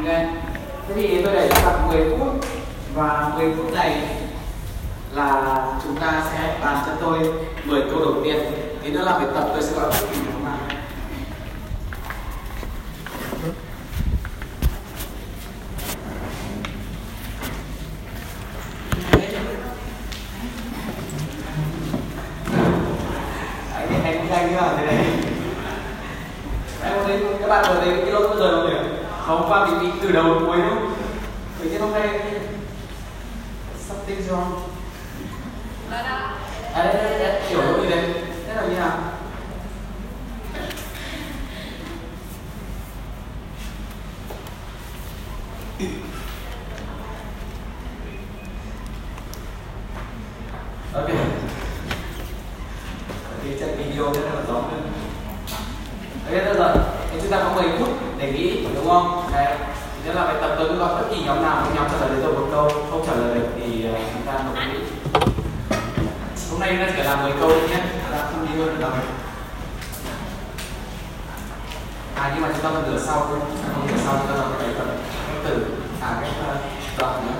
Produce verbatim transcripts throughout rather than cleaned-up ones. Okay. Thế thì tôi để cho bạn mười phút và mười phút này là chúng ta sẽ bàn cho tôi mười câu đầu tiên. Thì nữa là bài tập tôi sẽ gọi là các bạn vừa thấy cái lỗi giờ không nhỉ? Hôm qua mình đi từ đầu đến cuối đúng. Vậy chứ hôm nay something wrong. À đấy đấy đấy, hiểu lỗi gì đấy? Thế là như nào? Ok. Cái trận video thế là giống hơn. Ok, được rồi. Chúng ta có mười phút để nghĩ, đúng không? Đấy. Nếu là bài tập tôi cứ gọi bất kỳ nhóm nào, nhóm trả lời được một câu, không trả lời được thì chúng ta không nghĩ. Hôm nay chúng ta chỉ làm mười câu thôi nhé, chúng ta không đi hơn được đâu. À nhưng mà chúng ta còn nửa sau thôi, còn nửa sau chúng ta làm bài tập từ à cái đoạn nữa.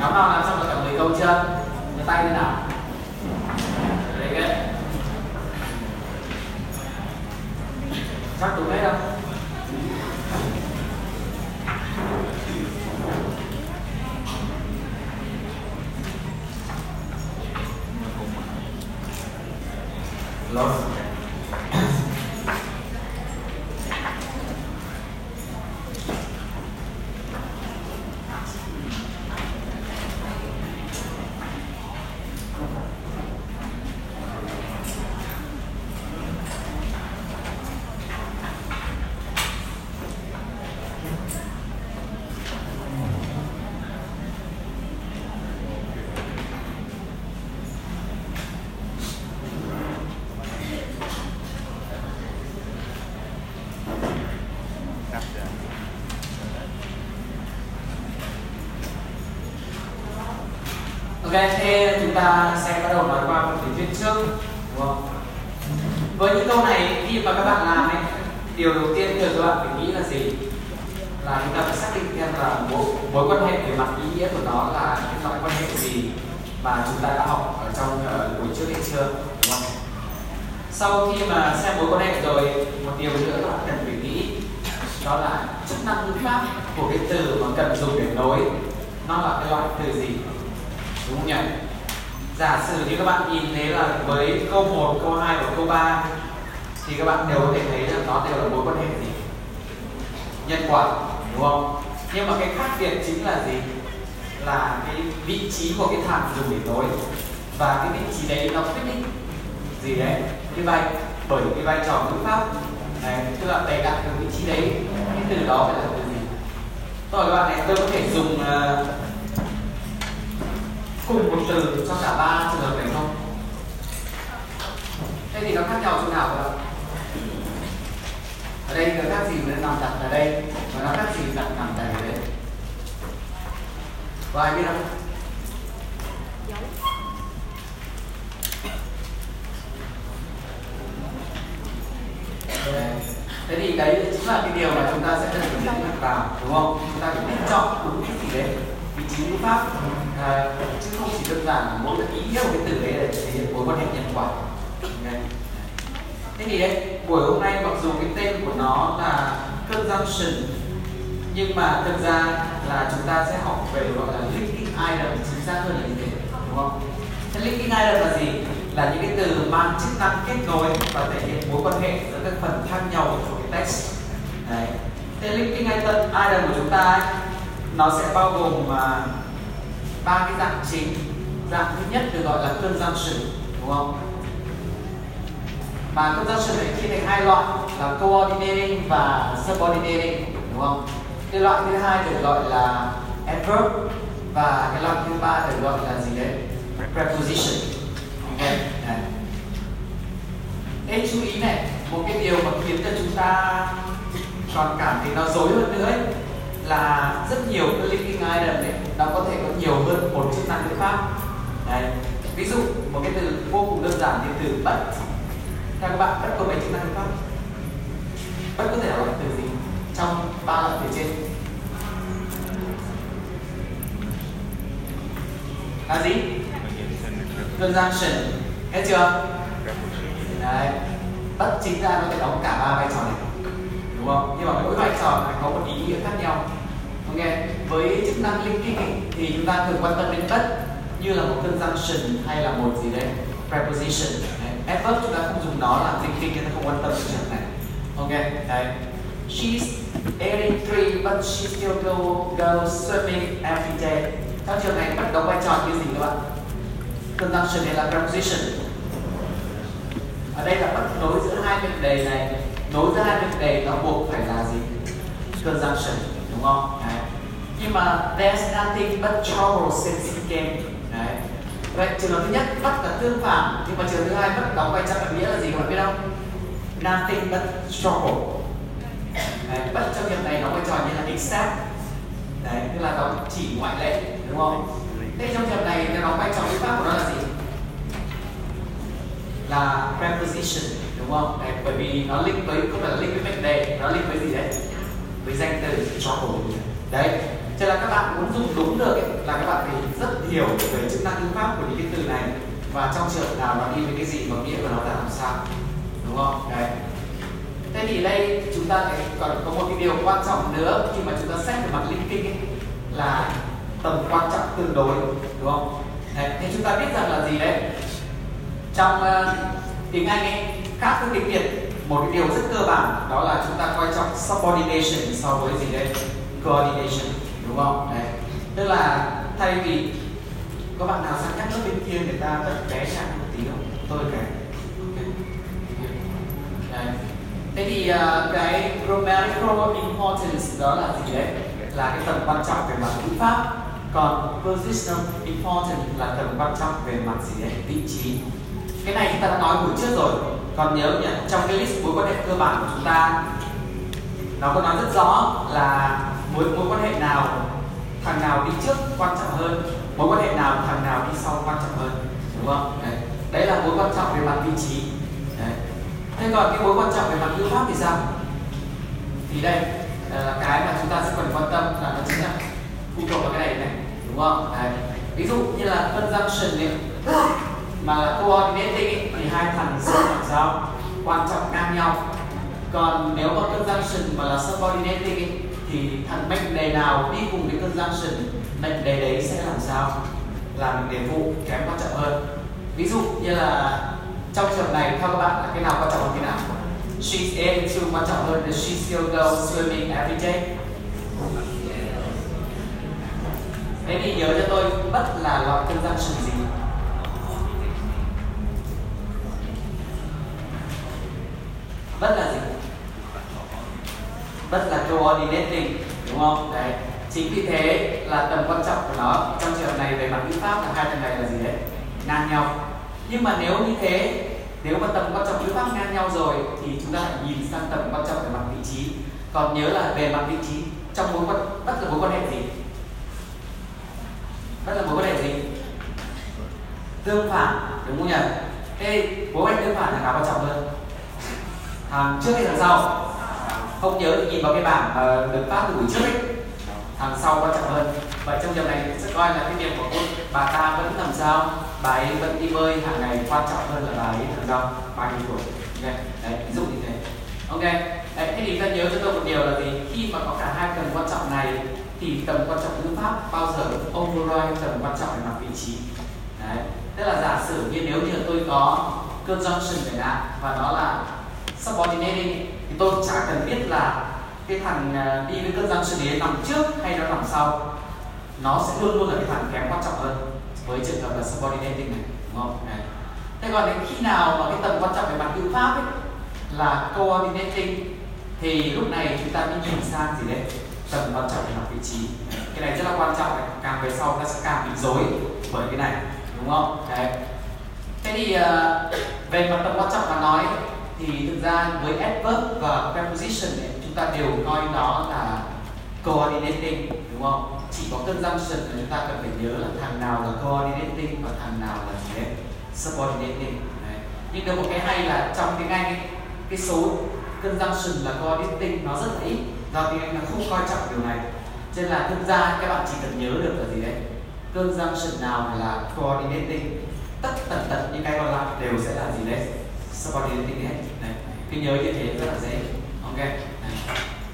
Nhóm nào làm xong được cả mười câu chưa? Đưa tay lên nào. Đấy kìa. Chắc đúng đấy đâu. Love. Thế chúng ta sẽ bắt đầu nói qua một lý thuyết trước, đúng không? Với những câu này khi mà các bạn làm ấy, điều đầu tiên cần các bạn phải nghĩ là gì? Là chúng ta phải xác định xem là mối, mối quan hệ về mặt ý nghĩa của nó là những loại quan hệ gì mà chúng ta đã học ở trong uh, buổi trước hay chưa, đúng không? Sau khi mà xem mối quan hệ rồi, một điều nữa các bạn cần phải nghĩ đó là chức năng ngữ pháp của cái từ mà cần dùng để nối nó là cái loại từ gì, đúng không nhỉ? Giả sử như các bạn nhìn thấy là với câu một, câu hai và câu ba thì các bạn đều có thể thấy là nó đều là mối quan hệ gì? Nhân quả, đúng không? Nhưng mà cái khác biệt chính là gì? Là cái vị trí của cái thằng dùng để nối, và cái vị trí đấy nó quyết định gì đấy? Như vậy bởi cái vai trò ngữ pháp này, tức là bày đặt cái vị trí đấy, cái từ đó phải là từ gì? Rồi các bạn này, tôi có thể dùng uh, cùng một từ cho cả ba trường hợp này không? Thế thì nó khác nhau chỗ nào vậy? Ở đây nó khác gì mà nằm đặt ở đây, và nó khác gì đặt nằm tại ở đấy? Có ai biết không? Thế thì đấy chính là cái điều mà chúng ta sẽ cần phải nhận thức vào, đúng không? Chúng ta phải chọn đúng cái gì đấy, vị trí ngữ pháp, à, chứ không chỉ đơn giản là mỗi ý nghĩa của cái từ đấy để thể hiện mối quan hệ nhân quả. Thế thì đấy, buổi hôm nay mặc dù cái tên của nó là conjunction, nhưng mà thực ra là chúng ta sẽ học về gọi là linking item, chính xác hơn là như thế, đúng không? Thế linking item là gì? Là những cái từ mang chức năng kết nối và thể hiện mối quan hệ giữa các phần khác nhau của cái text. Đấy. Thế linking item của chúng ta ấy, nó sẽ bao gồm ba uh, cái dạng chính. Dạng thứ nhất được gọi là conjunction, đúng không? Mà conjunction này chia thành hai loại là coordinating và subordinating, đúng không? Cái loại thứ hai được gọi là adverb, và cái loại thứ ba được gọi là gì đấy? Preposition. Okay. Ê, chú ý này, một cái điều mà khiến cho chúng ta còn cảm thấy nó rối hơn nữa ấy, là rất nhiều cái linking item đấy, nó có thể có nhiều hơn một chức năng ngữ pháp. Đấy. Ví dụ một cái từ vô cùng đơn giản như từ bất. Theo các bạn, bất có mấy chức năng ngữ pháp? Bất có thể là loại từ gì trong ba loại từ trên? Là gì? Conjunction, hết chưa? Đấy. Bất chính ra nó sẽ đóng cả ba vai trò này, đúng không? Nhưng mà mỗi vai trò này có một ý nghĩa khác nhau. Ok, với chức năng linking ấy, thì chúng ta thường quan tâm đến bất như là một conjunction hay là một gì đấy preposition. Adverb chúng ta không dùng nó làm linking, chúng ta không quan tâm đến trường này. Ok, đấy. She's eighty-three but she still go, go swimming every day. Trong trường này bất đóng vai trò như gì các bạn? Conjunction hay là preposition. Ở đây là bất nối giữa hai mệnh đề này. Đối với hai mệnh đề nó buộc phải là gì? Conjunction, đúng không? Đấy. Nhưng mà there's nothing but trouble since it came. Đấy. Vậy trường hợp thứ nhất bất là tương phản, nhưng mà trường hợp thứ hai bất đóng vai trò đặc nghĩa là gì các bạn biết không? Nothing but trouble. Đấy. Bất trong trường hợp này nó vai trò như là except. Đấy, tức là nó chỉ ngoại lệ, đúng không? Thế trong trường hợp này nó đóng vai trò ngữ pháp của nó là gì? Là preposition, đúng không? Đấy, bởi vì nó link với, không phải là link với mệnh đề, nó link với gì đấy? cho cổ điển. Đấy, cho nên là các bạn muốn dùng đúng được ấy, là các bạn phải rất hiểu về chức năng ngữ pháp của những cái từ này, và trong trường nào nó đi với cái gì và nghĩa của nó là làm sao, đúng không? Đấy. Thế thì đây chúng ta lại còn có một cái điều quan trọng nữa khi mà chúng ta xét về mặt linking ấy, là tầm quan trọng tương đối, đúng không? Đấy, thế chúng ta biết rằng là gì đấy? Trong uh, tiếng Anh ấy, khác với tiếng Việt, một cái điều rất cơ bản đó là chúng ta coi trọng subordination so với gì đấy? Coordination, đúng không? Đấy. Tức là thay vì các bạn nào sang các nước bên kia người ta vẫn bé chặt một tí không? Tôi kể. Đấy. Thế thì uh, cái grammatical importance đó là gì đấy? Là cái tầm quan trọng về mặt ngữ pháp. Còn positional importance là tầm quan trọng về mặt gì đấy? Vị trí. Cái này chúng ta đã nói buổi trước rồi. Còn nhớ nhỉ, trong cái list mối quan hệ cơ bản của chúng ta nó có nói rất rõ là mối mối quan hệ nào thằng nào đi trước quan trọng hơn, mối quan hệ nào thằng nào đi sau quan trọng hơn, đúng không? Đấy, đấy là mối quan trọng về mặt vị trí. Đấy. Thế còn cái mối quan trọng về mặt ngữ pháp thì sao? Thì đây là cái mà chúng ta sẽ cần quan tâm, là nó chính là phụ thuộc vào cái này này, đúng không? Đấy. Ví dụ như là conjunction ấy, mà là coordinating thì hai thằng sẽ làm sao? Quan trọng ngang nhau. Còn nếu mà conjunction mà là subordinating ấy, thì thằng mệnh đề nào đi cùng với conjunction, mệnh đề đấy sẽ làm sao? Làm đề phụ kém quan trọng hơn. Ví dụ như là trong trường này theo các bạn là cái nào quan trọng hơn cái nào? She's into quan trọng hơn the she still goes swimming every day. Thế thì nhớ cho tôi bất là loại conjunction gì? Bất là gì? Bất là coordinating, đúng không? Đấy. Chính vì thế là tầm quan trọng của nó trong trường này về mặt ngữ pháp là hai trường này là gì đấy? Ngang nhau. Nhưng mà nếu như thế, nếu mà tầm quan trọng ngữ pháp ngang nhau rồi thì chúng ta lại nhìn sang tầm quan trọng về mặt vị trí. Còn nhớ là về mặt vị trí trong mối quan bất là mối quan hệ gì? Bất là mối quan hệ gì? Tương phản, đúng không nhỉ? Thế mối quan hệ tương phản là nào quan trọng hơn? Hàng trước hay hàng sau? Không nhớ thì nhìn vào cái bảng uh, được phát từ buổi trước ấy. Hàng sau quan trọng hơn. Vậy trong trường này sẽ coi là cái việc của cô bà ta vẫn làm sao? Bà ấy vẫn đi bơi hàng ngày quan trọng hơn là bà ấy hàng sau ba mươi tuổi. Ok, đấy, ví dụ như thế. Ok, đấy, thế thì ta nhớ cho tôi một điều là gì? Khi mà có cả hai tầm quan trọng này thì tầm quan trọng ngữ pháp bao giờ override tầm quan trọng về mặt vị trí. Đấy, tức là giả sử như nếu như tôi có conjunction chẳng hạn và nó là subordinating thì tôi chả cần biết là cái thằng đi với conjunction ấy nằm trước hay nó nằm sau, nó sẽ luôn luôn là cái thằng kém quan trọng hơn với trường hợp là subordinating này, đúng không? Đấy. Thế còn đến khi nào mà cái tầm quan trọng về mặt ngữ pháp ấy là coordinating thì lúc này chúng ta mới nhìn sang gì đấy? Tầm quan trọng về mặt vị trí. Cái này rất là quan trọng, này. Càng về sau ta sẽ càng bị rối bởi cái này, đúng không? Đấy. Thế thì về mặt tầm quan trọng mà nói thì thực ra với adverb và preposition ấy, chúng ta đều coi nó là coordinating, đúng không? Chỉ có conjunction là chúng ta cần phải nhớ là thằng nào là coordinating và thằng nào là gì đấy? Subordinating. Đấy. Nhưng được một cái hay là trong tiếng Anh ấy, cái số conjunction là coordinating nó rất là ít, do tiếng Anh nó không coi trọng điều này. Cho nên là thực ra các bạn chỉ cần nhớ được là gì đấy? Conjunction nào là coordinating, tất tần tật những cái còn lại đều sẽ là gì đấy? Subordinating hết. Đấy. Cứ nhớ như thế rất là dễ. Ok. Đấy.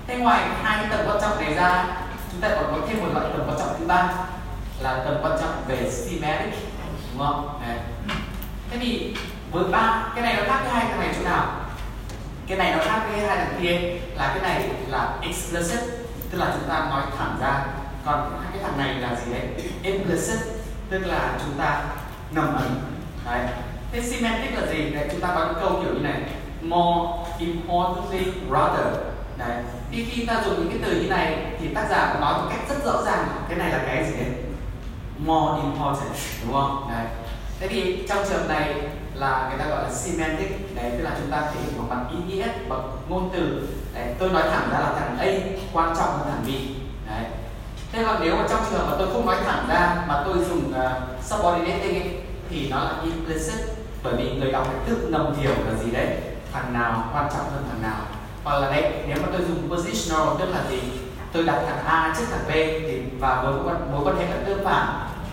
Thế ngoài hai cái tầm quan trọng này ra, chúng ta còn có thêm một loại tầm quan trọng thứ ba là tầm quan trọng về semantic, đúng không? Đấy. Thế thì với ba cái này nó khác với hai cái này chỗ nào? Cái này nó khác với hai thằng kia là cái này là explicit, tức là chúng ta nói thẳng ra. Còn cái thằng này là gì đấy? Implicit, tức là chúng ta ngầm ẩn. Đấy. Thế semantic là gì? Đấy, chúng ta có cái câu kiểu như này: more importantly rather. Đấy. Thì khi ta dùng những cái từ như này thì tác giả có nói một cách rất rõ ràng cái này là cái gì đấy? More important, đúng không? Đấy. Thế thì trong trường này là người ta gọi là semantic. Đấy, tức là chúng ta thể hiện một bằng ý nghĩa, bằng ngôn từ. Đấy, tôi nói thẳng ra là thằng A quan trọng hơn thằng B. Đấy. Thế còn nếu mà trong trường mà tôi không nói thẳng ra mà tôi dùng uh, subordinating ấy, thì nó là implicit, bởi vì người đọc phải tự ngầm hiểu là gì đấy, thằng nào quan trọng hơn thằng nào. Hoặc là đấy, nếu mà tôi dùng positional tức là gì? tôi đặt thằng A trước thằng B thì và với mối quan hệ là tương phản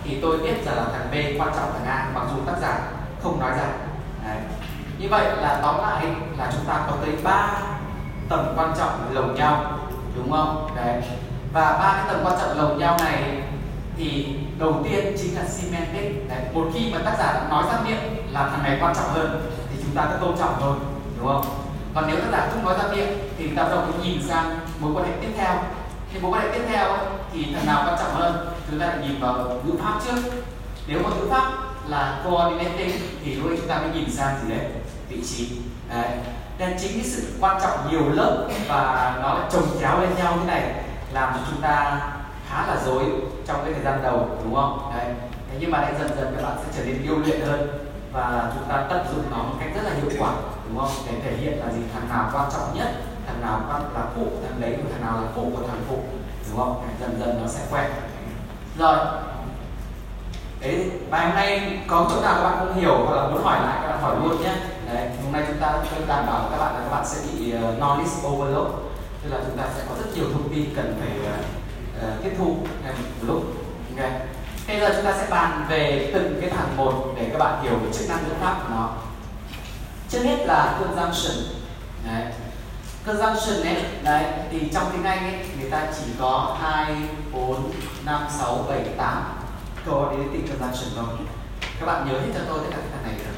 thì tôi biết rằng là thằng B quan trọng thằng A, mặc dù tác giả không nói ra. Đấy. Như vậy là tóm lại là chúng ta có tới ba tầm quan trọng lồng nhau, đúng không? Đấy. Và ba cái tầm quan trọng lồng nhau này thì đầu tiên chính là semantic. Đấy. Một khi mà tác giả nói ra miệng là thằng này quan trọng hơn thì chúng ta cứ tôn trọng thôi, đúng không? Còn nếu tác giả không nói ra miệng thì chúng ta bắt đầu nhìn sang mối quan hệ tiếp theo. Thì mối quan hệ tiếp theo thì thằng nào quan trọng hơn? Chúng ta lại nhìn vào ngữ pháp trước. Nếu mà ngữ pháp là coordinating thì lúc ấy chúng ta mới nhìn sang gì đấy? Vị trí. Đấy. Nên chính cái sự quan trọng nhiều lớp và nó lại chồng chéo lên nhau thế này làm cho chúng ta khá là rối trong cái thời gian đầu, đúng không? Đấy. Thế nhưng mà lại dần dần các bạn sẽ trở nên yêu luyện hơn và chúng ta tận dụng nó một cách rất là hiệu quả, đúng không? Để thể hiện là gì, thằng nào quan trọng nhất, thằng nào là phụ, thằng đấy của thằng nào là phụ của thằng phụ, đúng không? Đấy. Dần dần nó sẽ quen. Rồi. Đấy, bài hôm nay có chỗ nào các bạn không hiểu hoặc là muốn hỏi lại các bạn hỏi luôn nhé. Đấy, hôm nay chúng ta tôi đảm bảo các bạn là các bạn sẽ bị uh, knowledge overload, tức là chúng ta sẽ có rất nhiều thông tin cần phải uh, uh, tiếp thu ngay một lúc. Ok. Bây giờ chúng ta sẽ bàn về từng cái thằng một để các bạn hiểu cái chức năng ngữ pháp của nó. Trước hết là conjunction. Đấy. Conjunction ấy, đấy, thì trong tiếng Anh ấy, người ta chỉ có hai, bốn, năm, sáu, bảy, tám coordinating conjunction thôi. Các bạn nhớ hết cho tôi tất cả các thằng này rồi.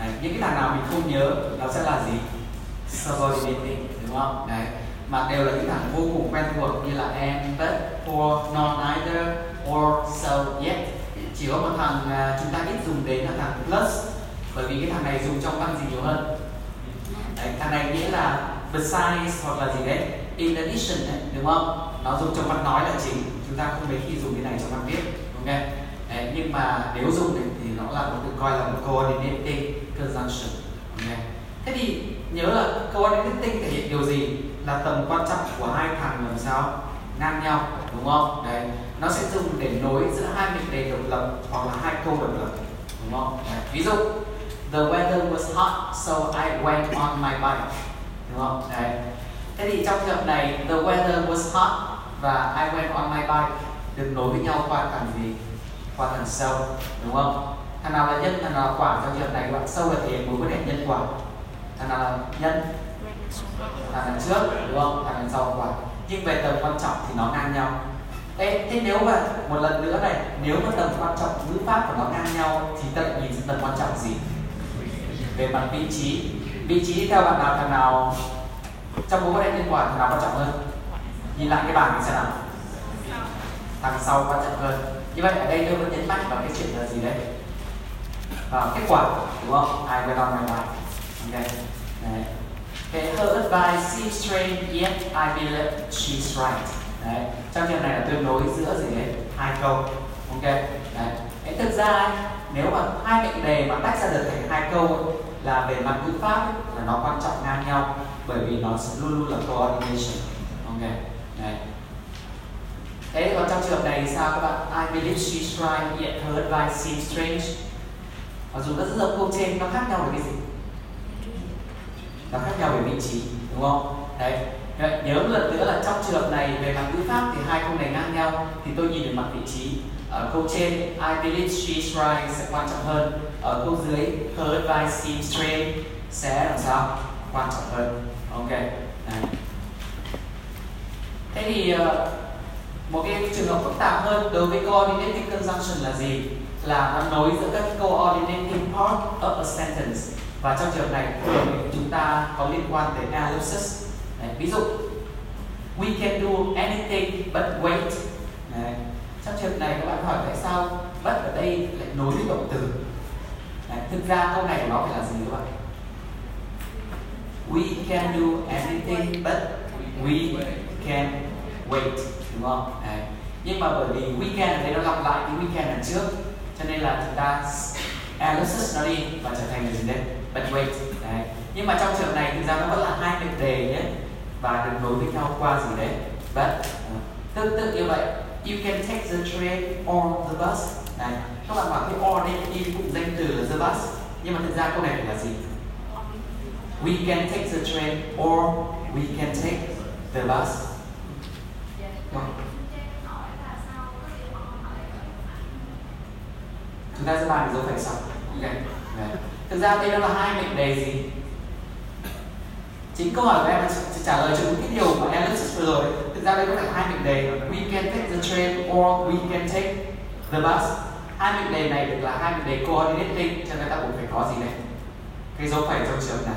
Đấy, những cái thằng nào mình không nhớ nó sẽ là gì? Subordinating, đúng không? Đấy. Mà đều là những thằng vô cùng quen thuộc như là and, but, or, not, neither, or, so, yet. Chỉ có một thằng chúng ta ít dùng đến là thằng plus, bởi vì cái thằng này dùng trong văn gì nhiều hơn. Đấy, thằng này nghĩa là besides hoặc là gì đấy, in addition đấy, đúng không? Nó dùng trong văn nói là chính, chúng ta không mấy khi dùng cái này trong văn viết, ok? Đấy, nhưng mà nếu dùng này, thì nó là một được coi là một coordinating conjunction, okay. Thế thì nhớ là coordinating thể hiện điều gì? Là tầm quan trọng của hai thằng làm sao ngang nhau, đúng không? Đấy, nó sẽ dùng để nối giữa hai mệnh đề độc lập hoặc là hai câu độc lập, đúng không? Đấy. Ví dụ the weather was hot so I went on my bike, đúng không? Đấy. Thế thì trong trường hợp này the weather was hot và I went on my bike được nối với nhau qua thằng gì? Qua thằng so, đúng không? Thằng nào là nhân, thằng nào là quả trong trường hợp này các bạn? So là thể hiện mối quan hệ nhân quả. Thằng nào là nhân? Thằng đằng trước, đúng không? Thằng đằng sau quả. Nhưng về tầm quan trọng thì nó ngang nhau. Ê, thế nếu mà một lần nữa này, nếu mà tầm quan trọng ngữ pháp của nó ngang nhau thì ta lại nhìn tầm quan trọng gì? Về mặt vị trí. Vị trí theo bạn nào, thằng nào trong mối quan hệ nhân quả thằng nào quan trọng hơn? Nhìn lại cái bảng thì sẽ nào? Thằng sau quan trọng hơn. Như vậy ở đây tôi vẫn nhấn mạnh vào cái chuyện là gì đấy? Vào kết quả, đúng không? I went on my bike. Ok. Đấy. Her advice seems strange, yet I believe she's right. Đấy. Trong trường này là tương đối giữa gì đấy? Hai câu. Ok. Đấy. Thế thực ra nếu mà hai mệnh đề mà tách ra được thành hai câu là về mặt ngữ pháp ấy, là nó quan trọng ngang nhau bởi vì nó luôn luôn là coordination. Ok. Đấy. Thế còn trong trường hợp này thì sao các bạn? I believe she's right, yet her advice seems strange. Mặc dù rất rất câu trên nó khác nhau về cái gì? Nó khác nhau về vị trí, đúng không? Đấy. Đấy. Nhớ một lần nữa là trong trường hợp này về mặt ngữ pháp thì hai câu này ngang nhau thì tôi nhìn được mặt vị trí. Ở câu trên I believe she's right sẽ quan trọng hơn. Ở câu dưới her advice seems strange sẽ làm sao? Quan trọng hơn. Ok. Đấy. Thế thì một cái trường hợp phức tạp hơn đối với coordinating conjunction là gì? Là nó nối giữa các coordinating part of a sentence. Và trong trường hợp này thường chúng ta có liên quan tới analysis. Đấy, ví dụ we can do anything but wait. Đấy. Trong trường hợp này các bạn hỏi tại sao but ở đây lại nối với động từ. Đấy, thực ra câu này của nó phải là gì các bạn? We can do anything but we can wait, đúng không? Đấy. Nhưng mà bởi vì weekend thì nó lặp lại cái weekend lần trước, cho nên là chúng ta analysis nó đi và trở thành là gì đây? But wait. Đấy. Nhưng mà trong trường này thực ra nó vẫn là hai mệnh đề nhé và được nối với nhau qua gì đấy? But. Tương tự như vậy, you can take the train or the bus. Đấy. Các bạn bảo cái or đấy thì cũng danh từ là the bus, nhưng mà thực ra câu này phải là gì? We can take the train or we can take the bus. Chúng ta sẽ bàn về dấu phẩy sau. Okay. Thực ra đây nó là hai mệnh đề gì? Chính câu hỏi của em sẽ trả lời cho những cái điều mà em đã vừa rồi. Thực ra đây có phải hai mệnh đề. We can take the train or we can take the bus. Hai mệnh đề này được là hai mệnh đề coordinating, cho nên ta cũng phải có gì này? Cái dấu phẩy trong trường này.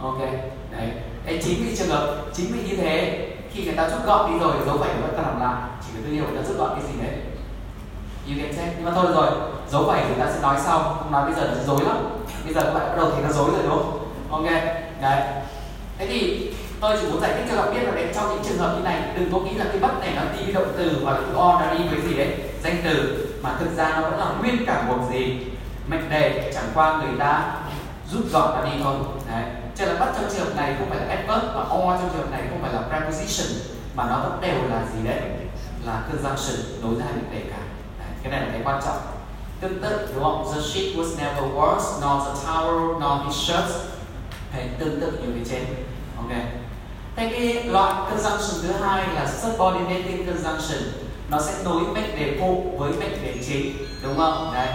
Ok. Đấy. Đấy chính vì trường hợp, chính vì như thế khi người ta rút gọn đi rồi dấu phẩy vẫn ta làm lại, chỉ có tư liệu người ta rút gọn cái gì đấy. You can check. Nhưng mà thôi rồi, dấu phẩy người ta sẽ nói sau, không nói bây giờ nó dối lắm. Bây giờ các bạn bắt đầu thì nó dối rồi đúng không? Ok. Đấy. Thế thì tôi chỉ muốn giải thích cho các bạn biết là đấy, trong những trường hợp như này đừng có nghĩ là cái bất này nó đi với động từ và từ on nó đi với gì đấy danh từ, mà thực ra nó vẫn là nguyên cả một gì mệnh đề, chẳng qua người ta rút gọn nó đi thôi. Đấy. Cho nên là bất trong trường hợp này không phải là adverb và or trong trường hợp này không phải là preposition, mà nó vẫn đều là gì đấy là conjunction đối với hai mệnh đề cả. Đấy. Cái này là cái quan trọng. Tương tự đúng không? The sheet was never washed, nor the towel, nor his shirt. Đấy, tương tự như cái trên. Ok. Thế cái loại conjunction thứ hai là subordinating conjunction, nó sẽ nối mệnh đề phụ với mệnh đề chính, đúng không? Đấy.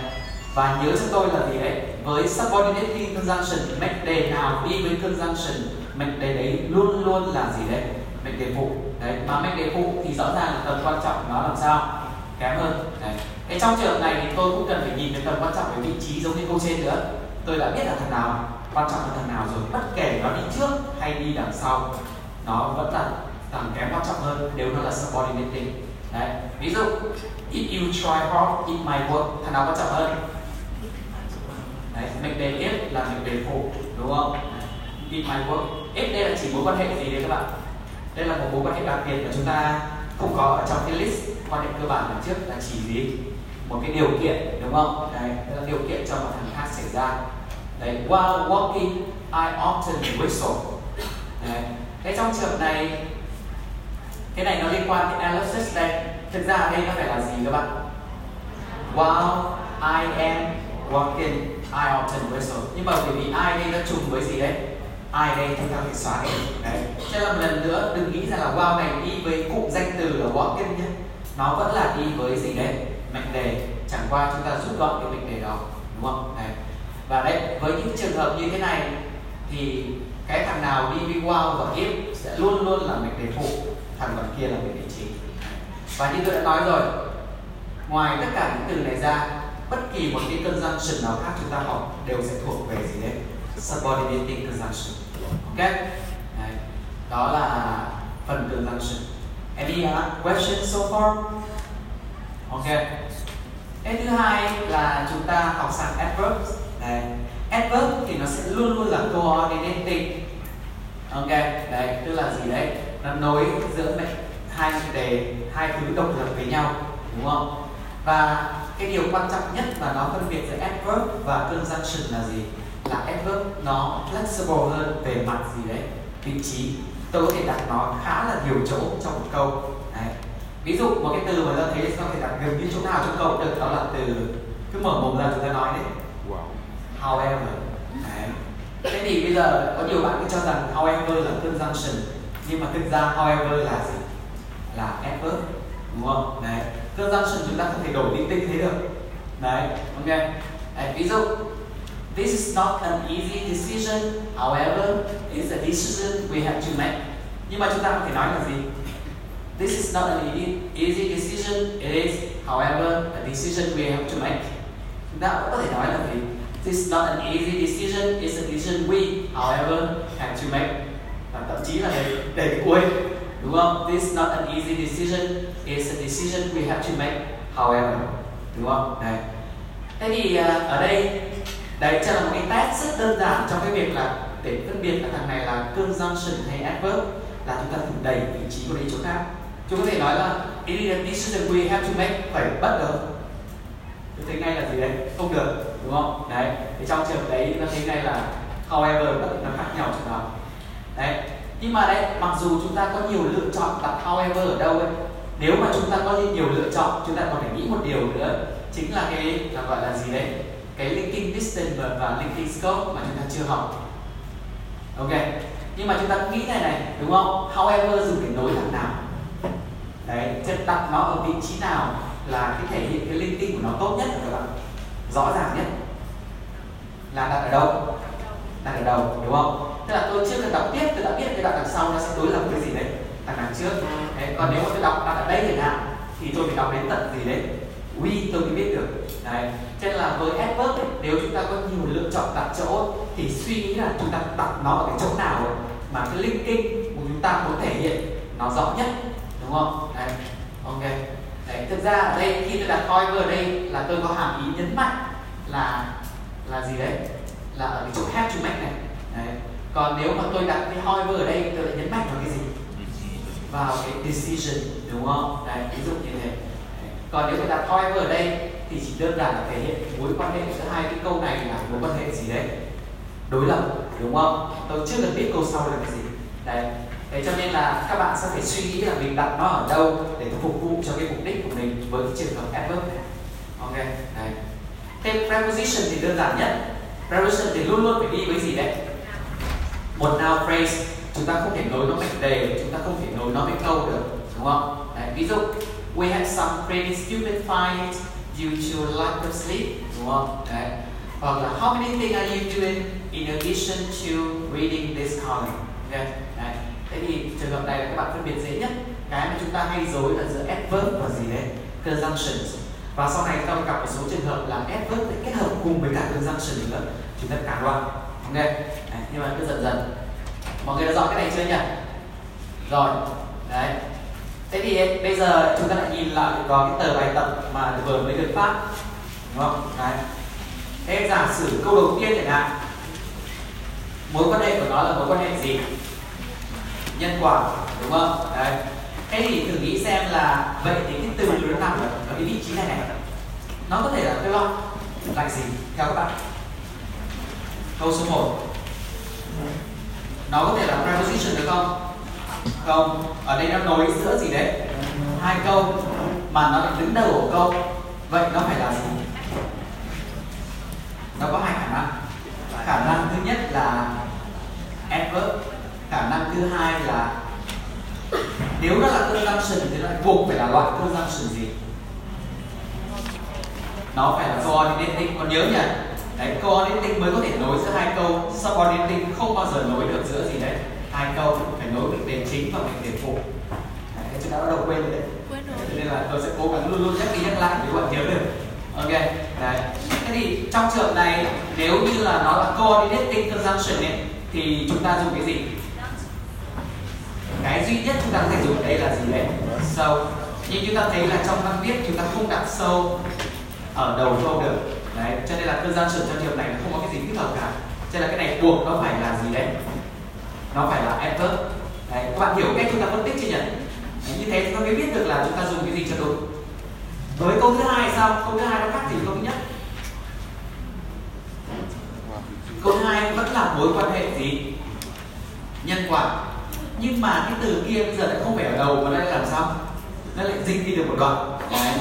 Và nhớ cho tôi là gì đấy? Với subordinating conjunction, mệnh đề nào đi với conjunction, mệnh đề đấy luôn luôn là gì đấy? Mệnh đề phụ. Đấy. Mà mệnh đề phụ thì rõ ràng là tầm quan trọng nó làm sao? Kém hơn. Đấy. Thế trong trường hợp này thì tôi cũng cần phải nhìn đến tầm quan trọng về vị trí giống như câu trên nữa. Tôi đã biết là thằng nào quan trọng là thằng nào rồi, bất kể nó đi trước hay đi đằng sau, nó vẫn là thằng kém quan trọng hơn nếu nó là subordinating. Đấy. Ví dụ, if you try hard, it might work. Thằng nào quan trọng hơn? Đấy, mệnh đề if là mệnh đề phụ, đúng không? It might work. If đây là chỉ mối quan hệ gì đấy các bạn? Đây là một mối quan hệ đặc biệt mà chúng ta không có ở trong cái list quan hệ cơ bản lần trước, là chỉ gì? Một cái điều kiện, đúng không? Đấy, đây là điều kiện cho một thằng khác xảy ra. Đấy, while walking, I often whistle. Đấy, thế trong trường này cái này nó liên quan đến analysis đây. Thực ra đây nó phải là gì các bạn? While I am walking, I often whistle. Nhưng mà bởi vì I đây nó trùng với gì đấy? I đây chúng ta phải xóa đi. Đấy. Cho nên một lần nữa đừng nghĩ rằng là wow này đi với cụm danh từ là walking nhé. Nó vẫn là đi với gì đấy? Mệnh đề. Chẳng qua chúng ta rút gọn cái mệnh đề đó, đúng không? Đấy. Và đấy, với những trường hợp như thế này thì cái thằng nào đi với wow và if sẽ luôn luôn là mệnh đề phụ, thằng còn kia là mệnh đề chính. Và như tôi đã nói rồi, ngoài tất cả những từ này ra, bất kỳ một cái conjunction nào khác chúng ta học đều sẽ thuộc về gì đấy? Subordinating conjunction. Ok? Đấy. Đó là phần conjunction. Any questions so far? Ok. Cái thứ hai là chúng ta học sang adverbs. Đấy. Adverb thì nó sẽ luôn luôn là coordinating. Ok, đấy, tức là gì đấy? Nó nối giữa mệnh hai mệnh đề, hai thứ độc lập với nhau, đúng không? Và cái điều quan trọng nhất mà nó phân biệt giữa adverb và conjunction là gì? Là adverb nó flexible hơn về mặt gì đấy? Vị trí. Tôi có thể đặt nó khá là nhiều chỗ trong một câu. Đấy. Ví dụ một cái từ mà ta thấy nó có thể đặt gần như chỗ nào trong câu cũng được, đó là từ cứ mở mồm ra chúng ta nói đấy. Wow. However. Đấy. Thế thì bây giờ có nhiều bạn cứ cho rằng however là conjunction, nhưng mà thực ra however là gì? Là adverb, đúng không? Đấy. Conjunction chúng ta không thể đổi linh tinh thế được. Đấy, ok. Đấy, ví dụ this is not an easy decision, however it's a decision we have to make. Nhưng mà chúng ta không thể nói là gì? This is not an easy decision, it is however a decision we have to make. Chúng ta cũng có thể nói là gì? This is not an easy decision, it's a decision we however have to make. Và thậm chí là để, để cái cuối, đúng không? This is not an easy decision, it's a decision we have to make, however, đúng không? Đấy. Thế thì uh, ở đây, đấy chắc là một cái test rất đơn giản trong cái việc là để phân biệt là thằng này là conjunction hay adverb, là chúng ta thử đẩy vị trí của đấy chỗ khác. Chúng có thể nói là it is a decision we have to make, phải bất được. Tôi thấy ngay là gì đấy? Không được, đúng không? Đấy. Thì trong trường đấy nó thấy ngay là however bất nó khác nhau chỗ nào. Đấy. Nhưng mà đấy, mặc dù chúng ta có nhiều lựa chọn đặt however ở đâu ấy, nếu mà chúng ta có nhiều lựa chọn, chúng ta còn phải nghĩ một điều nữa, chính là cái là gọi là gì đấy? Cái linking distance và linking scope mà chúng ta chưa học. Ok. Nhưng mà chúng ta nghĩ này này, đúng không? However dùng để nối thằng nào? Đấy, đặt nó ở vị trí nào là cái thể hiện cái linking của nó tốt nhất các bạn. rõ ràng nhất là đặt ở đâu? Đặt ở đầu, đúng không? Tức là tôi chưa cần đọc tiếp, tôi đã biết cái đoạn đằng sau nó sẽ đối lập cái gì đấy, đằng đằng trước. Đấy, còn nếu mà tôi đọc đặt ở đây chẳng hạn thì tôi phải đọc đến tận gì đấy? We tôi mới biết được. Đấy. Cho nên là với adverb ấy, nếu chúng ta có nhiều lựa chọn đặt chỗ thì suy nghĩ là chúng ta đặt nó ở cái chỗ nào ấy, mà cái linking của chúng ta muốn thể hiện nó rõ nhất, đúng không? Đấy. Ok. Đấy. Thực ra ở đây khi tôi đặt over đây là tôi có hàm ý nhấn mạnh là là gì đấy? Là ở cái chỗ have to make này. Đấy. Còn nếu mà tôi đặt cái however ở đây tôi lại nhấn mạnh vào cái gì? Vào cái decision, đúng không? Đấy, ví dụ như thế. Đấy. Còn nếu tôi đặt however ở đây thì chỉ đơn giản là thể hiện mối quan hệ giữa hai cái câu này là mối quan hệ gì đấy? Đối lập, đúng không? Tôi chưa cần biết câu sau là cái gì. Đấy. Đấy, cho nên là các bạn sẽ phải suy nghĩ là mình đặt nó ở đâu để phục vụ cho cái mục đích của mình với cái trường hợp adverb này. Ok, đấy. Thế preposition thì đơn giản nhất. Preposition thì luôn luôn phải đi với gì đấy? Một noun phrase. Chúng ta không thể nối nó mệnh đề, chúng ta không thể nối nó với câu được, đúng không? Đấy, ví dụ we had some pretty stupid fights due to lack of sleep, đúng không? Đấy. Hoặc là how many things are you doing in addition to reading this column? Okay. Đấy. Thế thì trường hợp này là các bạn phân biệt dễ nhất. Cái mà chúng ta hay dối là giữa adverb và gì đấy? Conjunctions. Và sau này ta gặp một số trường hợp là adverb kết hợp cùng với cả conjunction nữa, chúng ta cả loạn. Ok. Đấy, nhưng mà cứ dần dần. Mọi người đã rõ cái này chưa nhỉ? Rồi. Đấy. Thế thì bây giờ chúng ta lại nhìn lại có cái tờ bài tập mà vừa mới được phát, đúng không? Đấy. Thế giả sử câu đầu tiên chẳng hạn, mối quan hệ của nó là mối quan hệ gì? Nhân quả, đúng không? Đấy. Thế thì thử nghĩ xem là vậy thì cái từ nó nằm ở cái vị trí này này, nó có thể là cái lo là gì theo các bạn? Câu số một, nó có thể là preposition được không? Không, ở đây nó nối giữa gì đấy? Hai câu mà nó lại đứng đầu của câu, vậy nó phải là gì? Nó có hai khả năng. Khả năng thứ nhất là adverb, khả năng thứ hai là nếu nó là conjunction thì nó lại buộc phải là loại conjunction gì? Nó phải là coordinating, còn nhớ nhỉ? Đấy, coordinating mới có thể nối giữa hai câu, subordinating không bao giờ nối được giữa gì đấy hai câu, phải nối mệnh đề chính và mệnh đề phụ. Đấy, chúng ta đã đầu quên rồi đấy. Thế nên là tôi sẽ cố gắng luôn luôn nhắc đi nhắc lại để các bạn nhớ được. Ok, đấy. Thế thì trong trường hợp này nếu như là nó là coordinating conjunction ấy, thì chúng ta dùng cái gì? Cái duy nhất chúng ta có thể dùng ở đây là gì đấy? So. Nhưng chúng ta thấy là trong văn viết chúng ta không đặt so ở đầu câu được. Đấy, cho nên là conjunction trong trường này nó không có cái gì thích hợp cả. Cho nên là cái này buộc nó phải là gì đấy? Nó phải là adverb. Đấy, các bạn hiểu cách chúng ta phân tích chưa nhỉ? Đấy, như thế chúng ta mới biết được là chúng ta dùng cái gì cho đúng. Với câu thứ hai sao? Câu thứ hai nó khác gì câu thứ nhất? Câu thứ hai vẫn là mối quan hệ gì? Nhân quả. Nhưng mà cái từ kia bây giờ lại không phải ở đầu mà nó lại làm sao? Nó lại dịch đi được một đoạn. Đấy.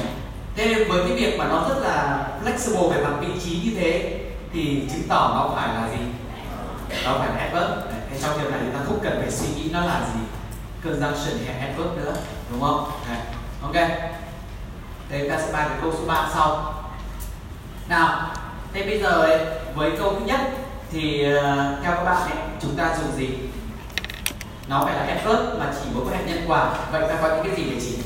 Thế nên với cái việc mà nó rất là flexible về mặt vị trí như thế thì chứng tỏ nó phải là gì? Nó phải là adverb. Thế trong trường này chúng ta không cần phải suy nghĩ nó là gì? Conjunction hay adverb nữa, đúng không? Đấy. Ok. Thế chúng ta sẽ bàn về câu số ba sau. Nào, thế bây giờ ấy, với câu thứ nhất thì uh, theo các bạn ấy, chúng ta dùng gì? Nó phải là adverb mà chỉ mối quan hệ nhân quả. Vậy ta có những cái gì để chỉ?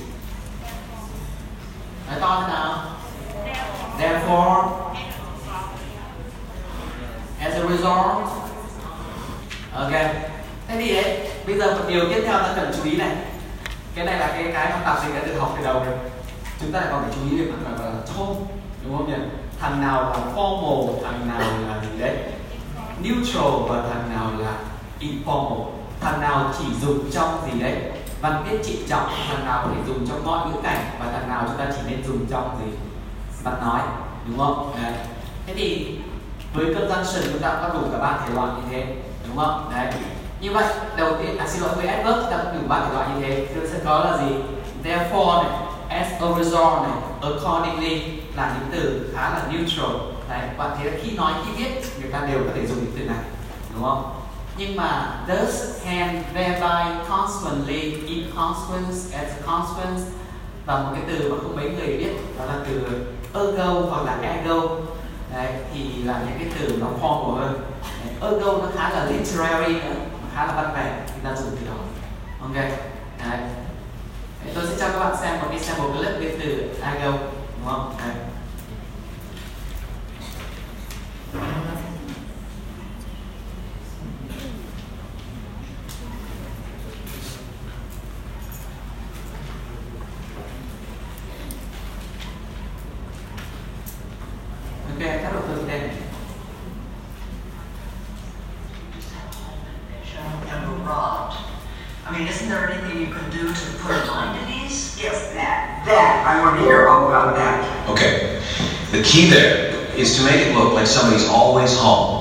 Nói to thế nào? Therefore, as a result. Ok. Thế thì đấy, bây giờ một điều tiếp theo ta cần chú ý này. Cái này là cái cái mà tạp dịch đã được học từ đầu rồi. Chúng ta lại còn phải chú ý về mặt gọi là tone, đúng không nhỉ? Thằng nào là formal, thằng nào là gì đấy? Neutral và thằng nào là informal. Thằng nào chỉ dùng trong gì đấy? Văn viết trịnh trọng, thằng nào có thể dùng trong mọi ngữ cảnh và thằng nào chúng ta chỉ nên dùng trong gì? Mặt nói, đúng không? Đấy. Thế thì với conjunction chúng ta có đủ cả ba thể loại như thế, đúng không? Đấy. Như vậy đầu tiên, à xin lỗi với adverb chúng ta có đủ ba thể loại như thế. Chúng sẽ có là gì? Therefore này, as a result này, accordingly là những từ khá là neutral. Đấy. Bạn thấy là khi nói khi viết người ta đều có thể dùng những từ này, đúng không? Nhưng mà does and thereby consequently, in consequence, as a consequence và một cái từ mà không mấy người biết đó là từ ergo hoặc là ego. đấy, thì là những cái từ nó formal hơn. Ergo nó khá là literary nữa, khá là văn vẻ, chúng ta dùng từ đó. Ok, đấy. Đấy, tôi sẽ cho các bạn xem một cái sample clip về từ ergo, đúng không? Đấy. The key there is to make it look like somebody's always home.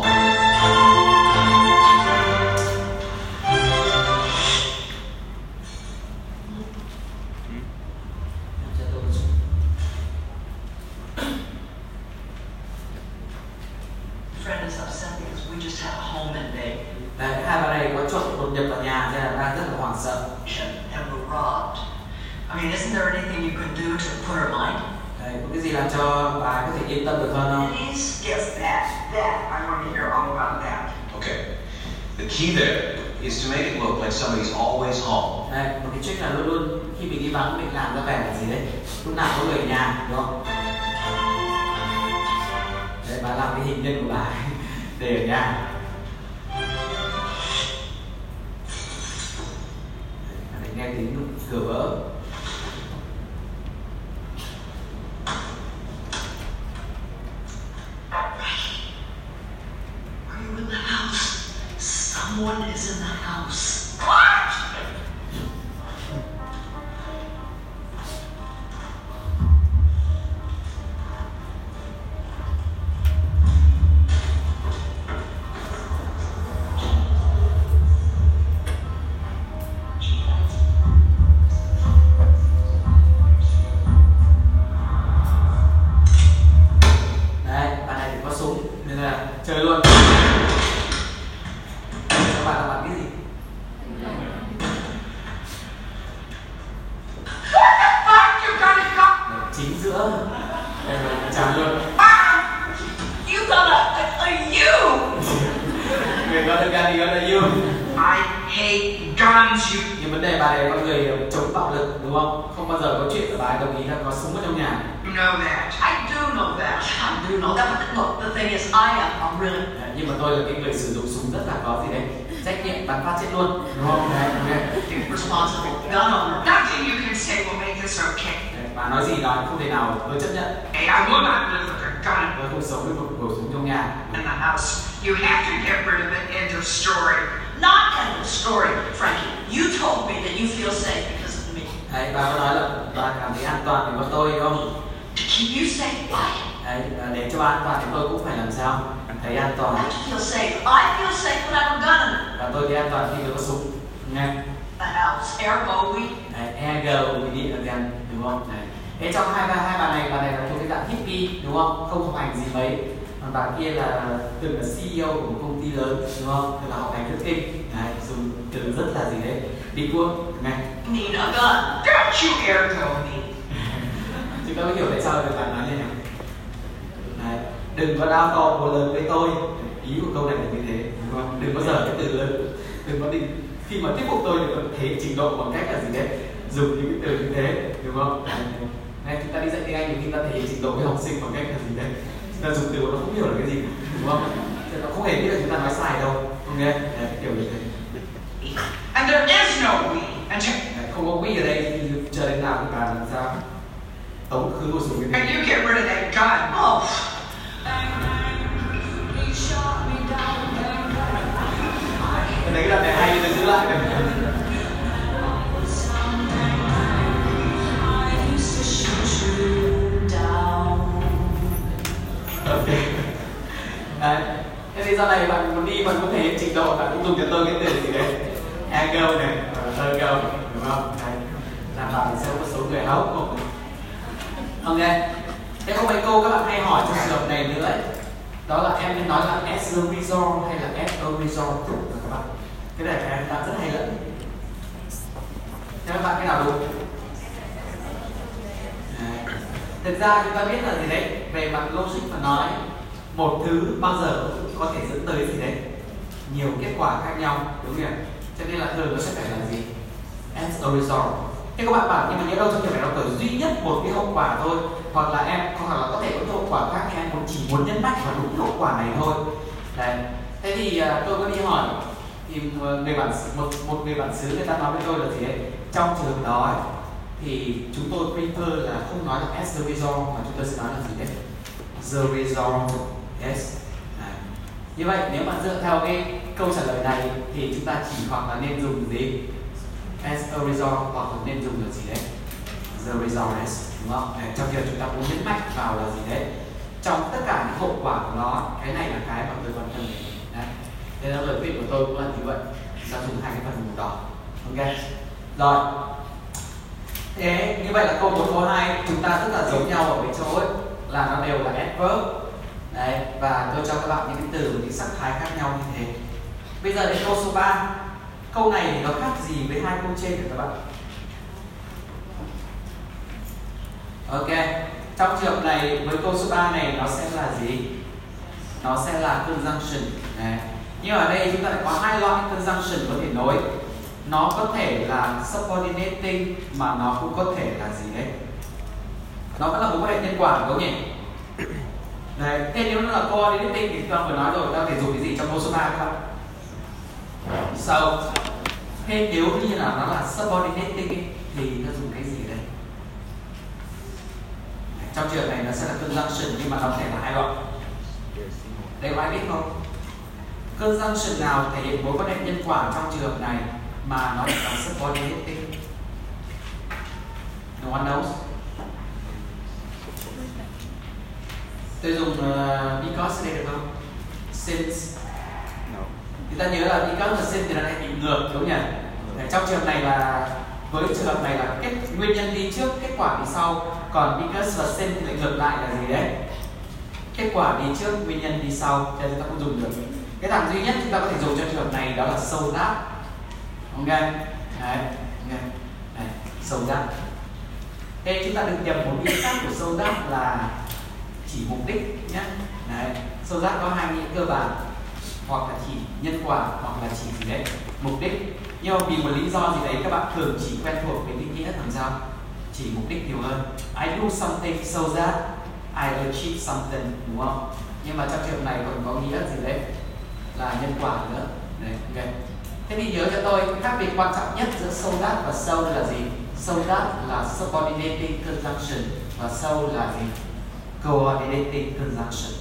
Thực ra chúng ta biết là gì đấy, về mặt logic mà nói một thứ bao giờ cũng có thể dẫn tới gì đấy, nhiều kết quả khác nhau, đúng không? Cho nên là thường nó sẽ phải là gì? As a result. Thế các bạn bảo nhưng mà nhớ đâu trong trường này nó có duy nhất một cái hậu quả thôi, hoặc là em hoặc là có thể có hậu quả khác, em chỉ muốn nhấn mạnh vào đúng hậu quả này thôi. Đấy. Thế thì tôi có đi hỏi thì người bản một một người bản xứ người ta nói với tôi là gì ấy? Trong trường đó ấy, thì chúng tôi prefer là không nói là as the result mà chúng tôi sẽ nói là gì đấy? The result is. Như vậy nếu mà dựa theo cái câu trả lời này thì chúng ta chỉ hoặc là nên dùng gì? As a result, hoặc là nên dùng là gì đấy? The result is, đúng không? Trong khi chúng ta muốn nhấn mạnh vào là gì đấy? Trong tất cả những hậu quả của nó, cái này là cái mà tôi quan tâm đến. Đấy. Thế nên lời khuyên của tôi cũng là như vậy. Chúng ta dùng hai cái phần màu đỏ. Ok. Rồi. Thế như vậy là câu bốn câu hai chúng ta rất là giống nhau ở cái chỗ ấy, là nó đều là adverb. Đấy, và tôi cho các bạn những cái từ, những sắc thái khác nhau như thế. Bây giờ đến câu số ba. Câu này thì nó khác gì với hai câu trên của các bạn? Ok, trong trường hợp này với câu số ba này nó sẽ là gì? Nó sẽ là conjunction. Đấy. Nhưng ở đây chúng ta lại có hai loại conjunction có thể nối. Nó có thể là subordinating mà nó cũng có thể là gì đấy? Nó vẫn là mối quan hệ nhân quả, đúng không nhỉ? Đấy, thế nếu nó là coordinating thì tôi vừa nói rồi, ta phải dùng cái gì trong câu số ba các bạn? So, thế nếu như là nó là subordinating thì ta dùng cái gì đây? Trong trường này nó sẽ là conjunction nhưng mà nó có thể là hai loại. Đây có ai biết không? Conjunction nào thể hiện mối quan hệ nhân quả trong trường hợp này mà nó là subordinating? No one knows. Tôi dùng uh, because đây được không? Since. No. Thì ta nhớ là because và since thì nó lại bị ngược, đúng nhỉ? No. Trong trường hợp này là với trường hợp này là kết nguyên nhân đi trước, kết quả đi sau. Còn because và since thì lại ngược lại là gì đấy? Kết quả đi trước, nguyên nhân đi sau. Cho nên ta không dùng được. Cái thằng duy nhất chúng ta có thể dùng cho trường hợp này đó là so that. Ok. Đấy. Okay. Đấy. So that. Thế chúng ta đừng nhầm một nghĩa khác của so that là chỉ mục đích nhé. Đấy, so that có hai nghĩa cơ bản, hoặc là chỉ nhân quả, hoặc là chỉ gì đấy, mục đích. Nhưng mà vì một lý do gì đấy các bạn thường chỉ quen thuộc với định nghĩa làm sao chỉ mục đích nhiều hơn. I do something so that I achieve something, đúng không? Nhưng mà trong trường này còn có nghĩa gì đấy là nhân quả nữa. Đấy, okay. Thế thì nhớ cho tôi khác biệt quan trọng nhất giữa so that và so là gì? So that là subordinating conjunction và so là gì? Coordinating conjunction.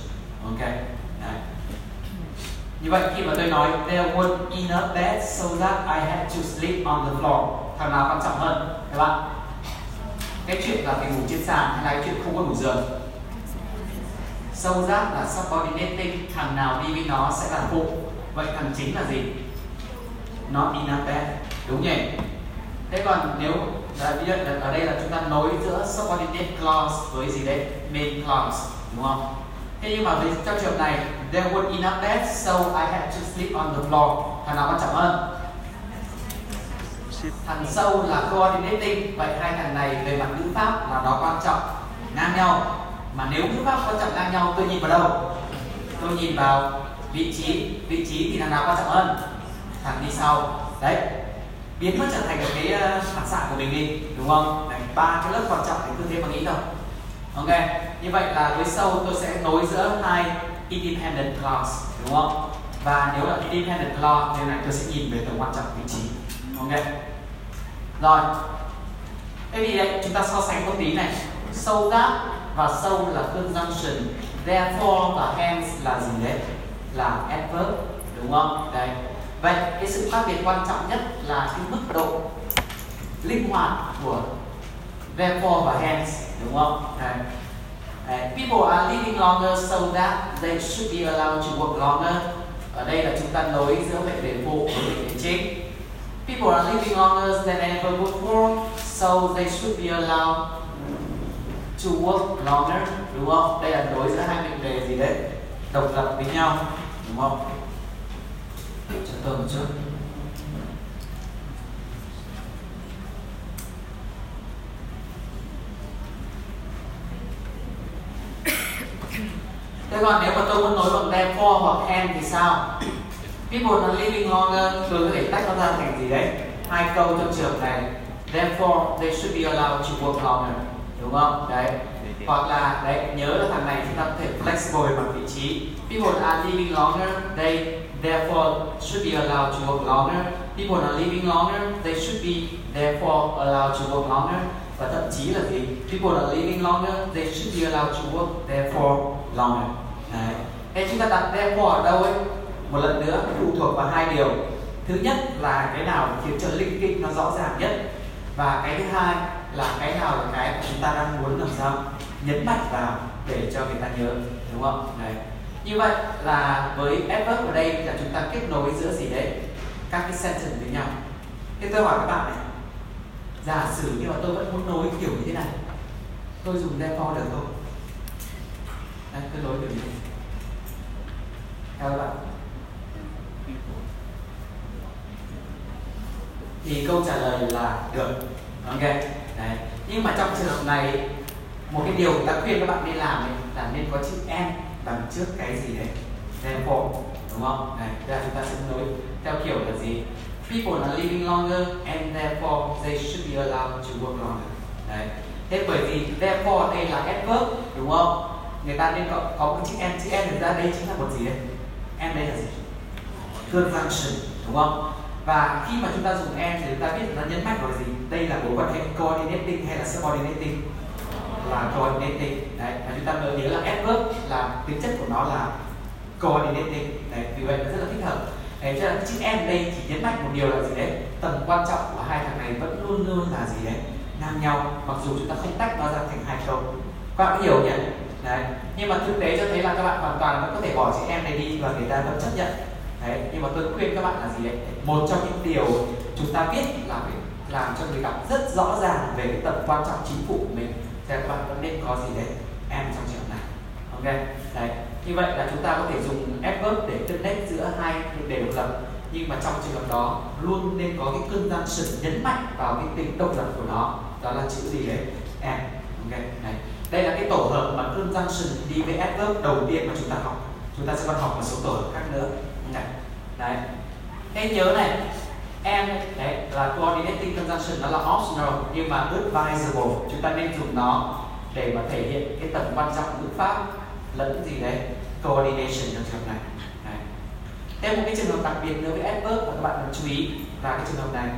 Ok. Đấy. Như vậy khi mà tôi nói there was enough bed so that I had to sleep on the floor, thằng nào quan trọng hơn các bạn? Cái chuyện là phải ngủ trên sàn hay là cái chuyện không có ngủ giường? So that là subordinating, thằng nào đi với nó sẽ là phụ. Vậy thằng chính là gì? Not enough bed, đúng nhỉ? Thế còn nếu ở đây là chúng ta nối giữa subordinate clause với gì đấy? Main clause, đúng không? Thế nhưng mà với trong trường này there weren't enough beds so I had to sleep on the floor, thằng nào quan trọng hơn? Thằng sâu là coordinating. Vậy hai thằng này về mặt ngữ pháp là nó quan trọng ngang nhau. Mà nếu ngữ pháp quan trọng ngang nhau tôi nhìn vào đâu? Tôi nhìn vào vị trí. Vị trí thì thằng nào quan trọng hơn? Thằng đi sau. Đấy, biến nó trở thành một cái phản xạ của mình đi, đúng không? Đấy, ba cái lớp quan trọng thì cứ thế mà nghĩ thôi. Ok, như vậy là với sâu tôi sẽ nối giữa hai independent clause, đúng không? Và nếu là independent clause thì này tôi sẽ nhìn về tầm quan trọng vị trí. Ok. Rồi. Thế thì đấy, chúng ta so sánh một tí này. So that và so là conjunction, therefore và hence là gì đấy? Là adverb, đúng không? Đấy. Vậy cái sự khác biệt quan trọng nhất là cái mức độ linh hoạt của therefore và hence, đúng không? Đấy. Đấy. People are living longer so that they should be allowed to work longer. Ở đây là chúng ta nối giữa mệnh đề phụ và mệnh đề chính. People are living longer than ever before, so they should be allowed to work longer, đúng không? Đây là nối giữa hai mệnh đề gì đấy? Độc lập với nhau, đúng không? Cho tôi một chút. Thế còn nếu mà tôi muốn nói bằng therefore hoặc and thì sao? People are living longer thường có thể tách nó ra thành gì đấy? Hai câu trong trường này. Therefore, they should be allowed to work longer. Đúng không? Đấy. Hoặc là đấy, nhớ là thằng này chúng ta có thể flexible bằng vị trí. People are living longer, they therefore should be allowed to work longer. People are living longer, they should be therefore allowed to work longer. Và thậm chí là gì? People are living longer, they should be allowed to work therefore longer. Đấy. Thế chúng ta đặt therefore ở đâu ấy? Một lần nữa phụ thuộc vào hai điều. Thứ nhất là cái nào khiến cho linking nó rõ ràng nhất, và cái thứ hai là cái nào là cái chúng ta đang muốn làm sao nhấn mạnh vào để cho người ta nhớ, đúng không? Đấy. Như vậy là với adverb ở đây là chúng ta kết nối giữa gì đấy? Các cái sentence với nhau. Thế tôi hỏi các bạn này, giả sử như mà tôi vẫn muốn nối kiểu như thế này, tôi dùng therefore được không? Đấy, tôi nối được không? Theo các bạn thì câu trả lời là được. Ok. Đấy. Nhưng mà trong trường hợp này, một cái điều ta khuyên các bạn nên làm ấy, là nên có chữ and đằng trước cái gì đấy? Therefore, đúng không? Này, đây chúng ta sẽ nối theo kiểu là gì? People are living longer and therefore they should be allowed to work longer. Đấy. Thế bởi vì therefore đây là adverb, đúng không? Người ta nên có có cái chữ and, chữ and thực ra đây chính là một gì đấy? And đây là gì? Conjunction, đúng không? Và khi mà chúng ta dùng and thì chúng ta biết là nó nhấn mạnh vào gì? Đây là mối quan hệ coordinating hay là subordinating? Là coordinating. Đấy, và chúng ta nhớ là adverb là tính chất của nó là coordinating. Đấy, vì vậy nó rất là thích hợp. Đấy, cho nên chữ and đây chỉ nhấn mạnh một điều là gì đấy? Tầm quan trọng của hai thằng này vẫn luôn luôn là gì đấy? Ngang nhau, mặc dù chúng ta không tách nó ra thành hai câu. Các bạn hiểu nhỉ? Đấy, nhưng mà thực tế cho thấy là các bạn hoàn toàn vẫn có thể bỏ chữ and này đi và người ta vẫn chấp nhận. Đấy, nhưng mà tôi khuyên các bạn là gì đấy? Một trong những điều chúng ta biết là làm cho người đọc rất rõ ràng về cái tầm quan trọng chính phủ của mình, thì các bạn vẫn nên có gì đấy and trong trường này. Ok. Đấy, như vậy là chúng ta có thể dùng adverb để connect giữa hai để độc lập, nhưng mà trong trường hợp đó luôn nên có cái conjunction nhấn mạnh vào cái tính độc lập của nó, đó là chữ gì đấy? And. Ok. Đấy. Đây là cái tổ hợp mà conjunction đi với adverb đầu tiên mà chúng ta học. Chúng ta sẽ còn học một số tổ hợp khác nữa. Đấy. Đấy. Thế nhớ này, and đấy là coordinating conjunction, nó là optional nhưng mà advisable, chúng ta nên dùng nó để mà thể hiện cái tầm quan trọng của ngữ pháp lẫn gì đấy coordination trong trường hợp này. Đấy. Thế một cái trường hợp đặc biệt đối với adverb mà các bạn cần chú ý là cái trường hợp này: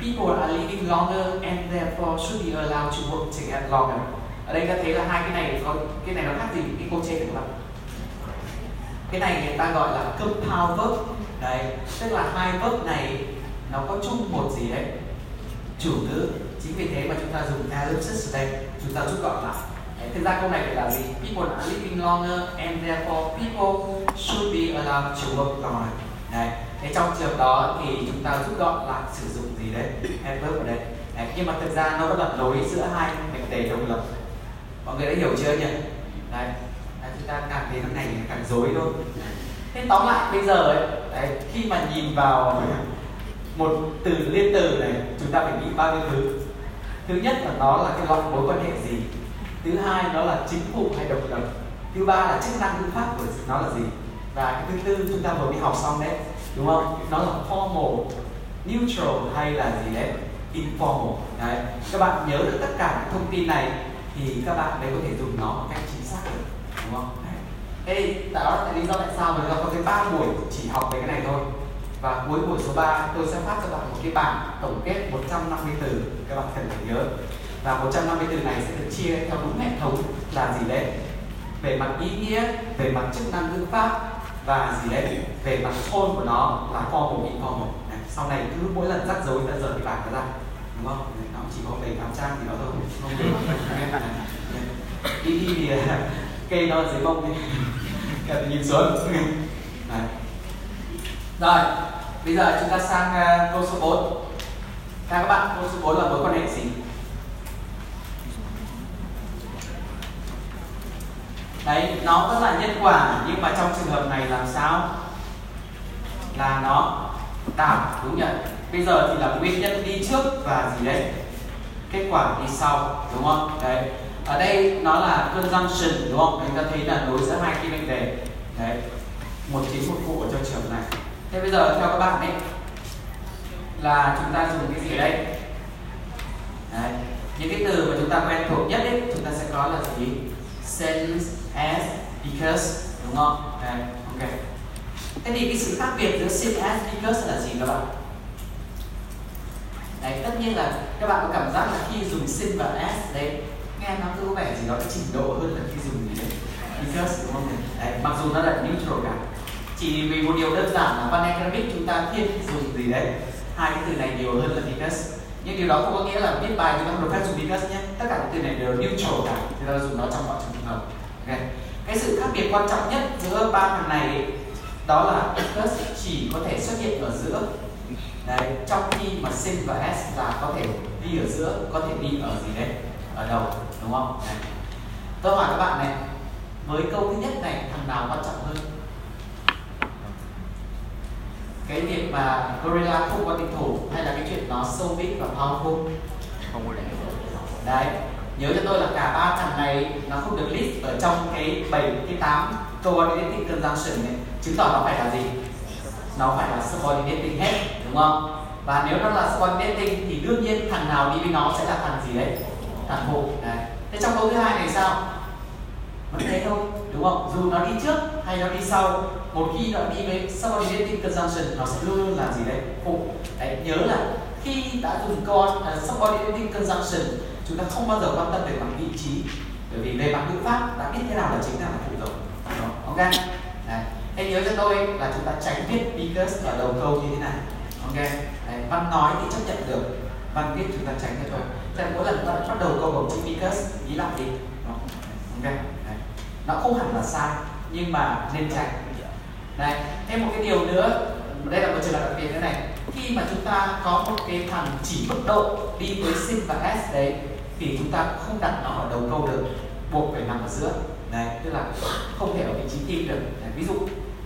people are living longer and therefore should be allowed to work together longer. Ở đây ta thấy là hai cái này có cái này nó khác gì cái câu trên của bạn? Cái này người ta gọi là compound verb. Đấy, tức là hai verb này nó có chung một gì đấy? Chủ ngữ. Chính vì thế mà chúng ta dùng ellipsis ở đây, chúng ta rút gọn lại. Thực ra câu này phải là gì? People are living longer and therefore people should be allowed to work longer. Đấy, thế trong trường đó thì chúng ta rút gọn lại sử dụng gì đấy? Adverb ở đây. Đấy, nhưng mà thực ra nó vẫn là lối giữa hai mệnh đề độc lập. Mọi người đã hiểu chưa nhỉ? Đấy. Chúng ta càng thấy nó này càng rối thôi. Thế tóm lại bây giờ ấy, đấy, khi mà nhìn vào một từ liên từ này, chúng ta phải nghĩ bao nhiêu thứ. Thứ nhất là nó là cái loại mối quan hệ gì. Thứ hai nó là chính phủ hay độc lập. Thứ ba là chức năng ngữ pháp của nó là gì. Và cái thứ tư chúng ta vừa đi học xong đấy, đúng không? Nó là formal, neutral hay là gì đấy? Informal. Đấy. Các bạn nhớ được tất cả những thông tin này thì các bạn mới có thể dùng nó một cách chính xác được. Đúng không? Thế đó là lý do tại sao mà tôi có cái ba buổi chỉ học về cái này thôi. Và cuối buổi số ba tôi sẽ phát cho bạn một cái bảng tổng kết một trăm năm mươi từ các bạn cần phải nhớ. Và một trăm năm mươi từ này sẽ được chia theo đúng hệ thống là gì đấy? Về mặt ý nghĩa, về mặt chức năng ngữ pháp và gì đấy? Về mặt tone của nó là formal, informal. Sau này cứ mỗi lần rắc rối ta dở cái bảng đó ra. Đúng không? Nó chỉ có bảy tám trang thì nó thôi. Không được. Đi thì cây nó dưới bông đi, để nhìn xuống. Đấy. Rồi, bây giờ chúng ta sang uh, câu số bốn. Các bạn, câu số bốn là mối quan hệ gì? Đấy, nó rất là nhân quả, nhưng mà trong trường hợp này làm sao? Là nó đảo, đúng nhỉ? Bây giờ thì là nguyên nhân đi trước và gì đấy? Kết quả đi sau, đúng không? Đấy. Ở đây nó là conjunction, đúng không? Chúng ta thấy là nối giữa hai cái mệnh đề. Đấy, một chính một phụ ở trong trường này. Thế bây giờ theo các bạn ấy là chúng ta dùng cái gì ở đây? Đấy, những cái từ mà chúng ta quen thuộc nhất ấy, chúng ta sẽ có là gì? Since, as, because, đúng không? Đấy, ok. Thế thì cái sự khác biệt giữa since, as, because là gì các bạn? Đấy, tất nhiên là các bạn có cảm giác là khi dùng since và as đấy nghe nó cứ có vẻ gì đó cái trình độ hơn là khi dùng gì đấy because, đúng không? Đấy, mặc dù nó là neutral cả, chỉ vì một điều đơn giản là văn academic chúng ta thiên dùng gì đấy hai cái từ này nhiều hơn là because, nhưng điều đó không có nghĩa là viết bài chúng ta không được phép dùng because nhé. Tất cả các từ này đều neutral cả, chúng ta dùng nó trong mọi trường hợp. Okay. Cái sự khác biệt quan trọng nhất giữa ba thằng này ấy, đó là because chỉ có thể xuất hiện ở giữa. Đấy, trong khi mà sin và s là có thể đi ở giữa, có thể đi ở gì đấy, ở đầu, đúng không? Đấy. Tôi hỏi các bạn này, với câu thứ nhất này thằng nào quan trọng hơn? Cái việc mà gorilla không có tình thủ hay là cái chuyện nó sâu bít và powerful? Không có định thủ. Đấy, nhớ cho tôi là cả ba thằng này nó không được list ở trong cái bảy, cái tám coordinating conjunction này, chứng tỏ nó phải là gì? Nó phải là subordinating hết, đúng không? Và nếu nó là subordinating thì đương nhiên thằng nào đi với nó sẽ là thằng gì đấy? Thằng phụ. Thế trong câu thứ hai này sao? Vẫn thế thôi, đúng không? Dù nó đi trước hay nó đi sau, một khi nó đi với subordinating conjunction nó sẽ luôn luôn là gì đấy? Phụ. Đấy, nhớ là khi đã dùng con uh, subordinating conjunction chúng ta không bao giờ quan tâm về mặt vị trí, bởi vì về mặt ngữ pháp đã biết thế nào là chính, nào là phụ rồi, đúng không? Ok. Đấy. Hãy nhớ cho tôi là chúng ta tránh viết because ở đầu câu như thế này. Ok. Đấy, văn nói thì chấp nhận được, văn viết chúng ta tránh cho tôi. Thế mỗi lần ta bắt đầu câu bằng chữ because ý là gì? Ok. Đấy. Nó không hẳn là sai nhưng mà nên tránh. Đấy. Thêm một cái điều nữa, đây là một trường hợp đặc biệt thế này. Khi mà chúng ta có một cái thằng chỉ mức độ đi với sin và s đấy thì chúng ta không đặt nó ở đầu câu được, buộc phải nằm ở giữa. Đấy, tức là không thể ở vị trí tim được. Đấy, ví dụ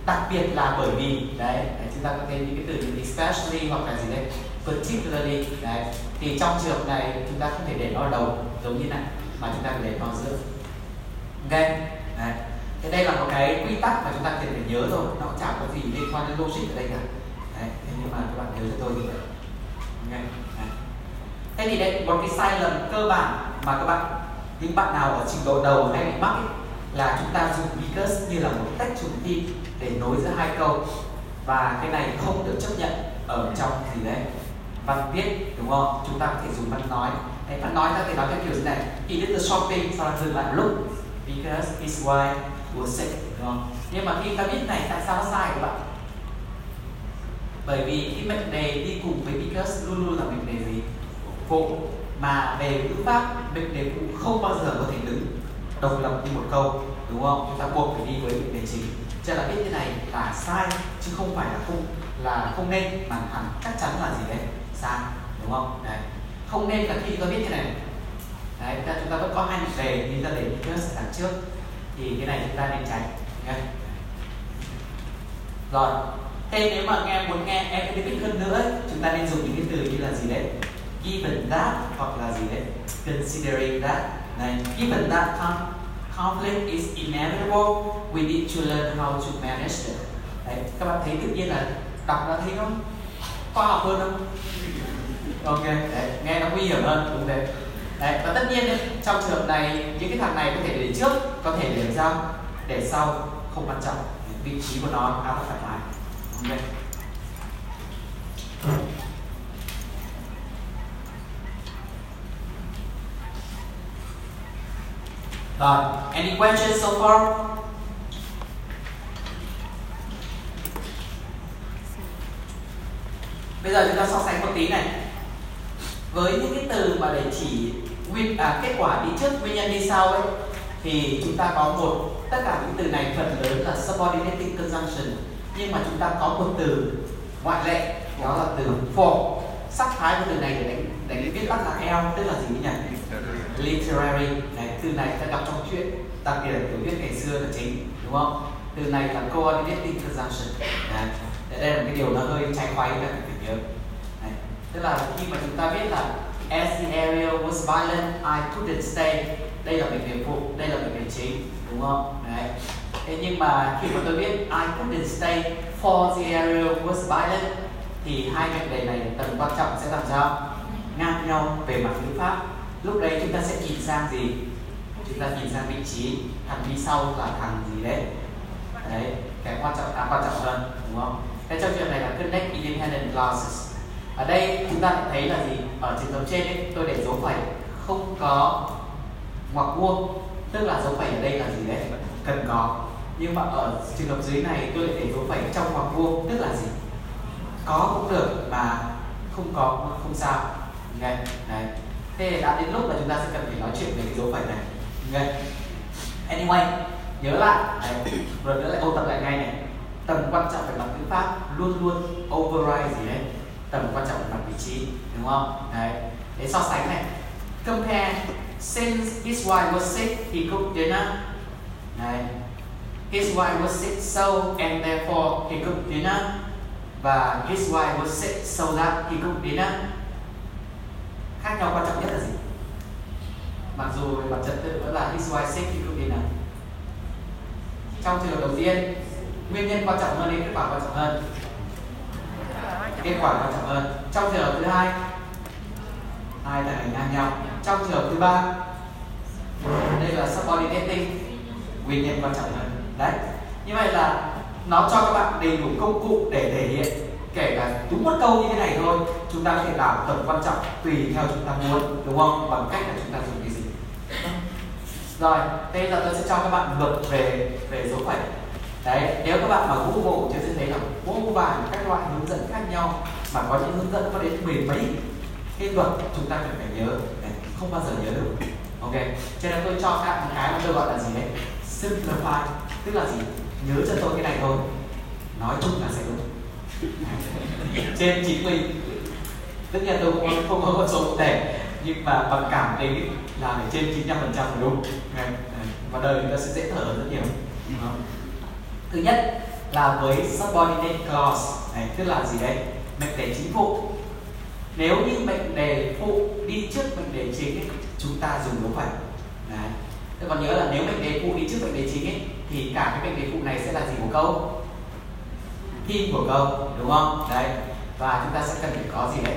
đặc biệt là bởi vì đấy, đấy chúng ta có thêm những cái từ như especially hoặc là gì đấy particularly. Đấy, thì trong trường này chúng ta không thể để nó ở đầu giống như này mà chúng ta phải để nó ở giữa. Ok. Đấy, thế đây là một cái quy tắc mà chúng ta cần phải nhớ rồi, nó cũng chẳng có gì liên quan đến logic ở đây cả. Đấy, thế nhưng mà các bạn nhớ cho tôi thì đấy. Ok. Đấy. Thế thì đấy một cái sai lầm cơ bản mà các bạn những bạn nào ở trình độ đầu hay bị mắc ấy, là chúng ta dùng because như là một cách trùng thi để nối giữa hai câu, và cái này không được chấp nhận ở trong gì đấy văn viết, đúng không? Chúng ta có thể dùng văn nói. Đấy, văn nói ta có thể nói theo kiểu như này: he did the shopping, sau đó dừng lại một lúc because his wife was sick, đúng không? Nhưng mà khi ta biết này tại sao nó sai các bạn? Bởi vì cái mệnh đề đi cùng với because luôn luôn là mệnh đề gì? Phụ, mà về ngữ pháp mệnh đề phụ không bao giờ có thể đứng độc lập như một câu, đúng không? Chúng ta buộc phải đi với mệnh đề chính. Cho là biết thế này là sai chứ không phải là không là không nên, mà hẳn chắc chắn là gì đấy? Sai, đúng không? Đấy. Không nên là khi ta biết thế này. Đấy, chúng ta vẫn có hai mệnh đề nhưng ta để because đằng trước thì cái này chúng ta nên tránh. Okay. Rồi, thế nếu mà nghe muốn nghe academic hơn nữa ấy, chúng ta nên dùng những cái từ như là gì đấy? Given that hoặc là gì đấy? Considering that. Này, given that conflict is inevitable, we need to learn how to manage it. Đấy, các bạn thấy tự nhiên là đọc nó thấy nó khoa học hơn không? Ok, đấy, nghe nó nguy hiểm hơn, đúng đấy. Đấy, và tất nhiên trong trường hợp này những cái thằng này có thể để trước, có thể để sau, để sau không quan trọng, vị trí của nó khá là thoải mái. Ok. Uh, any questions so far? Bây giờ chúng ta so sánh một tí này. Với những cái từ mà để chỉ nguyên, à, kết quả đi trước, nguyên nhân đi sau ấy, thì chúng ta có một, tất cả những từ này phần lớn là subordinating conjunction, nhưng mà chúng ta có một từ ngoại lệ, đó là từ for. Sắc thái của từ này để đánh, đánh viết tắt là L, tức là gì nhỉ? Literary. Đấy, từ này ta đọc trong truyện, đặc biệt là tiểu thuyết ngày xưa là chính, đúng không? Từ này là coordinating conjunction. Đấy, đây là cái điều nó hơi trái khoái, các bạn phải nhớ. Đấy, tức là khi mà chúng ta biết là As the area was violent, I couldn't stay. Đây là bệnh viện phụ, đây là bệnh viện chính, đúng không? Đấy. Thế nhưng mà khi mà tôi biết I couldn't stay for the area was violent thì hai mệnh đề này tầm quan trọng sẽ làm sao? Ngang nhau về mặt ngữ pháp. Lúc đấy chúng ta sẽ nhìn sang gì? Chúng ta nhìn sang vị trí, thằng đi sau là thằng gì đấy? Đấy, cái quan trọng là quan trọng hơn, đúng không? Thế trong trường này là connect independent clauses. Ở đây chúng ta thấy là gì? Ở trường hợp trên ấy, tôi để dấu phẩy không có ngoặc vuông, tức là dấu phẩy ở đây là gì đấy? Cần có. Nhưng mà ở trường hợp dưới này tôi lại để dấu phẩy trong ngoặc vuông, tức là gì? Có cũng được mà không có không sao. Đấy. Đấy. Thế đã đến lúc là chúng ta sẽ cần phải nói chuyện về cái dấu phẩy này. Đấy. Anyway, nhớ lại, đấy. Rồi nữa lại ôn tập lại ngay này. Tầm quan trọng về mặt ngữ pháp luôn luôn override gì đấy? Tầm quan trọng về mặt vị trí, đúng không? Đấy. Để so sánh này. Compare. Since his wife was sick, he cooked dinner. Đấy. His wife was sick so and therefore he cooked dinner. Và his wife was sick so that he cooked dinner. Khác nhau quan trọng nhất là gì? Mặc dù về mặt trật tự vẫn là his wife sick he cooked dinner. Trong trường hợp đầu tiên, nguyên nhân quan trọng hơn đến kết quả quan trọng hơn. Kết quả quan trọng hơn. Trong trường hợp thứ hai, hai tại ngang nhau. Trong trường hợp thứ ba, đây là subordinating, nguyên nhân quan trọng hơn. Đấy. Như vậy là nó cho các bạn đầy đủ công cụ để thể hiện, kể cả đúng một câu như thế này thôi, chúng ta có thể làm tầm quan trọng tùy theo chúng ta muốn, đúng không? Bằng cách là chúng ta dùng cái gì. Rồi, đây là tôi sẽ cho các bạn luật về về dấu phẩy. Đấy, nếu các bạn mà Google thì sẽ thấy là vô vàn các loại hướng dẫn khác nhau, mà có những hướng dẫn có đến mười mấy cái luật chúng ta cần phải nhớ, đấy, không bao giờ nhớ được. Ok, cho nên tôi cho các bạn một cái mà tôi gọi là gì đấy? Simplify, tức là gì? Nhớ cho tôi cái này thôi, nói chung là sẽ đúng. Trên chính mình, tất nhiên tôi không không có con số cụ thể, nhưng mà bằng cảm tính là để trên chín mươi lăm phần trăm là đúng. Và đời chúng ta sẽ dễ thở rất nhiều. Thứ nhất là với subordinate clause, đấy, tức là gì đấy? Mệnh đề chính phụ. Nếu như mệnh đề phụ đi trước mệnh đề chính ấy, chúng ta dùng dấu phẩy. Đấy. Tôi còn nhớ là nếu mệnh đề phụ đi trước mệnh đề chính ấy, thì cả cái mệnh đề phụ này sẽ là gì của câu? Theme của câu, đúng không? Đấy. Và chúng ta sẽ cần phải có gì đấy?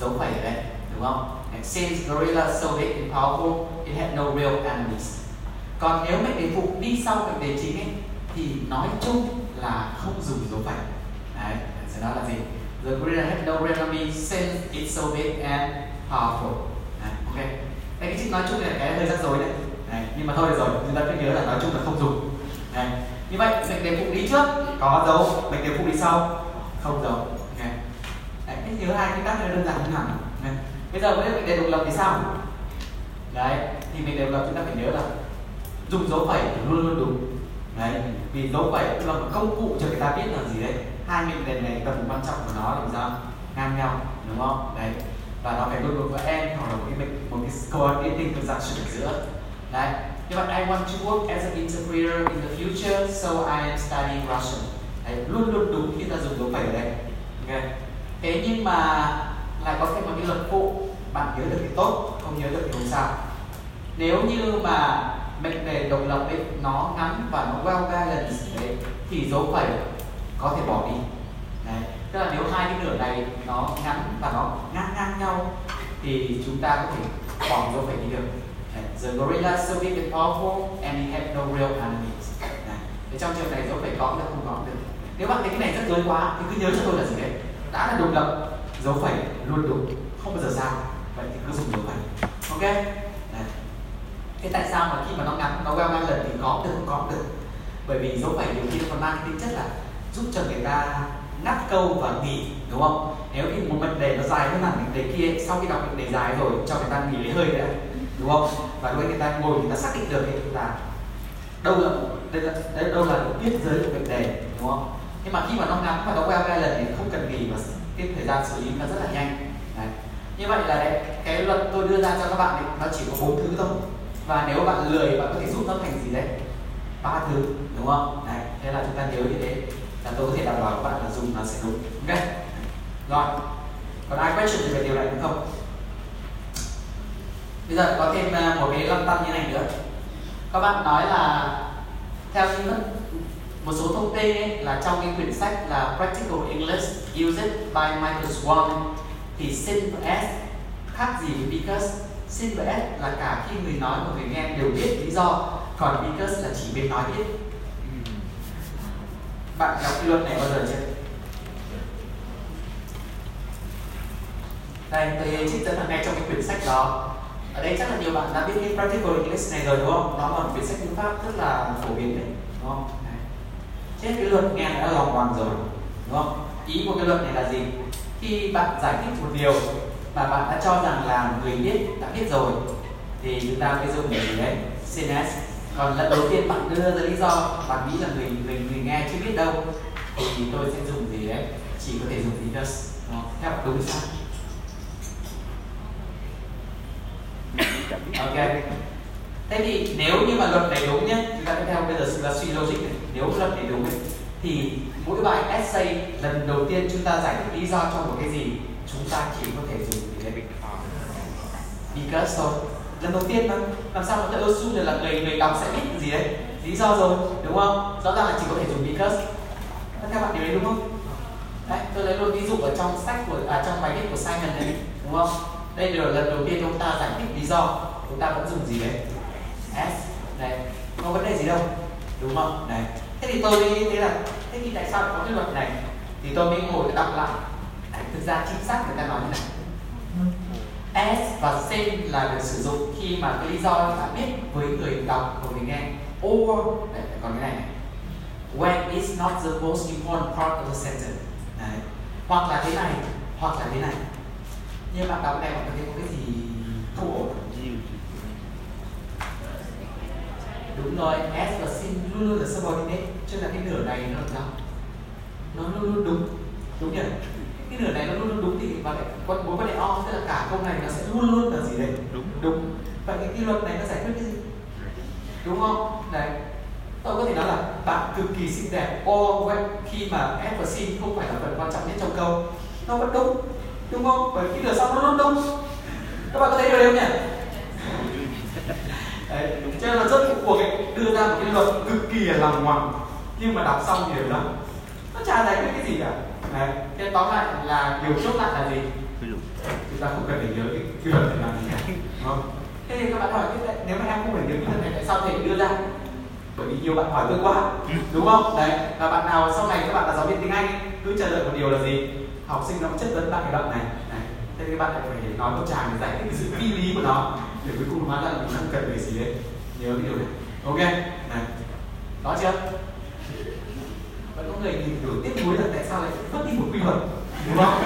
Dấu phẩy ở đây, đúng không? And since gorilla so big and powerful, it had no real enemies. Còn nếu mệnh đề phụ đi sau mệnh đề chính ấy, thì nói chung là không dùng dấu phẩy. Đấy, sẽ nói là gì? The gorilla had no real enemy since it's so big and powerful. Đấy, ok. Đấy, cái chữ nói chung là cái hơi rắc rối đấy. Đấy, nhưng mà thôi được rồi, chúng ta cứ nhớ là nói chung là không dùng. Đấy. Như vậy, mệnh đề phụ đi trước có dấu, mệnh đề phụ đi sau không dấu. Đấy. Đấy, nhớ hai cái tác này đơn giản hơn hẳn. Đấy. Bây giờ với mệnh đề độc lập thì sao? Đấy, thì mệnh đề độc lập chúng ta phải nhớ là dùng dấu phẩy luôn luôn đúng. Đấy, vì dấu phẩy là một công cụ cho người ta biết là gì đấy. Hai mệnh đề này tầm quan trọng của nó làm sao? Ngang nhau, đúng không? Đấy. Và nó phải luôn luôn với em hoặc là một cái mệnh một cái coordinating conjunction ở giữa. Đấy. Như vậy, I want to work as an interpreter in the future, so I am studying Russian. Đấy, luôn luôn đúng khi ta dùng dấu phẩy ở đây. Okay. Thế nhưng mà lại có thêm một cái luật phụ, bạn nhớ được thì tốt, không nhớ được thì không sao. Nếu như mà mệnh đề độc lập ấy nó ngắn và nó well balanced đấy, thì dấu phẩy có thể bỏ đi. Đấy. Tức là nếu hai cái nửa này nó ngắn và nó ngang ngang nhau thì chúng ta có thể bỏ dấu phẩy đi được. The gorilla so big and powerful and he had no real enemies. Đấy. Trong trường này dấu phẩy có là không có được. Nếu bạn thấy cái này rất lớn quá thì cứ nhớ cho tôi là gì đấy? Đã là độc lập, dấu phẩy luôn đúng, không bao giờ sai. Vậy thì cứ dùng dấu phẩy. Ok? Đấy. Thế tại sao mà khi mà nó ngắn, nó well balanced thì có được không có được? Bởi vì dấu phẩy nhiều khi còn mang cái tính chất là giúp cho người ta ngắt câu và nghỉ, đúng không? Nếu như một mệnh đề nó dài hơn hẳn mệnh đề kia, sau khi đọc mệnh đề dài rồi cho người ta nghỉ lấy hơi đấy, đúng không? Và lúc người ta ngồi người ta xác định được thì là đâu là đây là đây đâu là biên giới của mệnh đề, đúng không? Nhưng mà khi mà nó ngắn và nó well balanced thì không cần nghỉ mà cái thời gian xử lý nó rất là nhanh. Đấy. Như vậy là đấy, cái luật tôi đưa ra cho các bạn ấy, nó chỉ có bốn thứ thôi. Và nếu bạn lười bạn có thể rút nó thành gì đấy? Ba thứ, đúng không? Đấy, thế là chúng ta nhớ như thế là tôi có thể đảm bảo các bạn là dùng nó sẽ đúng. Ok. Rồi. Còn ai question về điều này cũng không? Bây giờ có thêm một cái lăn tăn như này nữa. Các bạn nói là theo một số thông tin ấy, là trong cái quyển sách là Practical English Used by Michael Swan thì simple as khác gì với because. Simple as là cả khi người nói và người nghe đều biết lý do, còn because là chỉ bên nói biết. Ừ. Bạn đọc cái luật này bao giờ chưa? Đây, tôi trích dẫn ngay trong cái quyển sách đó. Ở đây chắc là nhiều bạn đã biết cái Practical English này rồi đúng không? Nó là một quyển sách ngữ pháp rất là phổ biến đấy, đúng không? Thế cái luật nghe đã lòng hoàng rồi, đúng không? Ý của cái luật này là gì? Khi bạn giải thích một điều mà bạn đã cho rằng là người biết đã biết rồi thì chúng ta phải dùng để gì đấy? xê en ét. Còn lần đầu tiên bạn đưa ra lý do bạn nghĩ là người người, người nghe chưa biết đâu thì tôi sẽ dùng gì đấy? Chỉ có thể dùng because, theo đúng sao? Ok. Thế thì nếu như mà luật này đúng nhé, chúng ta sẽ theo bây giờ là suy logic này. Nếu luật này đúng ấy, thì mỗi bài essay lần đầu tiên chúng ta giải thích lý do cho một cái gì, chúng ta chỉ có thể dùng cái because thôi. Lần đầu tiên mà làm sao mà tôi assume là người người đọc sẽ biết gì đấy, lý do rồi, đúng không? Rõ ràng là chỉ có thể dùng because. Các bạn hiểu đấy đúng không? Đấy, tôi lấy luôn ví dụ ở trong sách của à, trong bài viết của Simon này, đúng không? Đây là lần đầu tiên chúng ta giải thích lý do, chúng ta vẫn dùng gì đấy? S này, không vấn đề gì đâu, đúng không? Này, thế thì tôi thấy là thế thì tại sao có cái luật này? Thì tôi mới ngồi đọc lại. Thực ra chính xác người ta nói như này. S và sin là được sử dụng khi mà cái lý do ta biết với người đọc và người nghe. Or, đấy, còn cái này này. When is not the most important part of the sentence. Đấy. Hoặc là thế này, hoặc là thế này. Nhưng bạn đọc này bạn thấy có cái gì không ổn? Đúng rồi, S và sin luôn luôn là subordinate, cho nên là cái nửa này nó là nó luôn luôn đúng, đúng nhỉ? Cái nửa này nó luôn luôn đúng thì và lại mối quan hệ o, tức là cả câu này nó sẽ luôn luôn là gì đấy? Đúng, đúng. Vậy cái quy luật này nó giải quyết cái gì? Đúng không? Đấy. Tôi có thể nói là bạn cực kỳ xinh đẹp, or khi mà S và sin không phải là phần quan trọng nhất trong câu, nó vẫn đúng. Đúng không? Bởi khi lửa xong nó luôn đúng. Các bạn có thấy điều đấy không nhỉ? Đấy, cho nên là rất phụ cuộc ấy, đưa ra một cái luật cực kỳ là lòng ngoằng nhưng mà đọc xong thì lắm. Nó chả giải quyết cái gì cả. Đấy, thế tóm lại là điều chốt lại là gì? Chúng ta không cần phải nhớ cái quy luật này làm gì cả, đúng không? Thế thì các bạn hỏi thế này, nếu mà em không phải nhớ quy luật này tại sao thầy đưa ra? Bởi vì nhiều bạn hỏi tôi quá, đúng không? Đấy, và bạn nào sau này các bạn là giáo viên tiếng Anh ấy, cứ chờ đợi một điều là gì? Học sinh nó chất vấn bạn cái đoạn này, này. Thế các bạn lại phải nói một tràng để giải thích cái sự phi lý của nó để cuối cùng hóa ra là mình không cần phải gì đấy, nhớ cái điều này, ok, này, đó chưa? Vẫn có người nhìn kiểu tiếc nuối là tại sao lại mất đi một quy luật, đúng không?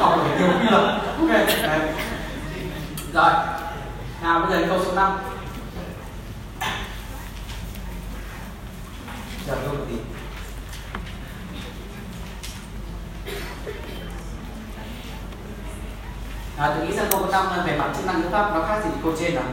Còn phải nhiều quy luật, ok, này. Rồi, nào bây giờ câu số năm, chờ tôi một tí. À, tôi nghĩ rằng câu số năm về mặt chức năng ngữ pháp nó khác gì câu trên nào?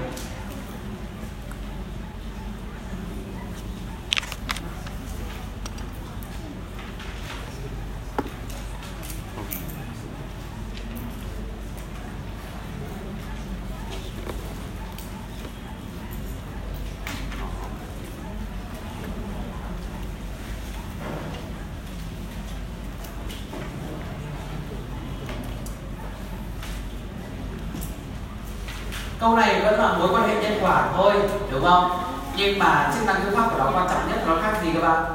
Câu này vẫn là mối quan hệ nhân quả thôi, đúng không? Nhưng mà chức năng ngữ pháp của nó quan trọng nhất nó khác gì các bạn?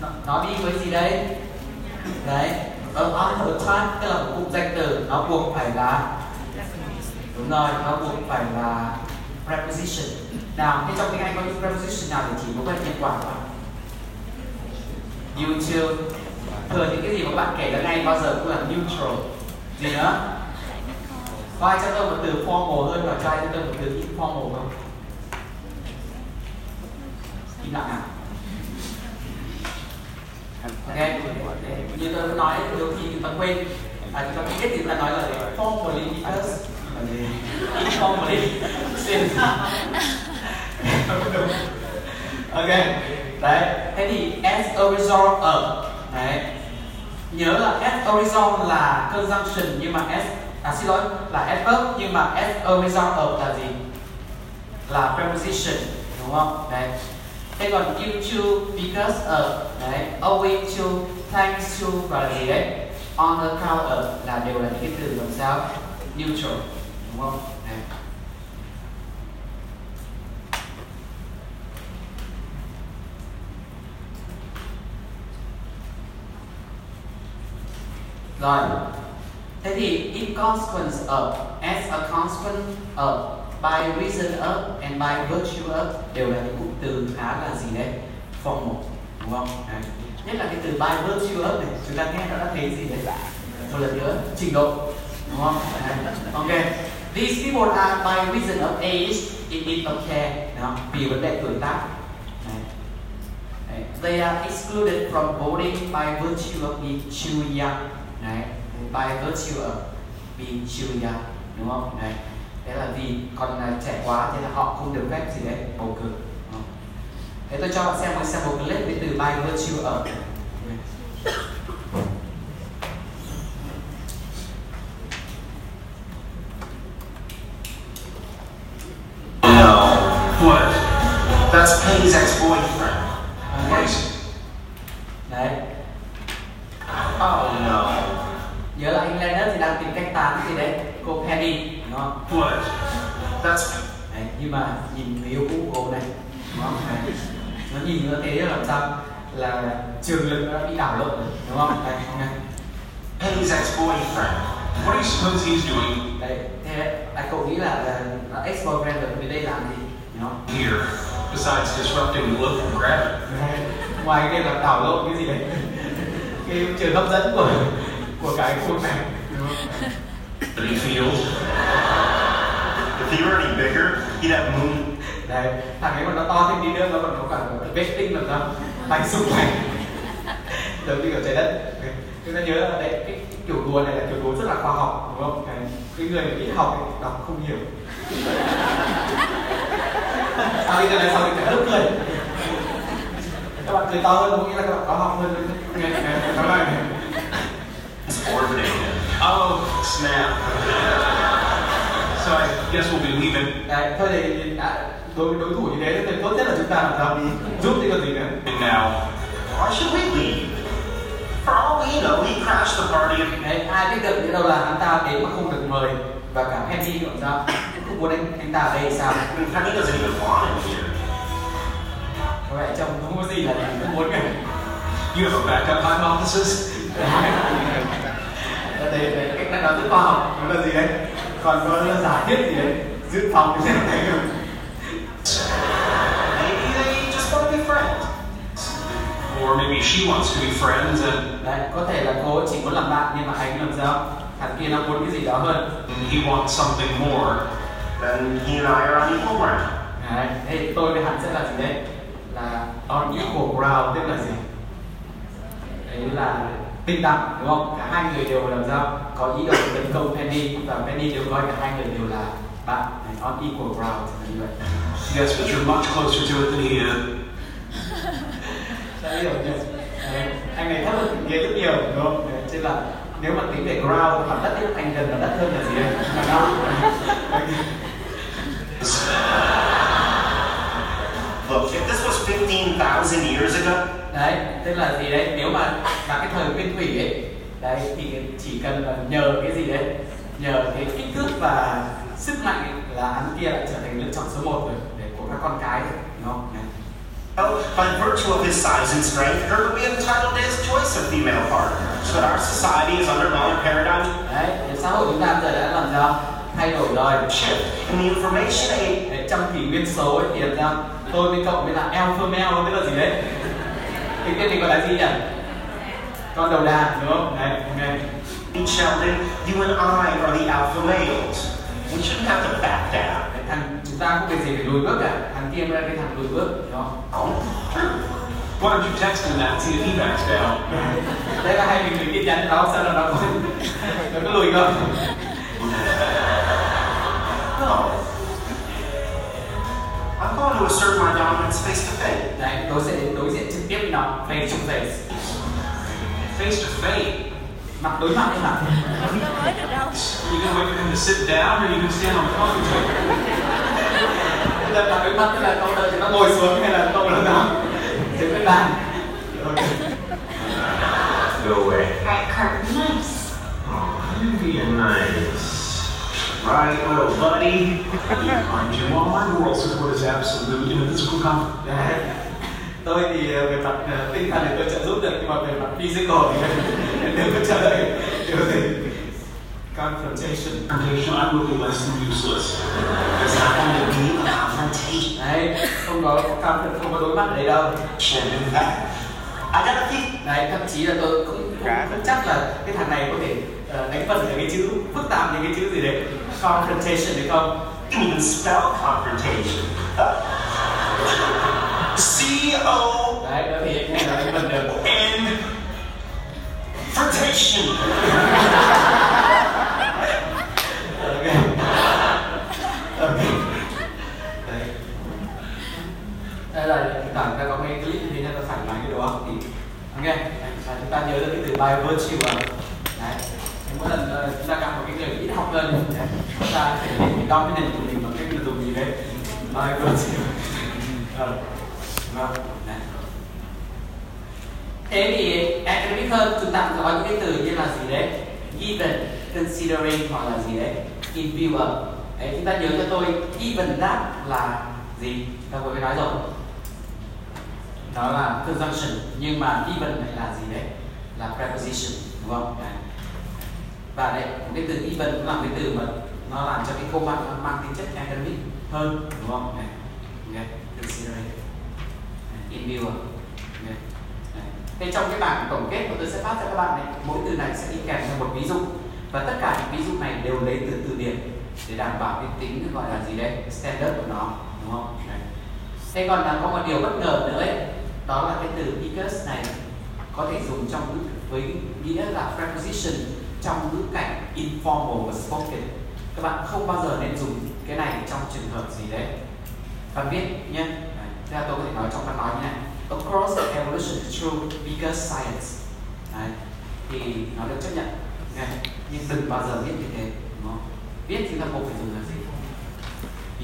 Nó, nó đi với gì đấy? Đấy, ở author class tức là một cụm danh từ, nó buộc phải là đúng rồi, nó buộc phải là preposition. Nào, thế trong tiếng Anh có những preposition nào để chỉ mối quan hệ nhân quả không? Neutral. Thường những cái gì mà các bạn kể ra ngay bao giờ cũng là neutral. Gì nữa? Có ai cho tôi một từ formal hơn và cho ai cho tôi một từ informal không? Im lặng nào. Ok, như tôi đã nói, đôi khi chúng ta quên. À, chúng ta biết thì chúng ta nói là formally because, informally since. Ok, đấy. Thế thì as a result of. Đấy. Nhớ là as a result là conjunction nhưng mà as à xin lỗi là adverb, nhưng mà adverb mới giao of là gì? Là preposition, đúng không? Đấy. Thế còn due to, because of, đấy, owing to, thanks to và là gì đấy? On account of là đều là những cái từ làm sao? Neutral, đúng không? Đấy. Rồi. Thế thì in consequence of, as a consequence of, by reason of and by virtue of đều là những cụm từ khá là gì đấy? Formal, đúng không? Đấy. Nhất là cái từ by virtue of này, chúng ta nghe nó đã thấy gì đấy? Một lần nữa, trình độ, đúng không? Đấy. Ok. These people are by reason of age, it is okay. Đó, vì vấn đề tuổi tác. Đấy. Đấy. They are excluded from voting by virtue of being too young. Đấy. By virtue of being too young, đúng không? Đấy. Thế là vì còn là trẻ quá, thế là họ không được phép gì đấy bầu cử. Thế tôi cho bạn xem một xem một clip với từ by virtue of. What? That's Peggy's ex-boyfriend. Right. Đấy. Oh no. Nhớ là anh Leonard thì đang tìm cách tán gì đấy cô Penny. Đó. Đấy, nhưng mà nhìn người yêu cũ của ông này, đúng không? Đấy. Nó nhìn nó thế làm sao là trường lực nó bị đảo lộn, đúng không? Đấy, không này. His ex-boyfriend. What do you suppose he's doing? Đấy, thế à, cậu nghĩ là, là ex-boyfriend ở bên đây làm gì? Đúng không? Here, besides disrupting the local graphic. Ngoài cái là đảo lộn cái gì đấy, cái trường hấp dẫn của của cái khu này, đúng không? But he feels. If he were any bigger, he'd have moon. Đấy, thằng ấy còn nó to thêm đi nữa, nó còn có cả vesting làm sao? Bánh sung này, giống như kiểu trái đất. Chúng ta nhớ là đấy, cái, cái kiểu đùa này là kiểu đùa rất là khoa học, đúng không? Cái, cái người mà ít học ấy, đọc không hiểu. Sau khi cái này xong thì cả lớp cười. Các bạn cười to hơn, có nghĩa là các bạn có học hơn. Nghe này, nói này. Oh snap. So I guess we'll be leaving. Đấy, thôi thì đã đối đối thủ như thế thì tốt nhất là chúng ta làm sao giúp cái còn gì nữa. And now, why should we leave? For all we know, he crashed the party. Đấy, ai biết được đâu là hắn ta đến mà không được mời và cả Henry làm sao? Không muốn anh anh ta ở đây sao? Henry doesn't even want him here. Vậy chồng không có gì là không muốn cả. You have a backup hypothesis. Đấy, đấy, cách này nói rất khoa học, nó là gì đấy? Còn có giả thiết gì đấy? Dự phòng thì sẽ thấy được. Maybe they just want to be friends. Or maybe she wants to be friends and... Đấy, có thể là cô chỉ muốn làm bạn nhưng mà anh làm sao? Thằng kia nó muốn cái gì đó hơn. He wants something more than he and I are on equal ground. Đấy, thế tôi với hắn sẽ là gì đấy? Là on equal ground, tức là gì? Đấy là... bình đẳng, đúng không? Cả hai người đều làm sao? Có ý đồ tấn công Penny và Penny đều coi cả hai người đều là bạn, on equal ground như vậy. Yes, but you're much closer to it than he is. Đã hiểu chưa? Anh này thấp hơn tình nghĩa rất nhiều, đúng không? Chứ là nếu mà tính về ground khoảng đất thì anh gần là đất hơn là gì đây? Look, if this was fifteen thousand years ago. Đấy, tức là gì đấy? Nếu mà là cái thời nguyên thủy ấy, đấy thì chỉ cần là nhờ cái gì đấy, nhờ cái kích thước và sức mạnh ấy, là hắn kia lại trở thành lựa chọn số một rồi để của các con cái rồi, đúng không? Well, by virtue of his size and strength, her would be entitled to his choice of female partners. But our society is undergoing a paradigm. Đấy, xã hội chúng ta giờ đã làm sao? Thay đổi rồi. Shift in the information age. Đấy, trong kỷ nguyên số ấy thì làm sao? Tôi với cậu mới là alpha male, tức là gì đấy? Thì cái mình gọi là gì nhỉ? Con đầu đàn, đúng không? Đấy, ok. In Sheldon, you and I are the alpha males. We shouldn't have to back down. Thằng chúng ta không việc gì phải lùi bước cả. Thằng kia mới là cái thằng lùi bước, đó. Why don't you text him that? See if he backs down. Đấy là hay mình tin nhắn đó, sao là nó có, nó có lùi không? No. I'm going to assert my dominance face to face. Đấy, tôi sẽ đối diện trực tiếp với nó, face to face. Face to face. mặt đối mặt hay mặt? You can wait for him to sit down or you can stand on the phone. Thế là mặt đối mặt, thế là câu đời thì nó ngồi xuống hay là câu là nó đứng lên bàn. Go away. Right card, nice. Oh, you're being nice. Right, little buddy. Aren't you all my moral support is absolute? You know, this will come. Tôi thì về mặt tinh thần thì tôi trợ giúp được, nhưng mà về mặt physical thì đừng có trả lời điều gì. Confrontation. Confrontation, I will be less than useless. Because I want to be a confrontation. Đấy, không có confront, không có đối mặt ở đây đâu. And in fact, I got a thing. Đấy, thậm chí là tôi cũng cũng chắc là cái thằng này có thể uh, đánh vần những cái chữ phức tạp, những cái chữ gì đấy. Confrontation được không? Even spell confrontation. C O Đấy, đó thì cái này là được. Confrontation. Okay. Okay. Đấy. Đây là chúng ta có mấy clip như thế này, ta phản ánh cái đó thì ok. Và chúng ta nhớ được cái từ bivirtue. Đấy. Mỗi lần chúng ta gặp một cái người ít học hơn, chúng ta phải dominant của mình bằng cách là dùng gì đấy? Bivirtue. Thế thì academic hơn, chúng ta có những cái từ như là gì đấy? Given, considering hoặc là gì đấy? In view of. Đấy, chúng ta nhớ cho tôi even that là gì? Ta vừa mới nói rồi. Đó là conjunction, nhưng mà even này là gì đấy? Là preposition, đúng không? Đấy. Và đấy, một cái từ even cũng là cái từ mà nó làm cho cái câu văn nó mang tính chất academic hơn, đúng không? Đấy. Okay. Considering. In view of. Thế trong cái bảng tổng kết của tôi sẽ phát cho các bạn này, mỗi từ này sẽ đi kèm theo một ví dụ và tất cả những ví dụ này đều lấy từ từ điển để đảm bảo cái tính gọi là gì đấy, standard của nó, đúng không? Đấy. Thế còn là có một điều bất ngờ nữa ấy, đó là cái từ because này có thể dùng trong với nghĩa là preposition trong ngữ cảnh informal và spoken. Các bạn không bao giờ nên dùng cái này trong trường hợp gì đấy bạn biết nhé. Thế là tôi có thể nói trong văn nói như này. Of course, evolution is true because science. Đấy, thì nó được chấp nhận. Okay. Nhưng đừng bao giờ viết như thế, đúng không? Viết chúng ta buộc phải dùng là gì?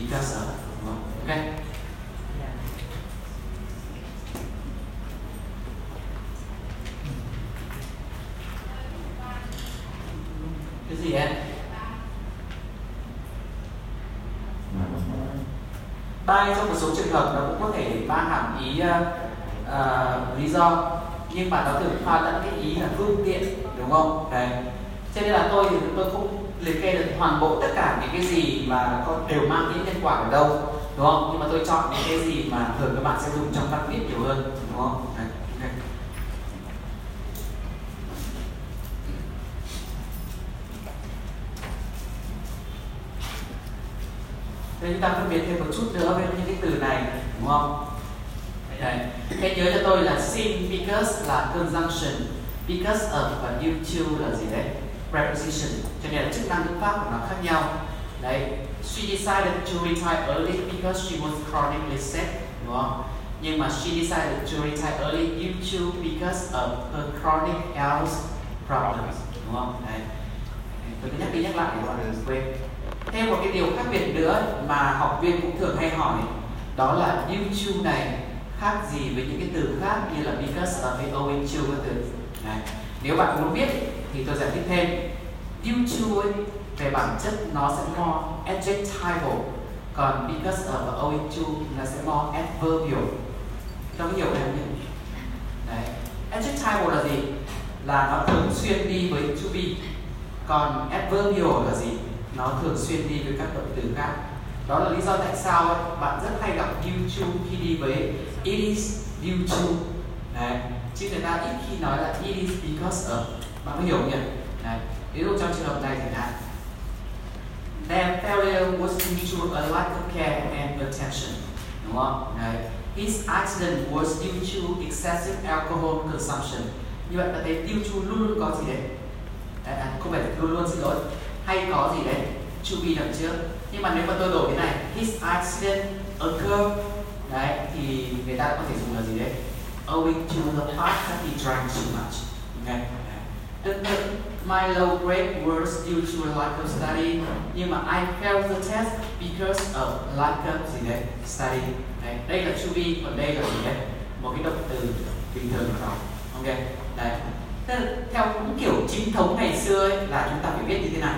Because, đúng không? Ok. Cái gì em? By trong một số trường hợp nó cũng có thể mang hàm ý Uh, lý do, nhưng mà nó thường pha lẫn cái ý là phương tiện, đúng không? Đấy. Cho nên là tôi thì tôi không liệt kê được toàn bộ tất cả những cái gì mà có đều mang tính nhân quả ở đâu, đúng không? Nhưng mà tôi chọn những cái gì mà thường các bạn sẽ dùng trong văn viết nhiều hơn, đúng không? Đấy. Okay. Thế chúng ta phân biệt thêm một chút nữa với những cái từ này, đúng không? Đấy. Cái nhớ cho tôi là sin because là conjunction, because of và due to là gì đấy? Preposition. Cho nên là chức năng ngữ pháp của nó khác nhau. Đấy. She decided to retire early because she was chronically sick, đúng không? Nhưng mà she decided to retire early due to because of her chronic health problems, đúng không? Đấy. Tôi cứ nhắc đi nhắc lại để mọi người đừng quên. Thêm một cái điều khác biệt nữa mà học viên cũng thường hay hỏi, đó là due to này khác gì với những cái từ khác như là because of hay owing to các từ này. Nếu bạn muốn biết thì tôi giải thích thêm. Due to ấy, về bản chất nó sẽ more adjectival, còn because of và owing to nó sẽ more adverbial. Các bạn hiểu không nhỉ? Đấy. Adjectival là gì? Là nó thường xuyên đi với to be. Còn adverbial là gì? Nó thường xuyên đi với các động từ khác. Đó là lý do tại sao ấy, bạn rất hay gặp due to khi đi với it is due to. Đấy. Chứ người ta ít khi nói là it is because of. Bạn có hiểu không nhỉ? Đấy. Ví dụ trong trường hợp này thì là their failure was due to a lack of care and attention, đúng không? Đấy. His accident was due to excessive alcohol consumption. Như vậy bạn thấy due to luôn luôn có gì đấy? Đấy, à, không phải luôn luôn xin lỗi. Hay có gì đấy? To be đằng trước. Nhưng mà nếu mà tôi đổi cái này his accident occurred, đấy, thì người ta có thể dùng là gì đấy? Owing to the fact that he drank too much. Okay. And the, my low grade was due to a lack of study. Nhưng mà I failed the test because of lack of gì đấy? Study. Đấy. Đây là to be, còn đây là gì đấy? Một cái động từ bình thường của nó. Ok. Đấy. Thế theo cũng kiểu chính thống ngày xưa ấy, là chúng ta phải biết như thế này.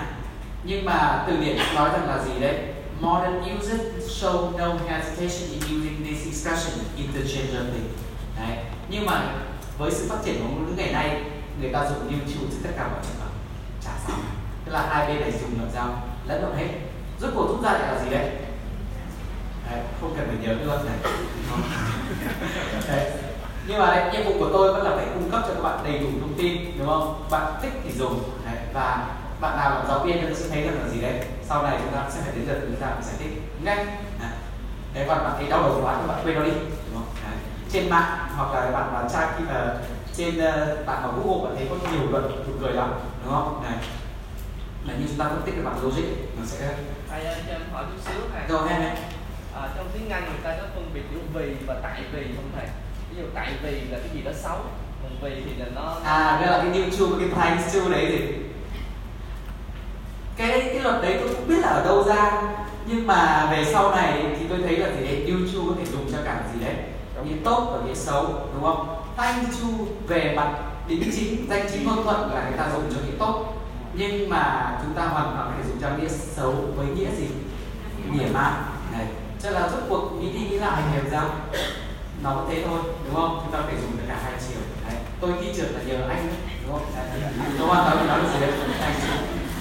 Nhưng mà từ điển nói rằng là gì đấy? Modern users show no hesitation in using this expression interchangeably. Đấy. Nhưng mà với sự phát triển của ngôn ngữ ngày nay, người ta dùng new to trên tất cả mọi trường hợp, chả sao. Tức là hai bên này dùng làm sao lẫn lộn hết. Rốt cuộc rút ra lại là gì đấy? Đấy, không cần phải nhớ nữa này. Đấy. Nhưng mà đấy, nhiệm vụ của tôi vẫn là phải cung cấp cho các bạn đầy đủ thông tin, đúng không? Bạn thích thì dùng. Đấy. Và bạn nào làm giáo viên thì sẽ thấy rằng là gì đấy? Sau này chúng ta sẽ phải đến giờ chúng ta cũng giải thích ngay. Đấy, còn bạn thấy đau đầu quá thì bạn quên nó đi, đúng không? Đấy. Trên mạng hoặc là bạn vào chat khi mà trên bạn vào Google bạn thấy có nhiều luận buồn cười lắm, đúng không? Này, là như chúng ta phân tích cái bảng logic nó sẽ. Thầy cho em hỏi chút xíu thầy. Rồi em này. À, trong tiếng Anh người ta có phân biệt giữa vì và tại vì không thầy? Ví dụ tại vì là cái gì đó xấu, còn vì thì là nó. À, đây là cái new true, cái thanks true đấy gì? Cái cái luật đấy tôi cũng biết là ở đâu ra, nhưng mà về sau này thì tôi thấy là gì đấy new true có thể dùng cho cả gì đấy, nghĩa tốt và nghĩa xấu, đúng không? Thank you về mặt đính chính, danh chính ngôn thuận là người ta dùng cho nghĩa tốt, nhưng mà chúng ta hoàn toàn có thể dùng cho nghĩa xấu với nghĩa gì? Nghĩa mạn. Đấy. Cho là rốt cuộc ý đi nghĩ lại hiểu ra nó có thế thôi, đúng không? Chúng ta phải dùng được cả hai chiều. Đấy. Tôi thi trượt là nhờ anh, đúng không? Tôi hoàn toàn nói được gì đấy?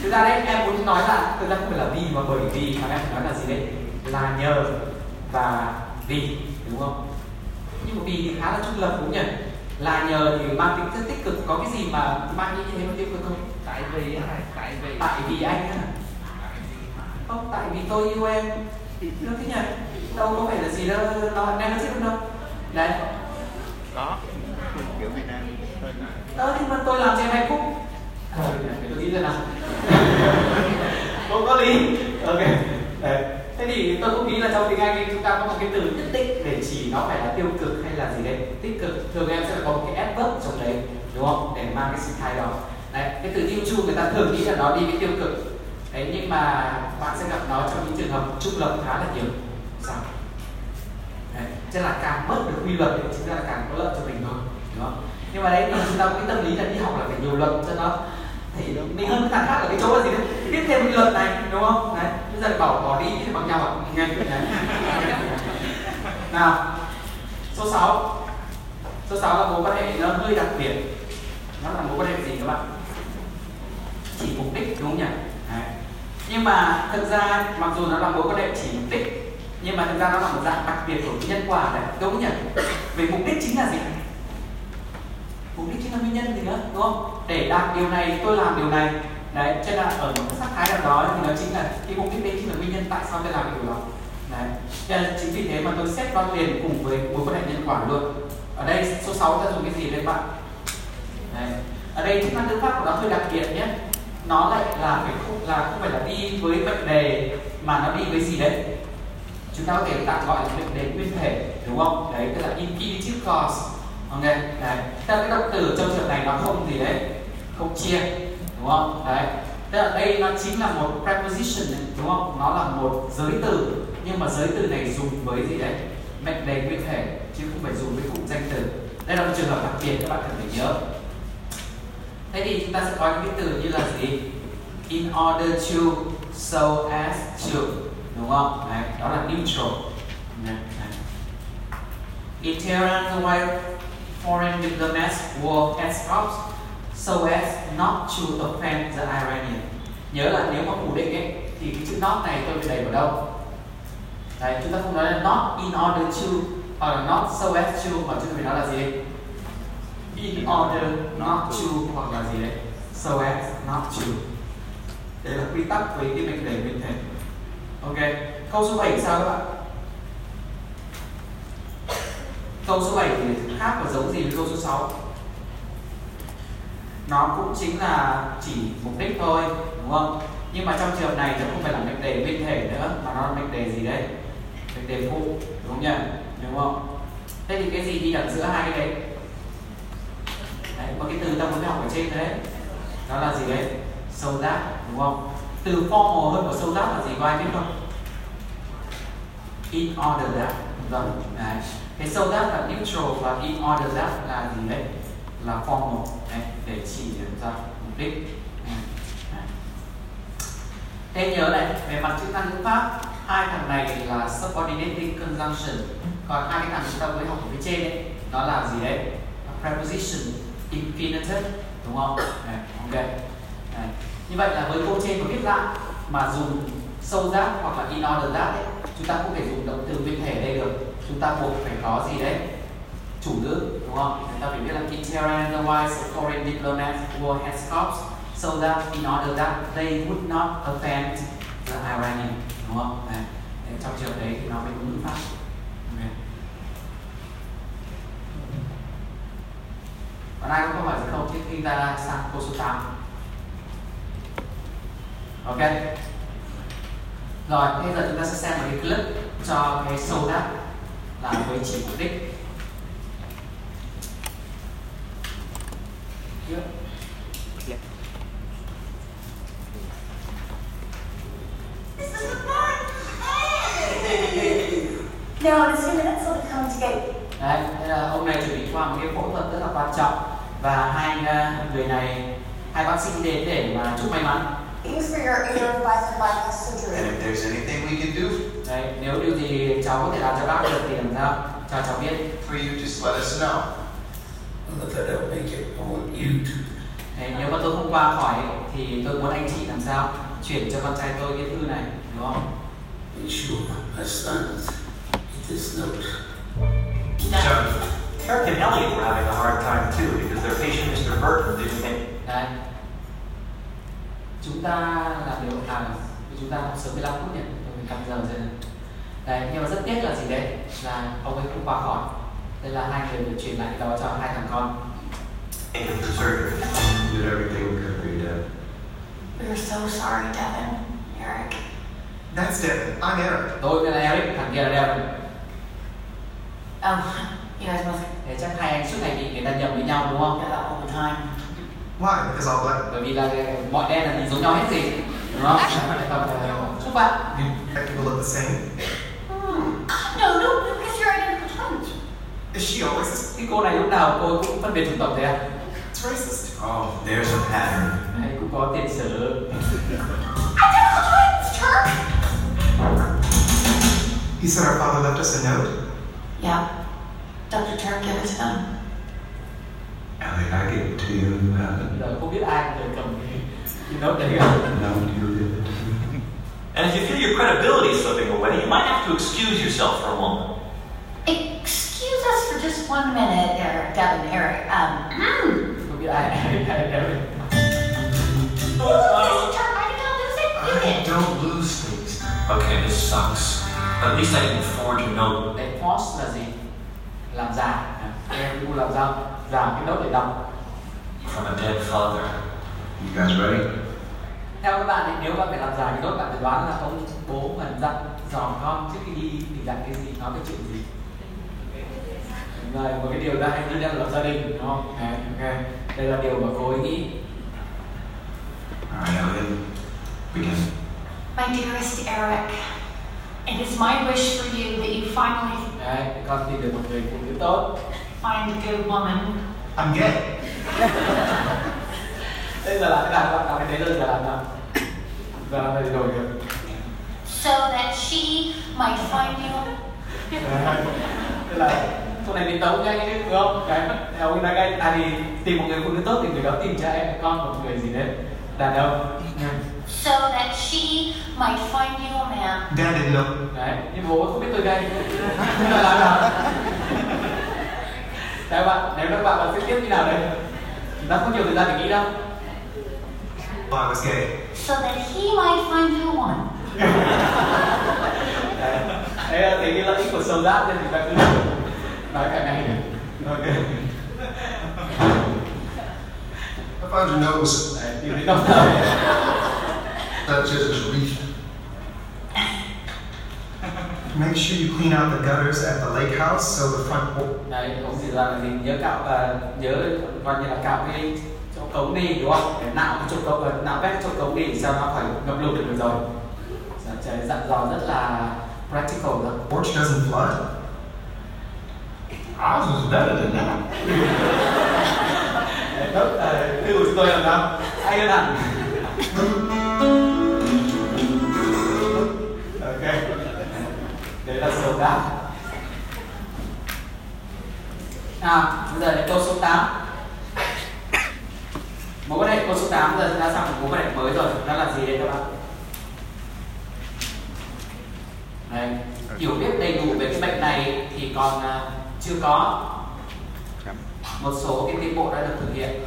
Thực ra đấy em muốn nói là thực ra không phải là vì mà bởi vì mà em phải nói là gì đấy? Là nhờ và vì, đúng không? Nhưng mà vì thì khá là trung lập, đúng nhỉ? Là nhờ thì mang tính rất tích cực, có cái gì mà mang như thế mà tiêu cực không? Tại vì á, tại vì tại vì anh á, không tại vì tôi yêu em, nó thế nhỉ? Đâu có phải là gì đâu, nó em nó chết đâu, đấy. Đó, kiểu Việt Nam. Ơ thì mà tôi làm cho em hạnh phúc. Tôi nghĩ rồi nào. Không có lý. Ok. Đấy. Thế thì tôi cũng nghĩ là trong tiếng Anh chúng ta có một cái từ nhất định để chỉ nó phải là tiêu cực hay là gì đấy tích cực, thường em sẽ có một cái adverb trong đấy, đúng không, để mang cái sinh thái đó. Đấy, cái từ yêu chu người ta thường nghĩ là nó đi với tiêu cực đấy, nhưng mà bạn sẽ gặp nó trong những trường hợp trung lập khá là nhiều. Sao? Đấy, chứ là càng mất được quy luật thì chúng ta là càng có lợi cho mình thôi, đúng không? Nhưng mà đấy chúng ta có cái tâm lý là đi học là phải nhiều luật cho nó thì mình hơn cái thằng khác ở cái chỗ là gì đấy biết thêm quy luật này, đúng không? Đấy, bây giờ bảo bỏ đi thì bằng nhau ạ. Nào, số sáu. Số sáu là mối quan hệ nó hơi đặc biệt. Nó là mối quan hệ gì các bạn? Chỉ mục đích, đúng không nhỉ? Đấy. Nhưng mà thực ra mặc dù nó là mối quan hệ chỉ mục đích, nhưng mà thực ra nó là một dạng đặc biệt của nhân quả đấy, đúng không nhỉ? Vì mục đích chính là gì? Mục đích chính là nguyên nhân gì nữa, đúng không? Để đạt điều này tôi làm điều này. Đấy, cho nên là ở một sắc thái nào đó thì nó chính là cái mục đích đấy chính là nguyên nhân tại sao tôi làm cái điều đó. Đấy, cho nên chính vì thế mà tôi xếp nó liền cùng với mối quan hệ nhân quả luôn. Ở đây số sáu ta dùng cái gì đây bạn? Đấy, ở đây chức năng tư pháp của nó hơi đặc biệt nhé. Nó lại là phải không là không phải là đi với mệnh đề mà nó đi với gì đấy? Chúng ta có thể tạm gọi là mệnh đề nguyên thể, đúng không? Đấy, tức là imperative clause. Ok, đấy. Tức là cái động từ trong trường này nó không gì đấy, không chia. Đúng không? Đấy. Tức là đây nó chính là một preposition này, đúng không? Nó là một giới từ, nhưng mà giới từ này dùng với gì đấy? Mệnh đề nguyên thể chứ không phải dùng với cụm danh từ. Đây là một trường hợp đặc biệt các bạn cần phải nhớ. Thế thì chúng ta sẽ có những cái từ như là gì? In order to, so as to, đúng không? Đấy, đó là neutral. In Tehran, while foreign diplomats wore headscarves, so as not to offend the Iranian. Nhớ là nếu mà phủ định ấy thì cái chữ not này tôi phải đẩy vào đâu? Đấy, chúng ta không nói là not in order to hoặc là not so as to, mà chúng ta phải nói là gì? In order not to hoặc là gì đấy? So as not to. Đấy là quy tắc với cái mệnh đề nguyên thể. Ok, câu số bảy sao các bạn? Câu số bảy thì khác và giống gì với câu số sáu? Nó cũng chính là chỉ mục đích thôi, đúng không? Nhưng mà trong trường hợp này nó không phải là mệnh đề nguyên thể nữa mà nó là mệnh đề gì đấy? Mệnh đề phụ, đúng không nhỉ? Đúng không? Thế thì cái gì đi đặt giữa hai cái đấy? Đấy, có cái từ ta muốn học ở trên đấy. đó là gì đấy, sâu rác, đúng không? Từ formal hơn của sâu rác là gì, có ai biết không? In order rác, đúng không? Đấy. Cái sâu rác là neutral và in order rác là gì đấy, là formal đấy, để chỉ ra mục đích. Thế nhớ này, về mặt chữ Tăng ngữ pháp, hai thằng này là subordinating conjunction, còn hai cái thằng chúng ta mới học ở phía trên đấy, đó là gì đấy, preposition, infinitive, đúng không? Đấy, ok. Đấy. Như vậy là với câu trên có viết lại mà dùng so that hoặc là in order that ấy, chúng ta không thể dùng động từ nguyên thể đây được, chúng ta buộc phải có gì đấy, chủ ngữ, đúng không? Chúng ta phải biết là Italian, otherwise, foreign diplomats wore headscarves so that in order that they would not offend the Iranian, đúng không? Đấy. Đấy, trong trường đấy thì nó phải ngữ pháp. Okay. Còn ai có câu hỏi gì không trước khi ta sang câu số tám? Ok. Rồi, bây giờ chúng ta sẽ xem một cái clip cho cái so that là với chỉ mục đích. Yeah. Yeah. This is the part. Hey. Now it's in the next one come together. Đấy, thế là hôm nay chuẩn bị qua một cái phẫu thuật rất là quan trọng và hai người này, hai bác sĩ đến để mà chúc may mắn. And if there's anything we can do, đấy, nếu điều gì cháu có thể làm cho bác được thì làm sao? Cho cháu biết. For you just let us know. But if I don't make it, I want you to. Đấy, nếu mà tôi không qua khỏi thì tôi muốn anh chị làm sao? Chuyển cho con trai tôi cái thư này, đúng không? Ensure my son with this note. John, Eric and Elliot were having a hard time too because their patient mister Burton didn't make it. Chúng ta làm điều à, chúng ta học sớm mười lăm phút nhỉ, mình cắm giờ rồi. Đấy, nhưng mà rất tiếc là gì đấy, là ông ấy không qua khỏi. Nên là hai người được truyền lại cái đó cho hai thằng con. We're so sorry, Devin. Eric. That's Devin. I'm Eric. Tôi tên là Eric, thằng kia là Devin. Oh, you guys must. Thế chắc hai anh suốt ngày bị người ta nhầm với nhau đúng không? Yeah, all the time. Why? Because all black. Bởi vì là mọi đen là nhìn giống nhau hết gì, đúng không? Chúc bạn. People look the same. No, no, because you're identical. Is she always? Cái cô này lúc nào cô cũng phân biệt chủng tộc thế à? It's racist. Oh, there's a pattern. Này cũng có tiền sử. He said our father left us a note. Yeah. Doctor Turk gave it to him. Elliot, I gave it to you in the heaven. Rồi không biết ai người cầm cái nốt đấy không? No, you did it. And if you feel your credibility slipping away, you might have to excuse yourself for a moment. Excuse us for just one minute, Eric, Devin, Eric. Um, không biết ai, Eric, Eric. Oh, Mister Turk, I didn't lose it. You did. I don't lose things. Okay, this sucks. But at least I didn't forge a note. Đấy, forge là gì? Làm giả. Em cũng làm sao? Giảm cái nốt để đọc. From a dead father. You guys ready? Theo các bạn thì nếu bạn phải làm dài cái nốt, bạn phải đoán là ông bố mình dặn dò con trước khi đi thì dặn cái gì, nói cái chuyện gì. Rồi một cái điều ra anh đưa ra lập gia đình, đúng không? Đấy, ok. Đây là điều mà cô ấy nghĩ. Alright, Elliot. Begin. My dearest Eric, it is my wish for you that you finally. Đấy, con tìm được một người phụ nữ tốt. Find a good woman. I'm gay. Đây giờ là cái đàn bạn nào cái đấy giờ làm nào? Giờ làm này đổi được. So that she might find you. Đây là sau này mình tấu ngay đấy, đúng không? Cái mất theo cái này ngay. À thì tìm một người phụ nữ tốt thì người đó tìm cho em con một người gì đấy. Đàn ông. So that she might find you a man. Gay đến đâu? Đấy, nhưng bố không biết tôi gay. Giờ làm nào? Đấy bạn, nếu các bạn sẽ tiếp như nào đây? Chúng ta không nhiều thời gian để nghĩ đâu. Wow, it's gay. So that he might find you one. Đấy, đấy là cái lợi ích của sâu rác nên chúng ta cứ nói cả ngày này. Ok. I found your nose. Đấy, tìm đến nông thơ. That's just a relief. Make sure you clean out the gutters at the lake house so the front. Đấy, không chỉ là gì nhớ cạo và nhớ coi như là cạo cái chỗ cống đi, đúng không? Để nạo cái chỗ cống, nạo vét cái chỗ cống đi, sao nó phải ngập lụt được rồi. Trời dặn dò rất là practical đó. Porch doesn't flood. Ours is better than that. Tốt, tư của chúng tôi làm sao? Hay hơn hẳn. Ok. Đấy là số đáp. À, bây giờ đến câu số tám. Mối quan hệ câu số tám giờ ra sang một mối quan hệ mới rồi. Nó là gì đây các bạn? Đấy. Hiểu biết đầy đủ về cái bệnh này thì còn uh, chưa có. Một số cái tiến bộ đã được thực hiện.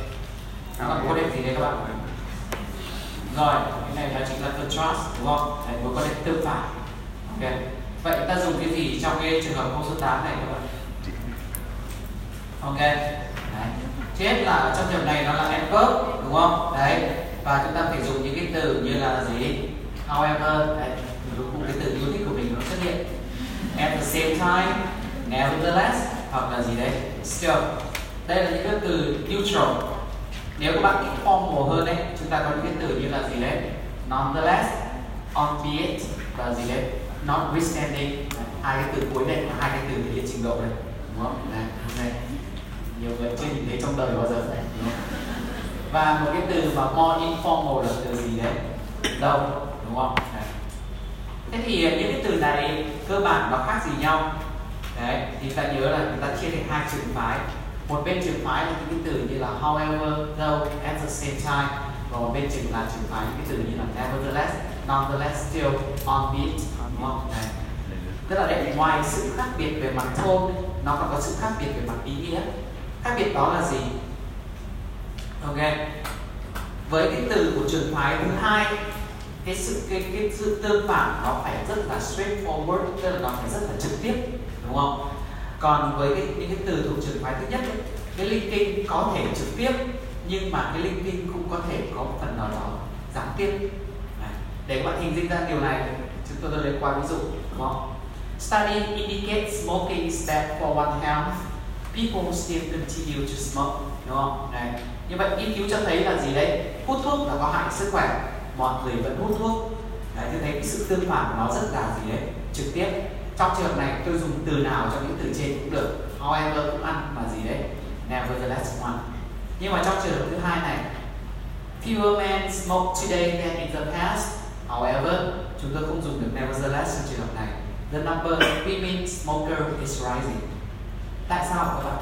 Nó còn mối quan hệ gì đây các bạn? Rồi, cái này là chính là contrast, đúng không? Đấy, mối quan hệ tương phản. Ok. Vậy ta dùng cái gì trong cái trường hợp câu số tám này các bạn? Ok. Đấy. Chết là trong trường này nó là adverb, đúng không? Đấy. Và chúng ta phải dùng những cái từ như là gì? However, đấy. Cũng cái từ yêu thích của mình nó xuất hiện. At the same time, nevertheless, hoặc là gì đấy? Still. Đây là những cái từ neutral. Nếu các bạn ít formal hơn đấy, chúng ta có những cái từ như là gì đấy? Nonetheless, albeit và gì đấy? Notwithstanding. Hai cái từ cuối này là hai cái từ thể hiện trình độ này, đúng không? Này, này. Nhiều người chưa nhìn thấy trong đời bao giờ này, đúng không? Và một cái từ mà more informal là từ gì đấy? Đâu, đúng không? Này. Thế thì những cái từ này cơ bản nó khác gì nhau? Đấy, thì ta nhớ là chúng ta chia thành hai trường phái. Một bên trường phái là những cái từ như là however, though, at the same time. Và một bên trường là trường phái những cái từ như là nevertheless, nonetheless, still, albeit, đúng không? Đấy. Tức là để ngoài sự khác biệt về mặt thôn, nó còn có sự khác biệt về mặt ý nghĩa. Khác biệt đó là gì? Ok. Với cái từ của trường phái thứ hai, cái sự cái, cái sự tương phản nó phải rất là straightforward, tức là nó phải rất là trực tiếp, đúng không? Còn với cái, những cái từ thuộc trường phái thứ nhất ấy, cái linking có thể trực tiếp nhưng mà cái linking cũng có thể có một phần nào đó gián tiếp. Để các bạn hình dung ra điều này, chúng tôi đã lấy qua ví dụ, đúng không? Study indicates smoking is bad for one's health. People still continue to smoke, đúng không? Này. Như vậy nghiên cứu cho thấy là gì đấy? Hút thuốc là có hại sức khỏe. Mọi người vẫn hút thuốc. Đấy, tôi thấy cái sự tương phản của nó rất là gì đấy? Trực tiếp. Trong trường hợp này tôi dùng từ nào trong những từ trên cũng được. However cũng ăn mà gì đấy? Nevertheless one. Nhưng mà trong trường hợp thứ hai này, fewer men smoke today than in the past. However, chúng tôi không dùng được nevertheless trong trường hợp này. The number of women smoker is rising. Tại sao các bạn?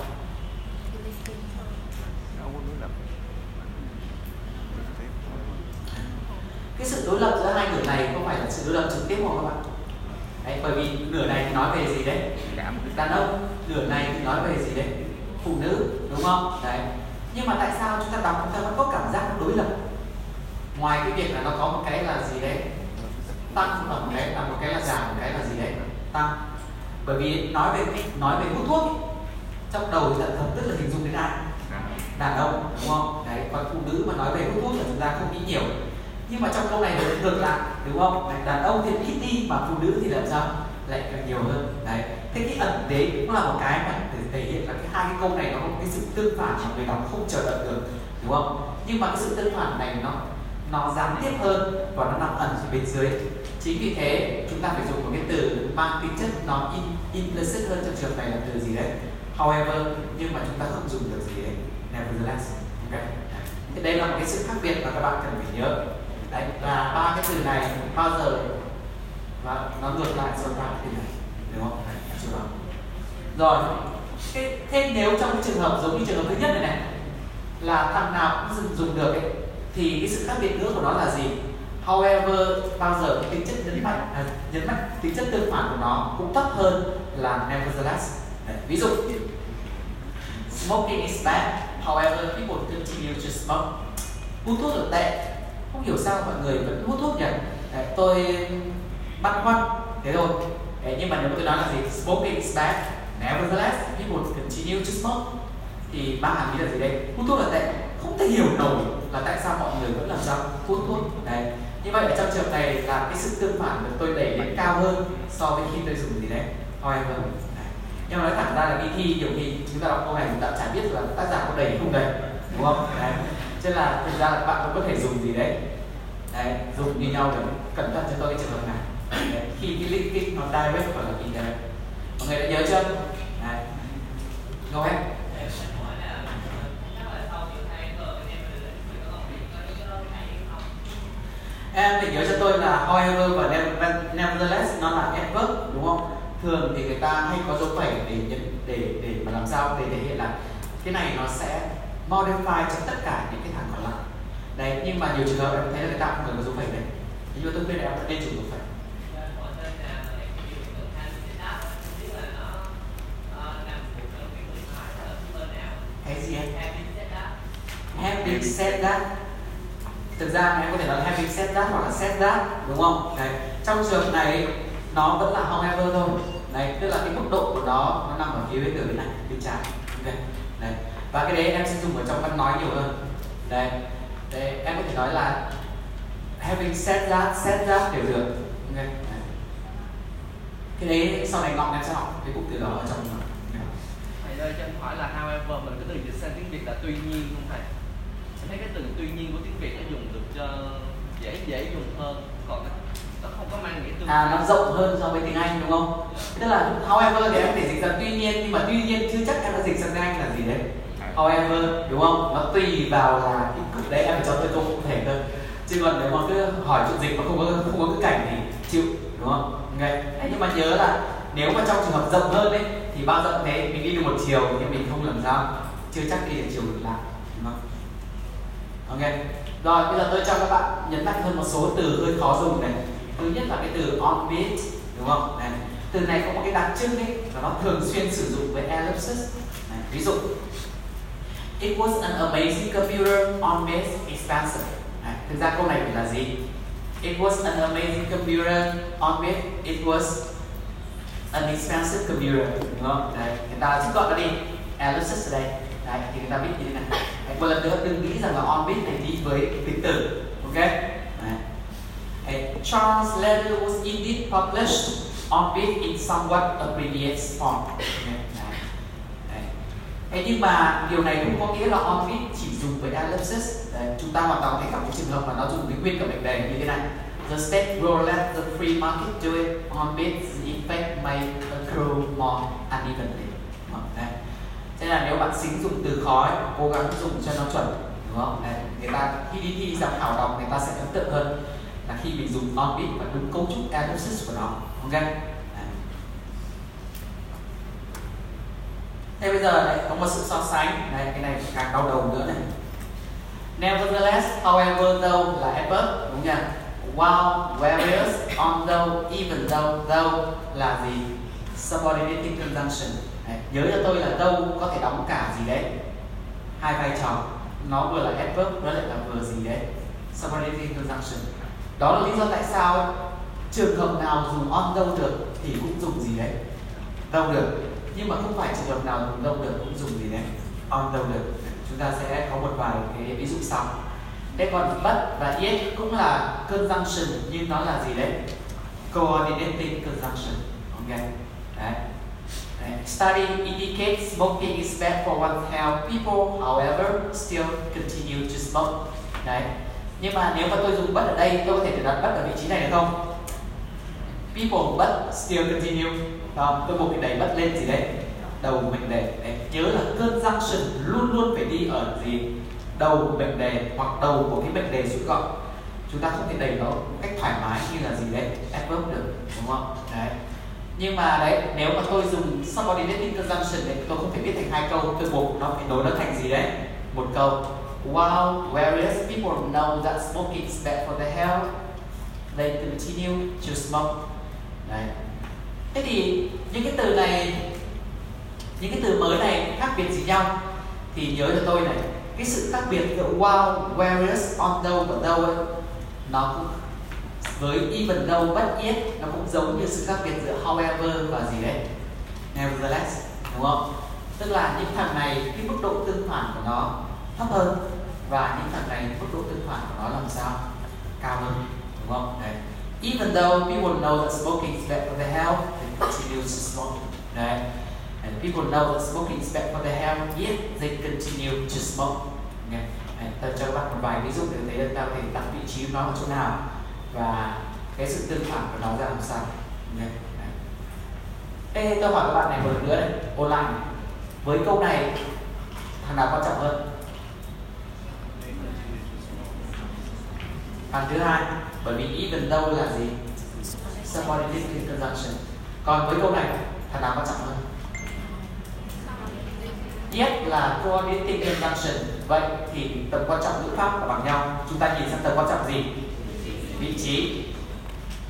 Cái sự đối lập giữa hai nửa này không phải là sự đối lập trực tiếp không các bạn? Đấy, bởi vì nửa này thì nói về gì đấy? Đàn ông. Nửa này thì nói về gì đấy? Phụ nữ, đúng không? Đấy. Nhưng mà tại sao chúng ta đọc chúng ta vẫn có cảm giác đối lập? Ngoài cái việc là nó có một cái là gì đấy? Tăng và một cái là một cái là giảm, một cái là gì đấy? Tăng. Bởi vì nói về nói về hút thuốc ấy, trong đầu thì thật tức là hình dung đến ai? Đàn ông, đúng không? Đấy. Còn phụ nữ mà nói về hút thuốc là chúng ta không nghĩ nhiều. Nhưng mà trong câu này thì ngược lại, đúng không? Đàn ông thì ít đi mà phụ nữ thì làm sao? Lại càng nhiều hơn. Đấy. Thế cái ẩn đấy cũng là một cái mà thể hiện là cái hai cái câu này nó có cái sự tương phản mà người đọc không chờ đợi được, đúng không? Nhưng mà cái sự tương phản này nó nó gián tiếp hơn và nó nằm ẩn ở bên dưới. Chính vì thế chúng ta phải dùng một cái từ mang tính chất nó in, implicit hơn trong trường này là từ gì đấy? However, nhưng mà chúng ta không dùng được gì đấy? Nevertheless. Okay. Thế đây là một cái sự khác biệt mà các bạn cần phải nhớ. Đấy, và ba cái từ này bao giờ và nó ngược lại so với ba cái từ này, đúng không? Đấy, rồi thế, thế nếu trong cái trường hợp giống như trường hợp thứ nhất này này là thằng nào cũng dùng, dùng được ấy, thì cái sự khác biệt nữa của nó là gì? However bao giờ cái tính chất nhấn mạnh à, nhấn mạnh tính chất tương phản của nó cũng thấp hơn là nevertheless. Đấy, ví dụ smoking is bad, however people continue to smoke. Hút thuốc là tệ, không hiểu sao mọi người vẫn hút thuốc nhỉ? Đấy, tôi băn khoăn thế thôi. Đấy, nhưng mà nếu tôi nói là gì? Smoking is bad, nevertheless people continue to smoke, thì ba hàm ý là gì đây? Hút thuốc là tệ, không thể hiểu nổi là tại sao mọi người vẫn làm sao hút thuốc. Đấy, như vậy ở trong trường này là cái sự tương phản được tôi đẩy lên cao hơn so với khi tôi dùng gì đấy? However. Nhưng mà nói thẳng ra là đi thi nhiều khi chúng ta đọc câu này chúng ta chả biết là tác giả có đẩy không đẩy, đúng không? Đấy. Cho nên là thực ra là bạn cũng có thể dùng gì đấy, đấy dùng như nhau để cẩn thận cho tôi cái trường hợp này. Đấy, khi cái link click nó direct hoặc là indirect, mọi người đã nhớ chưa? Đấy, ngồi hết. Em thì nhớ cho tôi là however và nevertheless nó là adverb đúng không? Thường thì người ta hay có dấu phẩy để để để mà làm sao để thể hiện là cái này nó sẽ modify cho tất cả những cái thằng còn lại. Đấy, nhưng mà nhiều trường hợp em thấy là người ta không cần có dấu phẩy này. Thế nhưng mà tôi khuyên em nên dùng dấu phẩy. Cái gì em? Having said that. Thực ra em có thể nói having said that hoặc là said that đúng không? Đấy. Trong trường này nó vẫn là however thôi. Đấy, tức là cái mức độ của nó nó nằm ở phía bên dưới này, bên trái. Okay. Đấy. Và cái đấy em sẽ dùng ở trong văn nói nhiều hơn. Đấy. Đấy, em có thể nói là having said that, said that đều được. Okay. Đấy. Cái đấy sau này Ngọc em sẽ học cái cụm từ đó ở trong đó. Thầy ơi, cho em hỏi là however mình có từ dịch sang tiếng Việt là tuy nhiên không thầy? Em thấy cái từ tuy nhiên của tiếng Việt nó dùng được cho dễ dễ dùng hơn, còn nó không có mang nghĩa tương à nó rộng hơn so với tiếng Anh đúng không? Yeah. Tức là however thì em để dịch ra tuy nhiên, nhưng mà tuy nhiên chưa chắc em đã dịch sang tiếng Anh là gì đấy. However đúng không? Nó tùy vào là cái cực đấy em phải cho tôi câu cụ thể thôi. Chứ còn nếu mà cứ hỏi chuyện dịch mà không có không có cái cảnh thì chịu đúng không? Okay. Nhưng mà nhớ là nếu mà trong trường hợp rộng hơn đấy thì bao rộng thế mình đi được một chiều nhưng mình không làm sao chưa chắc đi được chiều ngược lại đúng không? Ok. Rồi bây giờ tôi cho các bạn nhấn mạnh hơn một số từ hơi khó dùng này. Thứ nhất là cái từ on beat đúng không? Này. Từ này có một cái đặc trưng đấy và nó thường xuyên sử dụng với ellipsis. Này, ví dụ it was an amazing computer on base expansion. Này, thực ra câu này phải là gì? It was an amazing computer on base. It was an expensive computer đúng không? Đấy, người ta rút gọn nó đi. Ellipsis ở đây. Đấy, thì người ta biết như thế này. Đấy, một lần nữa đừng nghĩ rằng là on bit này đi với tính từ. Ok? Đấy. Charles' letter was indeed published on bit in somewhat abbreviated form. Okay. Đấy. Đấy, nhưng mà điều này cũng có nghĩa là on bit chỉ dùng với ellipsis. Đấy, chúng ta hoàn toàn có thể gặp cái trường hợp mà nó dùng với nguyên cả mệnh đề như thế này. The state will let the free market do it on bit the effect may accrue more unevenly. Thế là nếu bạn xính dùng từ khó ấy, cố gắng dùng cho nó chuẩn đúng không? Đấy, người ta khi đi thi giám khảo đọc người ta sẽ ấn tượng hơn là khi mình dùng on beat và đúng cấu trúc ellipsis của nó. Ok. Thế bây giờ này, có một sự so sánh này, cái này càng đau đầu nữa này. Nevertheless, however, though là adverb đúng nhỉ? While, whereas, although, even though, though là gì? Subordinating conjunction. Đấy, nhớ cho tôi là đâu có thể đóng cả gì đấy hai vai trò, nó vừa là adverb nó lại là vừa gì đấy subordinating conjunction. Đó là lý do tại sao trường hợp nào dùng on đâu được thì cũng dùng gì đấy đâu được, nhưng mà không phải trường hợp nào dùng đâu được cũng dùng gì đấy on đâu được. Chúng ta sẽ có một vài cái ví dụ sau. Thế còn but và yet cũng là conjunction nhưng nó là gì đấy coordinating conjunction. Ok. Đấy. Study indicates smoking is bad for one's health. People, however, still continue to smoke. Đấy. Nhưng mà nếu mà tôi dùng but ở đây, tôi có thể đặt but ở vị trí này được không? People but still continue. Không, tôi buộc cái đẩy but lên gì đấy? Đầu mệnh đề. Đấy. Nhớ là conjunction luôn luôn phải đi ở gì? Đầu mệnh đề hoặc đầu của cái mệnh đề rút gọn. Chúng ta không thể đẩy nó một cách thoải mái như là gì đấy? Adverb được, đúng không? Đấy. Nhưng mà đấy, nếu mà tôi dùng subordinating conjunction thì tôi không thể viết thành hai câu, tôi buộc nó phải nối nó thành gì đấy? Một câu. While various people know that smoking is bad for their health, they continue to smoke. Đấy. Thế thì những cái từ này, những cái từ mới này khác biệt gì nhau? Thì nhớ cho tôi này, cái sự khác biệt giữa while, various, although và though ấy, nó cũng với even though but yet nó cũng giống như sự khác biệt giữa however và gì đấy nevertheless đúng không? Tức là những thằng này cái mức độ tương phản của nó thấp hơn và những thằng này mức độ tương phản của nó làm sao cao hơn đúng không? Đấy. Even though people know that smoking is bad for their health, they continue to smoke. Đấy. And people know that smoking is bad for their health, yet they continue to smoke. Okay. Ta cho các bạn một vài ví dụ để thấy ta có thể đặt vị trí nó ở chỗ nào và cái sự tương phản của nó ra làm sao. Ê, tôi hỏi các bạn này một lần nữa đấy, online với câu này thằng nào quan trọng hơn? Thằng thứ hai, bởi vì even though là gì? Subordinate conjunction. Còn với câu này thằng nào quan trọng hơn? Yet là coordinating conjunction. Vậy thì tầm quan trọng ngữ pháp là bằng nhau. Chúng ta nhìn sang tầm quan trọng gì? Vị trí.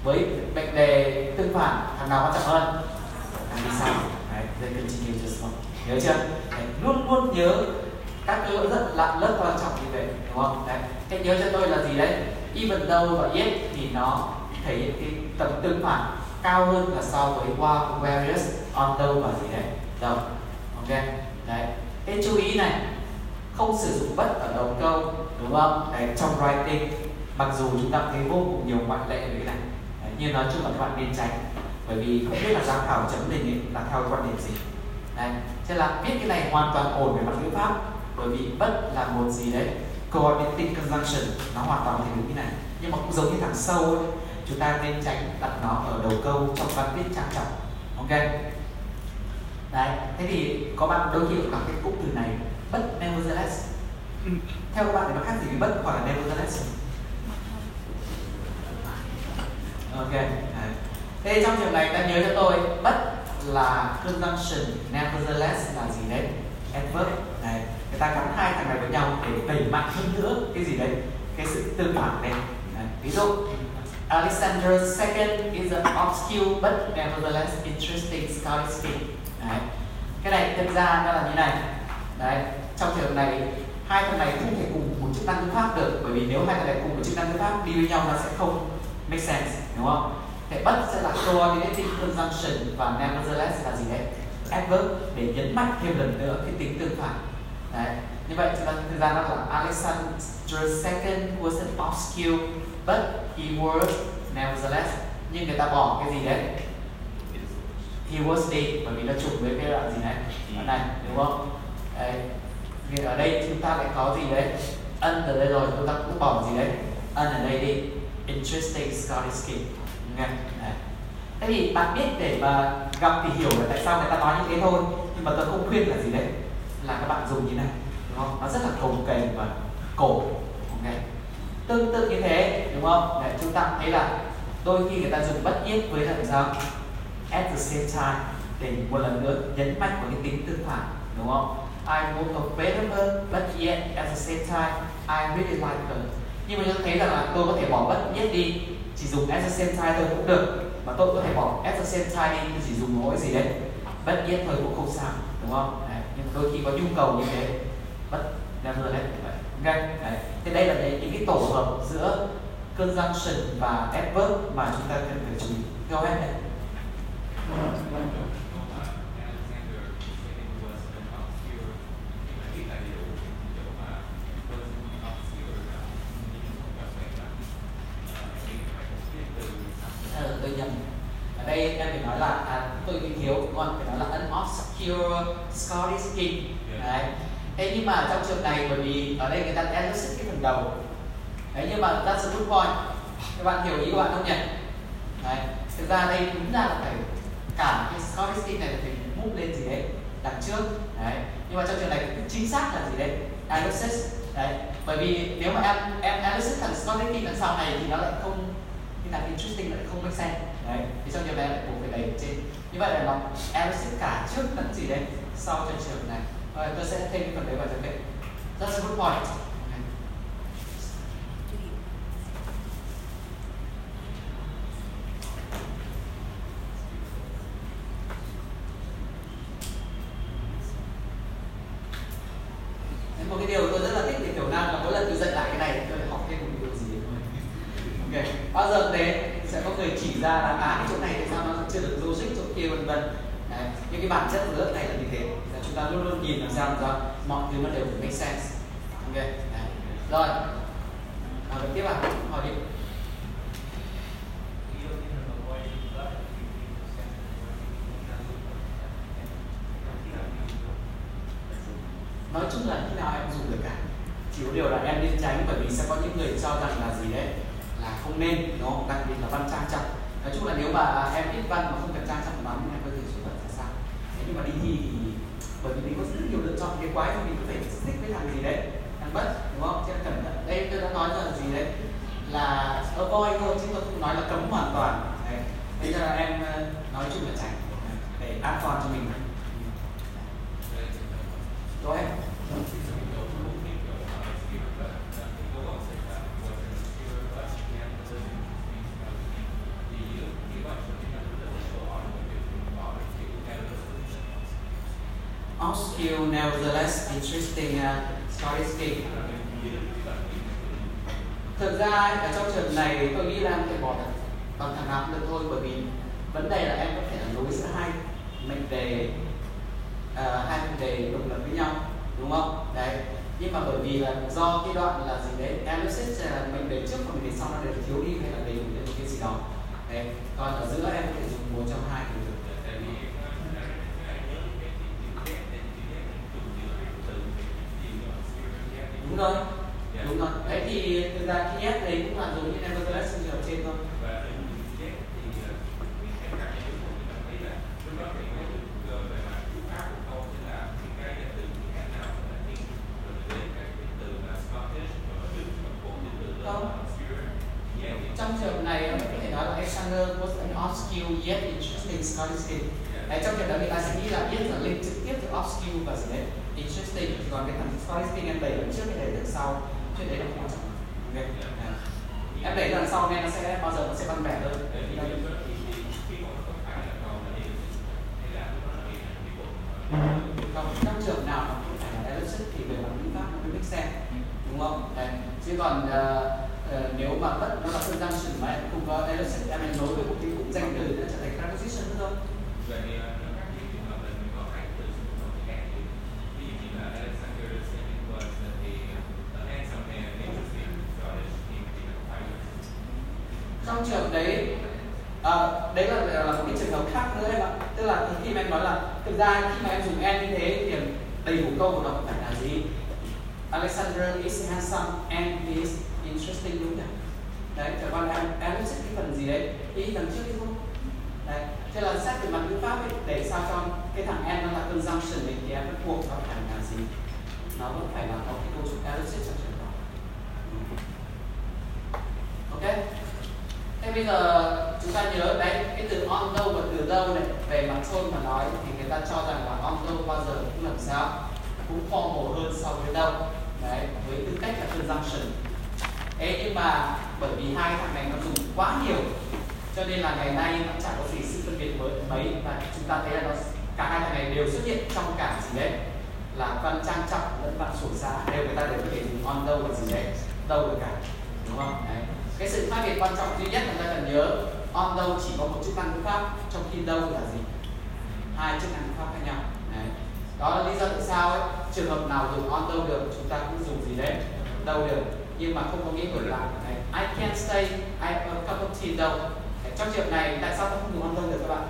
Với mệnh đề tương phản, thằng nào quan trọng hơn? Thằng đi sau. Đấy, continue just one. Nhớ chưa? Đấy, luôn luôn nhớ các cái lỗi rất là rất quan trọng như vậy, đúng không? Đấy. Thế nhớ cho tôi là gì đấy? Even though và yet thì nó thể hiện cái tầm tương phản cao hơn là so với while, whereas, although và gì đấy. Đâu? Ok. Đấy. Thế chú ý này, không sử dụng bất ở đầu câu, đúng không? Đấy, trong writing, mặc dù chúng ta thấy vô cùng nhiều ngoại lệ về cái này, đấy, nhưng nói chung là các bạn nên tránh, bởi vì không biết là giám khảo chấm định ấy, là theo quan điểm gì. Đấy, thế là biết cái này hoàn toàn ổn về mặt ngữ pháp, bởi vì bất là một gì đấy, coordinating conjunction, nó hoàn toàn thành đúng như này, nhưng mà cũng giống như thằng sâu ấy, chúng ta nên tránh đặt nó ở đầu câu trong văn viết trang trọng, ok? Đấy, thế thì có bạn đôi khi gặp cái cụm từ này bất nevertheless. Ừ. Theo các bạn thì nó khác gì với bất hoặc là nevertheless? Ok. Đấy. Thế trong trường này ta nhớ cho tôi bất là conjunction, nevertheless là gì đấy? Adverb. Đấy. Người ta gắn hai thằng này với nhau để đẩy mạnh hơn nữa cái gì đấy? Cái sự tương phản này. Đấy. Ví dụ Alexander's second is an obscure but nevertheless interesting Scottish king. Đấy. Cái này thực ra nó là như này. Đấy, trong trường này hai thằng này không thể cùng một chức năng ngữ pháp được, bởi vì nếu hai thằng này cùng một chức năng ngữ pháp đi với nhau nó sẽ không make sense, đúng không? Thế bất sẽ là coordinating conjunction và nevertheless là gì đấy? Adverb để nhấn mạnh thêm lần nữa cái tính tương phản. Đấy, như vậy thực ra nó là Alexander the second was an obscure but he was nevertheless, nhưng người ta bỏ cái gì đấy? He was dead, bởi vì nó trùng với cái đoạn gì này, đoạn này, đúng không? Đấy. Vì ở đây chúng ta lại có gì đấy? Ân ở đây rồi, chúng ta cũng bỏ gì đấy? Ân ở đây đi. Interesting Scottish king. Đấy. Thế thì bạn biết để mà gặp thì hiểu là tại sao người ta nói như thế thôi. Nhưng mà tôi không khuyên là gì đấy? Là các bạn dùng như này, đúng không? Nó rất là cồng kềnh và cổ. Okay. Tương tự như thế, đúng không? Đấy, chúng ta thấy là đôi khi người ta dùng bất yết với làm sao? At the same time, để một lần nữa nhấn mạnh vào cái tính tương phản, đúng không? I would have better her, but yet at the same time I really like her. Nhưng mà tôi thấy rằng là tôi có thể bỏ bất yet đi, chỉ dùng at the same time thôi cũng được. Mà tôi có thể bỏ at the same time đi, tôi chỉ dùng mỗi gì đấy bất yet thôi cũng không sao, đúng không? Đấy. Nhưng đôi khi có nhu cầu như thế, bất never đấy, ok? Đấy. Thế đây là những cái tổ hợp giữa conjunction và adverb mà chúng ta cần phải chú ý. Go ahead này. Scottish king. Đấy. Thế nhưng mà trong trường này bởi vì ở đây người ta đã rất cái phần đầu. Đấy, nhưng mà that's a good point. Các bạn hiểu ý các bạn không nhỉ? Đấy. Thực ra đây đúng là phải cả cái Scottish king này phải move lên gì đấy đằng trước. Đấy. Nhưng mà trong trường này chính xác là gì đấy? Analysis. Đấy. Bởi vì nếu mà em em analysis thằng Scottish king đằng sau này thì nó lại không như là interesting, lại không make sense. Đấy. Thì trong trường này lại buộc phải đẩy trên. Như vậy là nó analysis cả trước lẫn gì đấy? Sau trong trường này. Rồi, tôi sẽ thêm phần đấy vào trong đấy. That's a good point. Okay. Một cái điều tôi rất là thích về Tiểu Nam là mỗi lần tôi dạy lại cái này tôi học thêm một điều gì thôi. Ok. Bao giờ thế sẽ có người chỉ ra là à cái chỗ này tại sao nó chưa được logic chỗ kia vân vân. Những cái bản chất của lớp này là như thế, là chúng ta luôn luôn nhìn làm sao cho mọi thứ nó đều make sense. Ok. Đấy. Rồi. Hỏi tiếp ạ. À? Hỏi đi. Nói chung là khi nào em dùng được cả. thì có điều là em nên tránh, bởi vì sẽ có những người cho rằng là gì đấy là không nên, nó đặc biệt là văn trang trọng. Nói chung là nếu mà em biết văn mà không cần trang trọng lắm thì em có thể xuất hiện ra sao. Thế nhưng mà đi thi thì bởi vì mình có rất nhiều lựa chọn cái quái thì mình có thể thích với thằng gì đấy, thằng bất, đúng không? Thế cần đây tôi đã nói là gì đấy là avoid thôi, chứ tôi không nói là cấm hoàn toàn. Đấy. Thế cho là em nói chung là tránh để an toàn cho mình. Đó em. Still nevertheless interesting uh, story. Thực ra ở trong trường này tôi nghĩ là em phải bỏ bằng thằng nào cũng được thôi, bởi vì vấn đề là em có thể nối giữa hai mệnh đề, uh, hai mệnh đề độc lập với nhau, đúng không? Đấy. Nhưng mà bởi vì là do cái đoạn là gì đấy, analysis là mệnh đề trước và mệnh đề sau nó đều thiếu đi hay là đầy đủ được cái gì đó. Đấy. Còn ở giữa em có thể dùng một trong hai cũng được. Đúng rồi, yeah. Đúng rồi. Đấy thì thực ra khi ép đấy cũng là giống như nevertheless trên trường trên thôi. Không. Trong trường này em có thể nói là Alexander was an obscure yet interesting scholarship. Yeah. Đấy, trong trường đó người ta sẽ nghĩ là biết là link trực tiếp từ obscure và gì đấy. Interesting, còn cái thằng storytelling em đẩy đằng trước cái đẩy đằng sau, chuyện đấy là không quan trọng. Okay. Em đẩy đằng sau nên nó sẽ bao giờ nó sẽ văn vẻ hơn. Không, các trường nào mà cũng phải là analysis thì về mặt lý pháp nó mới make sense, đúng không? Đấy. Chứ còn uh, uh, nếu mà tất nó là conjunction mà em không có analysis, em nối với một cái cụm danh từ nó trở thành preposition nữa thôi. Trong trường đấy, à, đấy là, là một cái trường hợp khác nữa em ạ. Tức là khi mà em nói là thực ra khi mà em dùng em như thế thì đầy đủ câu của nó phải là gì? Alexander is handsome and is interesting, đúng không? Đấy, chẳng qua em em biết cái phần gì đấy, ý đằng trước đi không? Đấy, thế là xét về mặt ngữ pháp ấy, để sao cho cái thằng em nó là conjunction ấy, thì em bắt buộc nó phải là gì? Nó cũng phải là có cái câu trục analysis trong trường đó. Ok. Thế bây giờ chúng ta nhớ đấy, cái từ although và từ though này về mặt thôn mà nói thì người ta cho rằng là although bao giờ cũng làm sao cũng formal hơn so với though, đấy, với tư cách là conjunction. Thế nhưng mà bởi vì hai thằng này nó dùng quá nhiều cho nên là ngày nay nó chẳng có gì sự phân biệt mới mấy, và chúng ta thấy là nó, cả hai thằng này đều xuất hiện trong cả gì đấy là văn trang trọng lẫn văn sổ xã, đều người ta đều có thể dùng although và gì đấy though được cả, đúng không? Đấy. Cái sự khác biệt quan trọng duy nhất là ta cần nhớ although chỉ có một chức năng ngữ pháp, trong khi though là gì? Hai chức năng ngữ pháp khác nhau. Đấy. Đó là lý do tại sao ấy, trường hợp nào dùng although được chúng ta cũng dùng gì đấy though được, nhưng mà không có nghĩa ngược lại. I can stay, I have a cup of tea though. Trong trường này tại sao ta không dùng although được các bạn?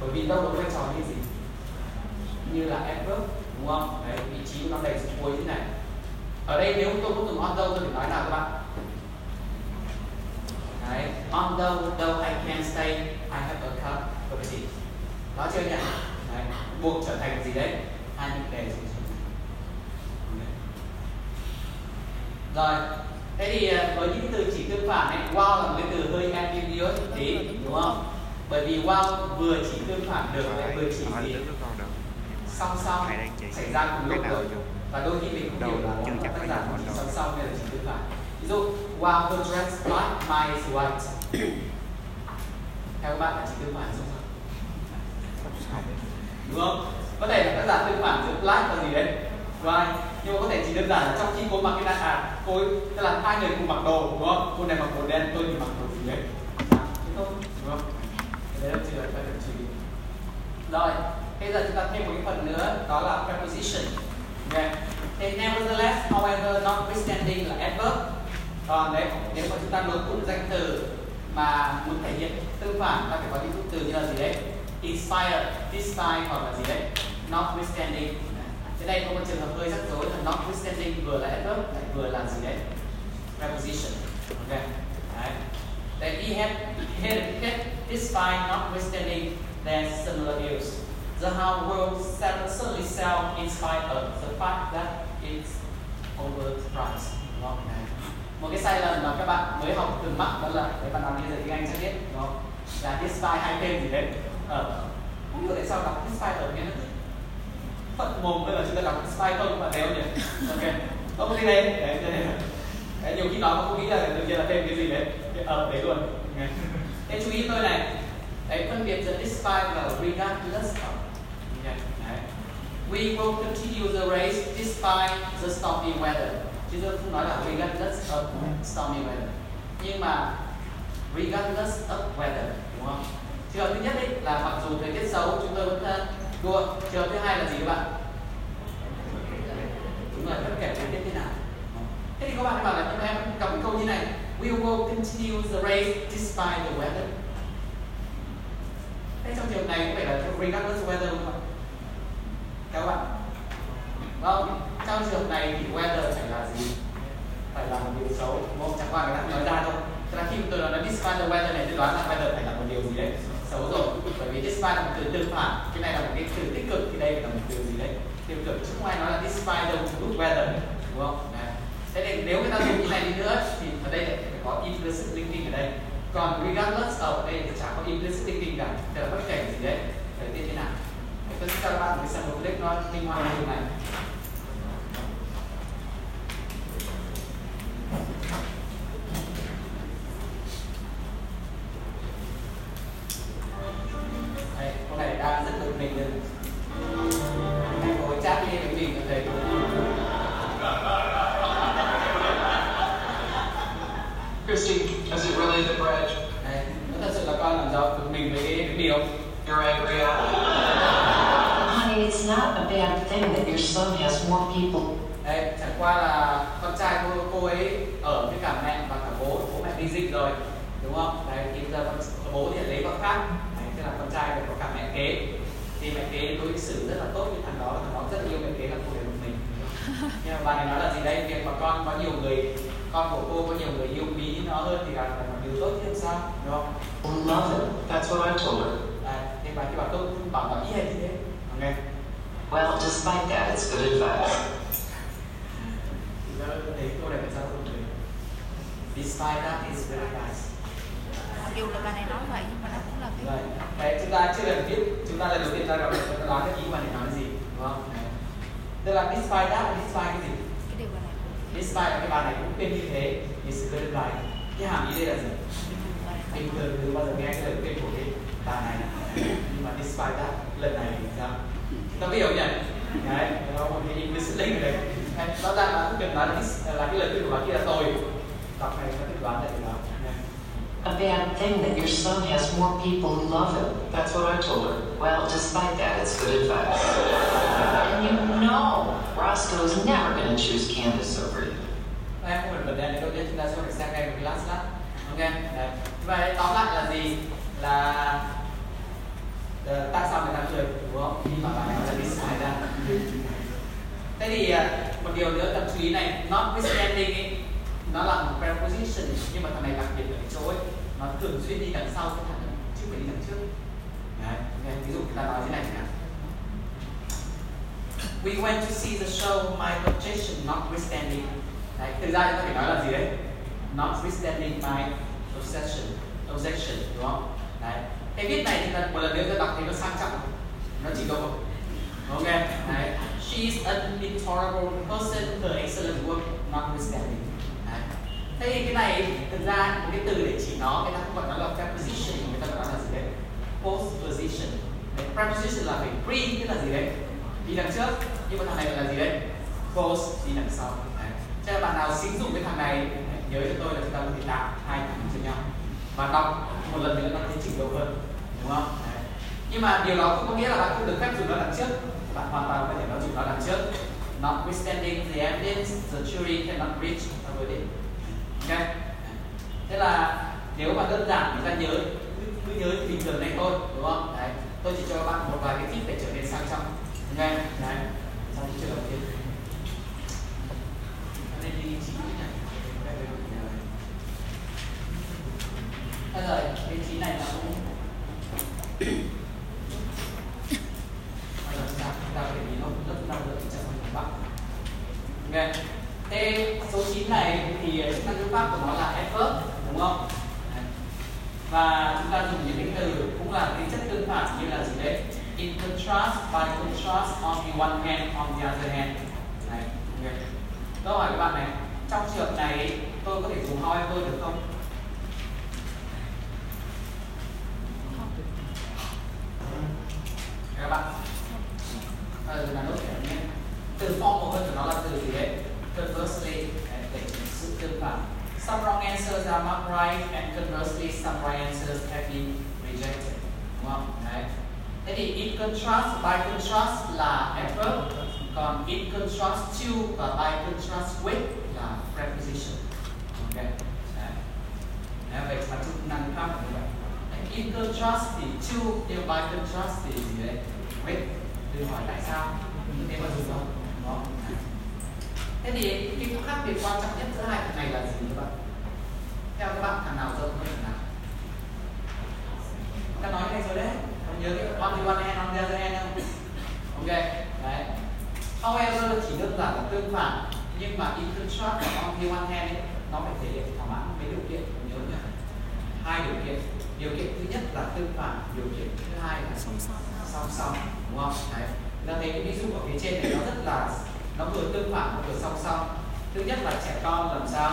Bởi vì though có vai trò như gì? Như là adverb, đúng không? Đấy, vị trí nó đẩy xuống cuối thế này. Ở đây nếu tôi không dùng although tôi phải nói nào các bạn? Đấy, although, though I can stay, I have a cup of tea. Đó chưa nhỉ? Đấy, buộc trở thành gì đấy? Hai mệnh đề. Rồi, thế thì với những từ chỉ tương phản này, while là một cái từ hơi ambiguous tí, đúng không? Bởi vì while vừa chỉ tương phản được, lại vừa chỉ gì? Song song, xảy ra cùng lúc được. Và đôi khi mình cũng hiểu là tác giả chỉ song song hay là chỉ tương phản. Ví dụ, wow, the dress black, mine is white. Theo các bạn là chỉ tương phản đúng không? Đúng không? Có thể là tác giả tương phản giữa black và gì đấy, right. Nhưng mà có thể chỉ đơn giản là trong khi cô mặc cái đàn à, cô tức là hai người cùng mặc đồ, đúng không? Cô này mặc đồ đen, tôi thì mặc đồ gì đấy. Thế thôi, đúng không? Đấy là chỉ là phải được chỉ. Rồi, bây giờ chúng ta thêm một cái phần nữa, đó là preposition. Okay. Thế nevertheless, however, notwithstanding là adverb. Còn đấy, nếu mà chúng ta nối cụm danh từ mà muốn thể hiện tương phản, ta phải có những cụm từ như là gì đấy? Inspire, despite hoặc là gì đấy? Notwithstanding. Thế đây có một trường hợp hơi rắc rối là notwithstanding, vừa là adverb lại vừa là gì đấy? Preposition. Ok. Đấy. Then he had hit it despite notwithstanding their similar views. The how will certainly sell in spite of the fact that it's overpriced. Đúng không? Đấy. Một cái sai lầm mà các bạn mới học từ mắc đó là cái bạn làm bây giờ tiếng Anh chắc biết đúng không? Là despite hay thêm gì đấy. Ờ. Không hiểu tại sao đọc despite ở nghe nó phận mồm bây giờ chúng ta đọc despite không mà đéo nhỉ? Ok. Không cái đấy. Đấy, đấy. Đấy, nhiều khi nói mà không nghĩ là tự nhiên là thêm cái gì đấy, cái ẩm đấy luôn. Thế chú ý tôi này, đấy phân biệt giữa despite và regardless. Đấy. We will continue the race despite the stormy weather. Chứ tôi không nói là regardless of stormy weather. Nhưng mà regardless of weather, đúng không? Trường hợp thứ nhất ấy là mặc dù thời tiết xấu chúng tôi vẫn đua. Trường hợp thứ hai là gì các bạn? Đúng là bất kể thời tiết thế nào. Thế thì các bạn bảo là nhưng mà em cầm cái câu như này, we will continue the race despite the weather. Thế trong trường này có phải là regardless weather không ạ? Các bạn, vâng, trong trường này thì weather phải là gì? Phải là một điều xấu, đúng không? Chẳng qua người ta nói ra thôi. Thế là khi tôi nói despite the weather này, tôi đoán là weather phải là một điều gì đấy xấu rồi. Bởi vì despite là một từ tương phản, cái này là một cái từ tích cực thì đây phải là một từ gì đấy tiêu cực. Chứ không ai nói là despite the good weather, đúng không? Thế nên nếu người ta dùng như này đi nữa thì ở đây lại phải có implicit linking ở đây. Còn regardless ở đây thì chẳng có implicit linking cả. Thế là bất kể gì đấy, thời tiết thế nào. Tôi xin cho các bạn xem một clip nó linh hoạt như này. Tôi chỉ cho các bạn một vài cái tip để trở nên sang trọng. Ngay, này, sau khi chưa Okay. T số chín này thì chức năng ngữ pháp của nó là adverb, đúng không? Và chúng ta dùng những tính từ cũng là tính chất tương phản như là gì đấy? In contrast, by contrast, on the one hand, on the other hand. Này, okay. Tôi hỏi các bạn này, trong trường hợp này tôi có thể dùng however được không? Các bạn, à, là nốt nhé. Từ formal hơn của nó là từ gì đấy? Conversely, sự tương phản. Some wrong answers are marked right and conversely some right answers have been rejected. Đúng không? Đấy. Thế thì in contrast, by contrast là adverb, còn in contrast to và by contrast with là preposition. Okay. Đấy. Vậy là chức năng khác của các bạn. In contrast thì to, nhưng by contrast thì gì đấy? With. Đừng hỏi tại sao, như thế mà dùng không? Đúng không? Thế thì cái khác biệt quan trọng nhất giữa hai thằng này là gì các bạn? Theo các bạn thằng nào rộng hơn thằng nào? Ta nói này rồi đấy, còn nhớ cái on the one hand, on the other hand không? Ok, đấy. However chỉ đơn giản là tương phản, nhưng mà in contrast và on the one hand ấy, nó phải thể hiện thỏa mãn mấy điều kiện, nhớ nhá. Hai điều kiện, điều kiện thứ nhất là tương phản, điều kiện thứ hai là song song, song song, đúng không? Đấy. Chúng ta thấy cái ví dụ ở phía trên này nó rất là nó vừa tương phản vừa song song. Thứ nhất là trẻ con làm sao?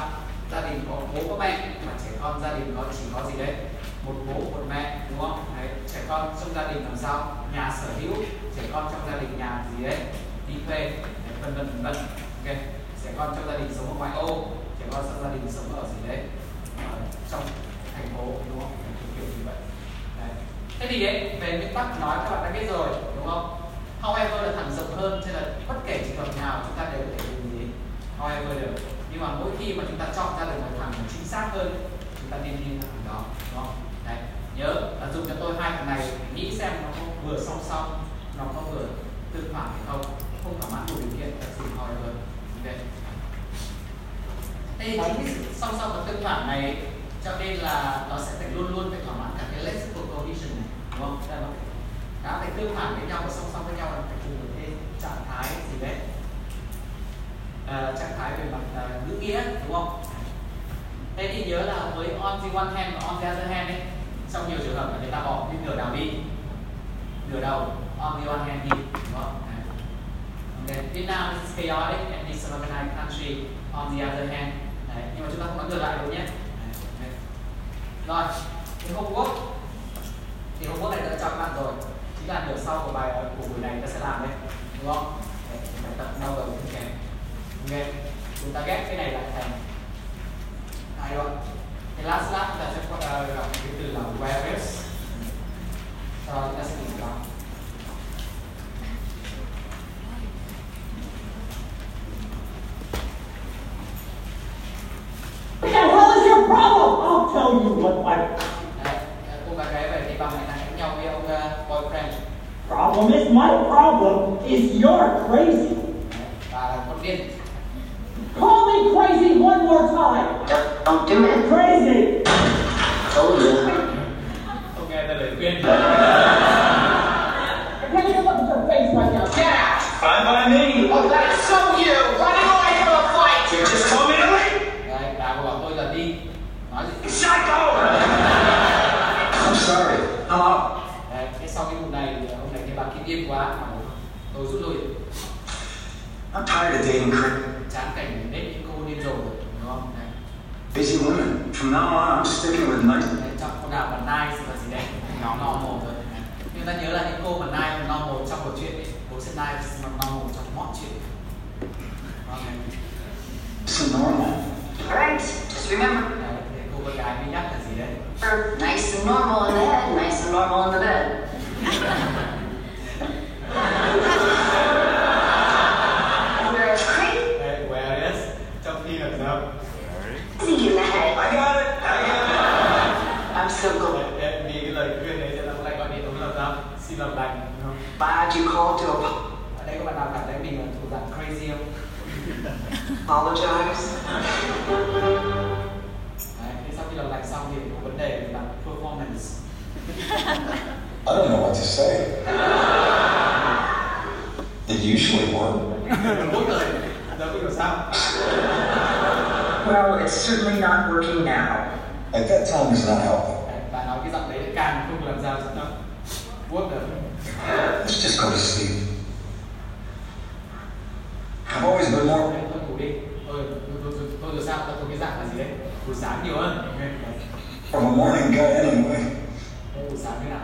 Gia đình có bố có mẹ, mà trẻ con gia đình nó chỉ có gì đấy? Một bố một mẹ, đúng không? Đấy. Trẻ con trong gia đình làm sao? Nhà sở hữu, trẻ con trong gia đình nhà gì đấy? Đi thuê, vân vân vân vân. Ok. Trẻ con trong gia đình sống ở ngoại ô, trẻ con trong gia đình sống ở gì đấy? Ở trong thành phố, đúng không? Kiểu như vậy. Đấy. Thế thì đấy, về nguyên tắc nói các bạn đã biết rồi, đúng không? However là thẳng rộng hơn, cho nên là bất kể trường hợp nào chúng ta đều có thể dùng gì however được. Nhưng mà mỗi khi mà chúng ta chọn ra được một thằng chính xác hơn, chúng ta nên đi thằng đó, đúng không? Đấy. Nhớ là dùng cho tôi hai thằng này, nghĩ xem nó có vừa song song, nó có vừa tương phản hay không, không thỏa mãn đủ điều kiện là dùng however. Okay. Thế chính cái song song và tương phản này cho nên là nó sẽ phải luôn luôn phải thỏa mãn cả cái lexical condition này, đúng không? Đây là đã phải tương phản với nhau và song song với nhau là phải cùng một cái trạng thái gì đấy, à, trạng thái về mặt uh, ngữ nghĩa, đúng không? Thế thì nhớ là với on the one hand và on the other hand ấy, trong nhiều trường hợp là người ta bỏ cái nửa đầu đi, nửa đầu on the one hand đi, đúng không? Okay. Vietnam is chaotic and disorganized country on the other hand. Đấy. Nhưng mà chúng ta không nói ngược lại đúng nhé. Đấy. Rồi, cái Hồng Quốc thì Hồng Quốc này đã cho các bạn rồi. Chính là nửa sau của bài của buổi này ta sẽ làm đấy, đúng không? Bài tập đau đầu như thế. Ok, chúng ta ghép cái này lại thành hai đoạn. Thì last lap ta sẽ qua gặp cái từ là whereas. Sau đó ta sẽ tìm ra. What is your problem? I'll tell you what my cô bạn gái về thì bằng này là hẹn nhau với ông uh, boyfriend. Problem is my problem is you're crazy. Bà là con điên. Call me crazy one more time. Don't do it. Crazy. Told you. Không nghe ta lời khuyên. I'm not gonna look at your face right now. Yeah. Fine by me. Oh, that's so you. Why do I have a fight? You just told me to leave. Đấy, bà bảo tôi là đi. Nói gì? Psycho. Sorry. Hello. Đấy, thế sau cái vụ này hôm nay thì bạn kia điên quá, tôi rút lui. I'm tired of dating crazy. Chán cảnh date những cô điên rồ rồi, đúng không? Đấy. Busy women. From now on, I'm sticking with nice. Chọn cô nào mà nice là gì đấy? Nó normal thôi. Nhưng ta nhớ là những cô mà nice và normal trong một chuyện ấy, cô sẽ nice và normal trong mọi chuyện. Okay. It's normal. Alright. Just remember. Đấy, thế cô con gái mới nhắc là gì đấy? Nice and normal in the head, nice and normal in the bed. Where is crazy? Where is? Tell me now. Crazy in the head. I got it. I got it. I'm so good. Em đi cái lời khuyên đấy cho nó lại gọi điện ông làm sao? Xin làm lành. But you call to a. Ở đây các bạn nào cảm thấy mình là thủ dạng crazy không? Apologize. Khi làm lại xong thì có vấn đề là performance. I don't know what to say. It usually works. Đâu biết sao? Well, it's certainly not working now. At that time it's not helping. Và nói cái giọng đấy càng không làm sao nó work được. Let's just go to sleep. I've always been more. Tôi ngủ đi. Tôi tôi tôi tôi rồi sao? Tôi tôi cái dạng là gì đấy? Buổi sáng nhiều hơn. From a morning guy anyway. Buổi sáng thế nào?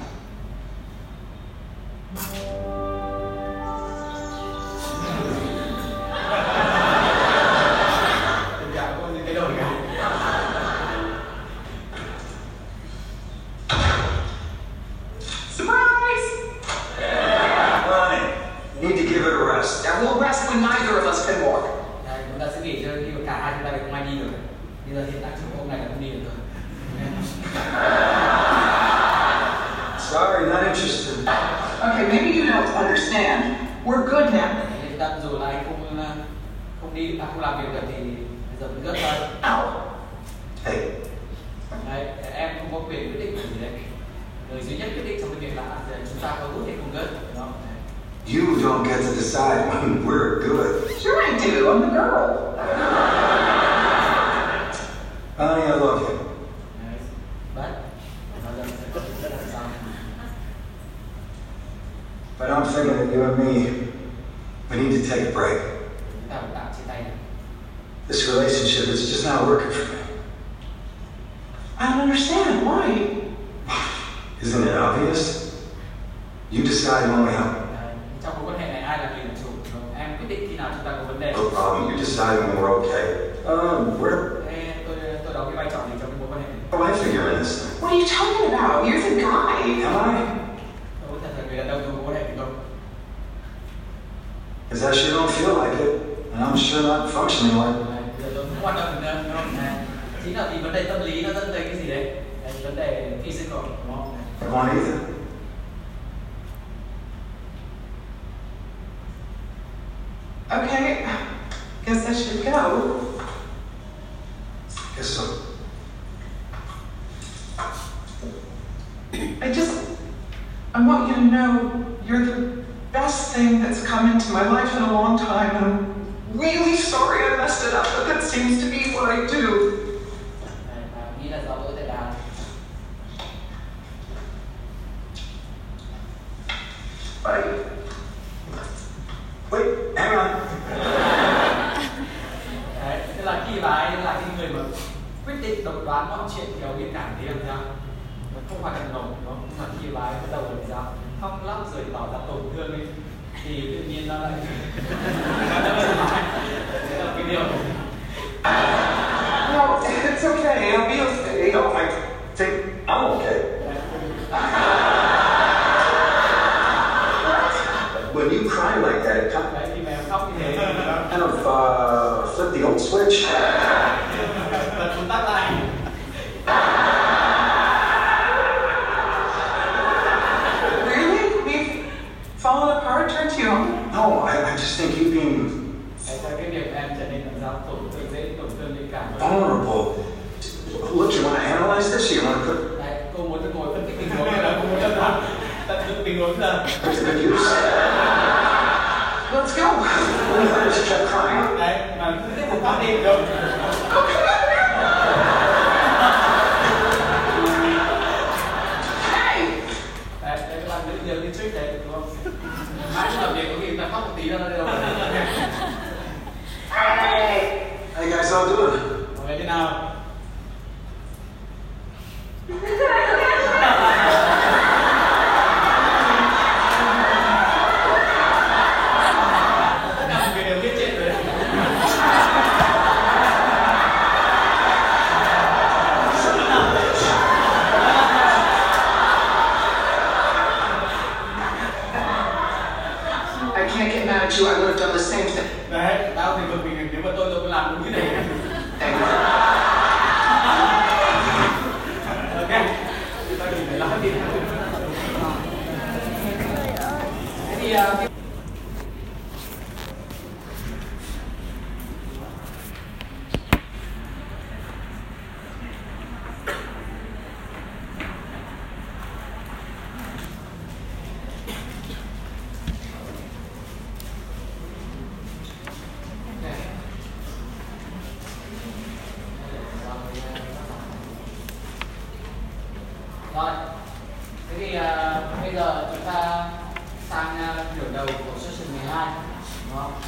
đúng không?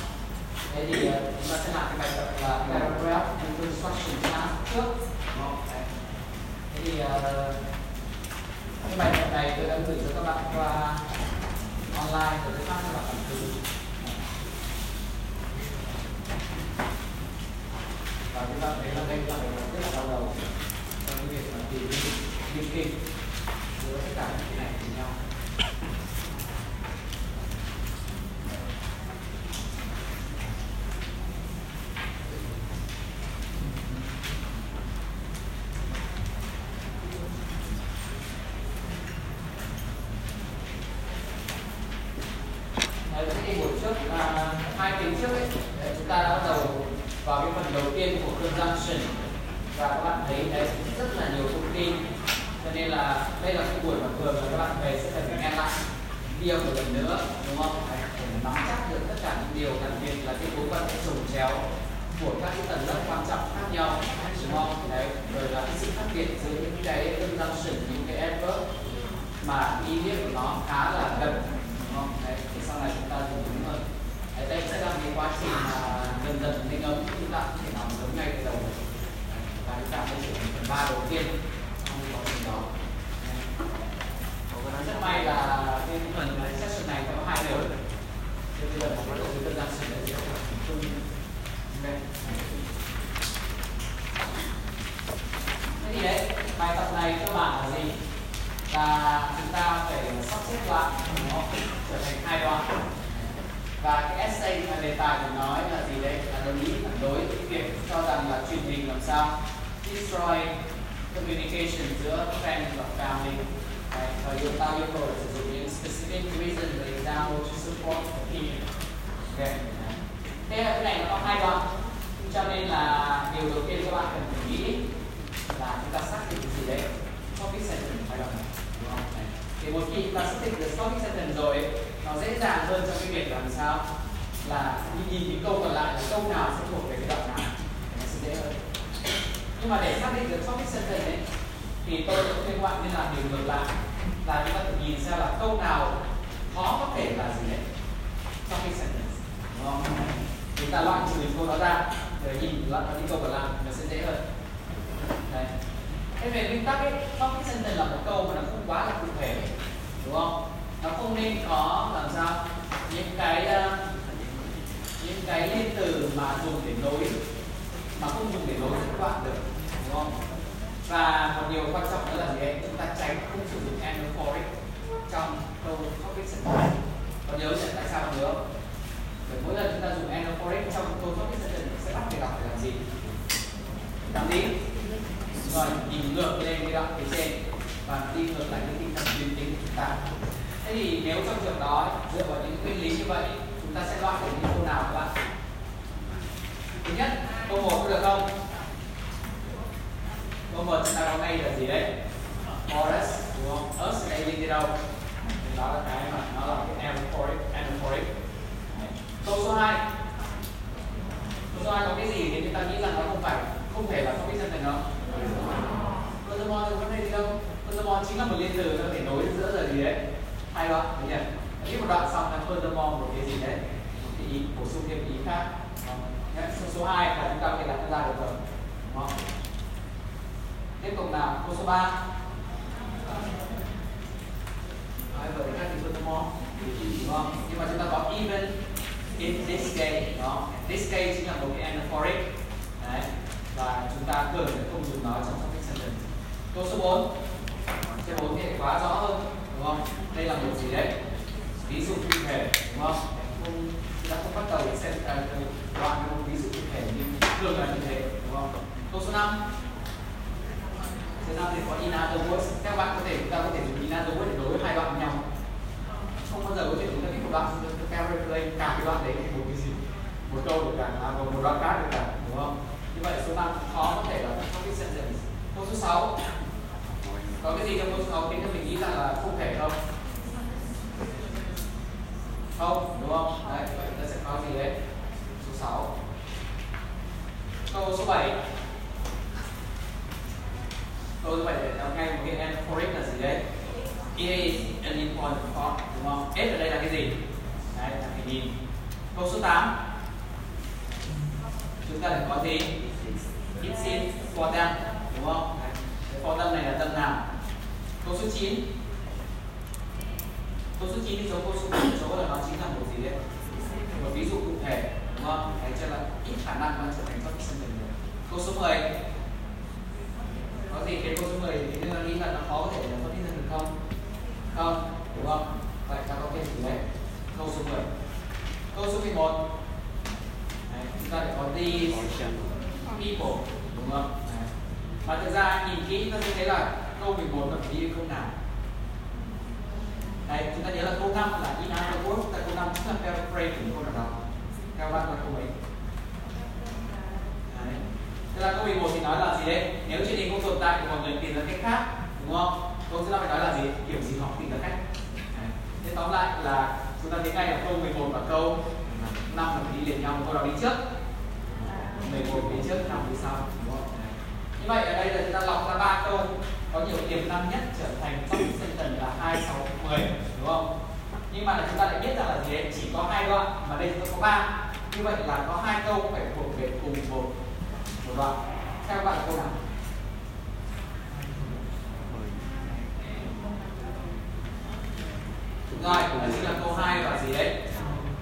Thế thì chúng ta sẽ làm cái bài tập là paragraph reconstruction task trước, đúng không? Đấy. Thế thì cái bài tập này tôi đã gửi cho các bạn qua online rồi tôi phát cho các bạn từ và chúng ta thấy là đây là một cái rất là đau đầu trong cái việc mà tìm liên kết giữa tất cả những cái này với nhau. It is an important thought, đúng không? S ở đây là cái gì? Đấy, là cái nhìn. Câu số tám. chúng ta lại có gì? Hixin, photon, đúng không? Photon này là tâm nào? Câu số chín. Câu số chín thì giống câu số một, số là nó chính là một gì đấy? Một ví dụ cụ thể, đúng không? Thế cho là ít khả năng nó trở thành bất phân biệt. Câu số mười. Có gì cái câu số mười thì chúng ta nghĩ là nó khó có thể là phân tích ra được không? Không, đúng không? Vậy ta có thể xử lý câu số mười. Câu số mười một. Đấy, chúng ta lại có these people, đúng không? Đấy. Và thực ra nhìn kỹ ta sẽ thấy là câu mười một nó phải đi với câu nào. Đấy, chúng ta nhớ là câu năm là in our work, tại câu năm chính là paraphrase của câu nào đó. Các bạn là câu ấy. Đấy. Thế là câu mười một thì nói là gì đấy? Nếu chuyện này không tồn tại thì mọi người tìm ra cách khác, đúng không? Câu số năm phải nói là gì? Kiểu gì họ tìm ra cách. Đấy. Thế tóm lại là chúng ta thấy ngay là câu mười một và câu năm là phải đi liền nhau, câu nào đi trước, mười một đi trước, năm đi sau, đúng không? Đấy. Như vậy ở đây là chúng ta lọc ra ba câu có nhiều tiềm năng nhất trở thành top sentence là hai, sáu, mười, đúng không? Nhưng mà chúng ta lại biết rằng là gì đấy? Chỉ có hai đoạn mà đây chúng ta có ba. Như vậy là có hai câu phải thuộc về cùng một một đoạn. Theo các bạn câu nào? Rồi, đó chính là câu hai và gì đấy?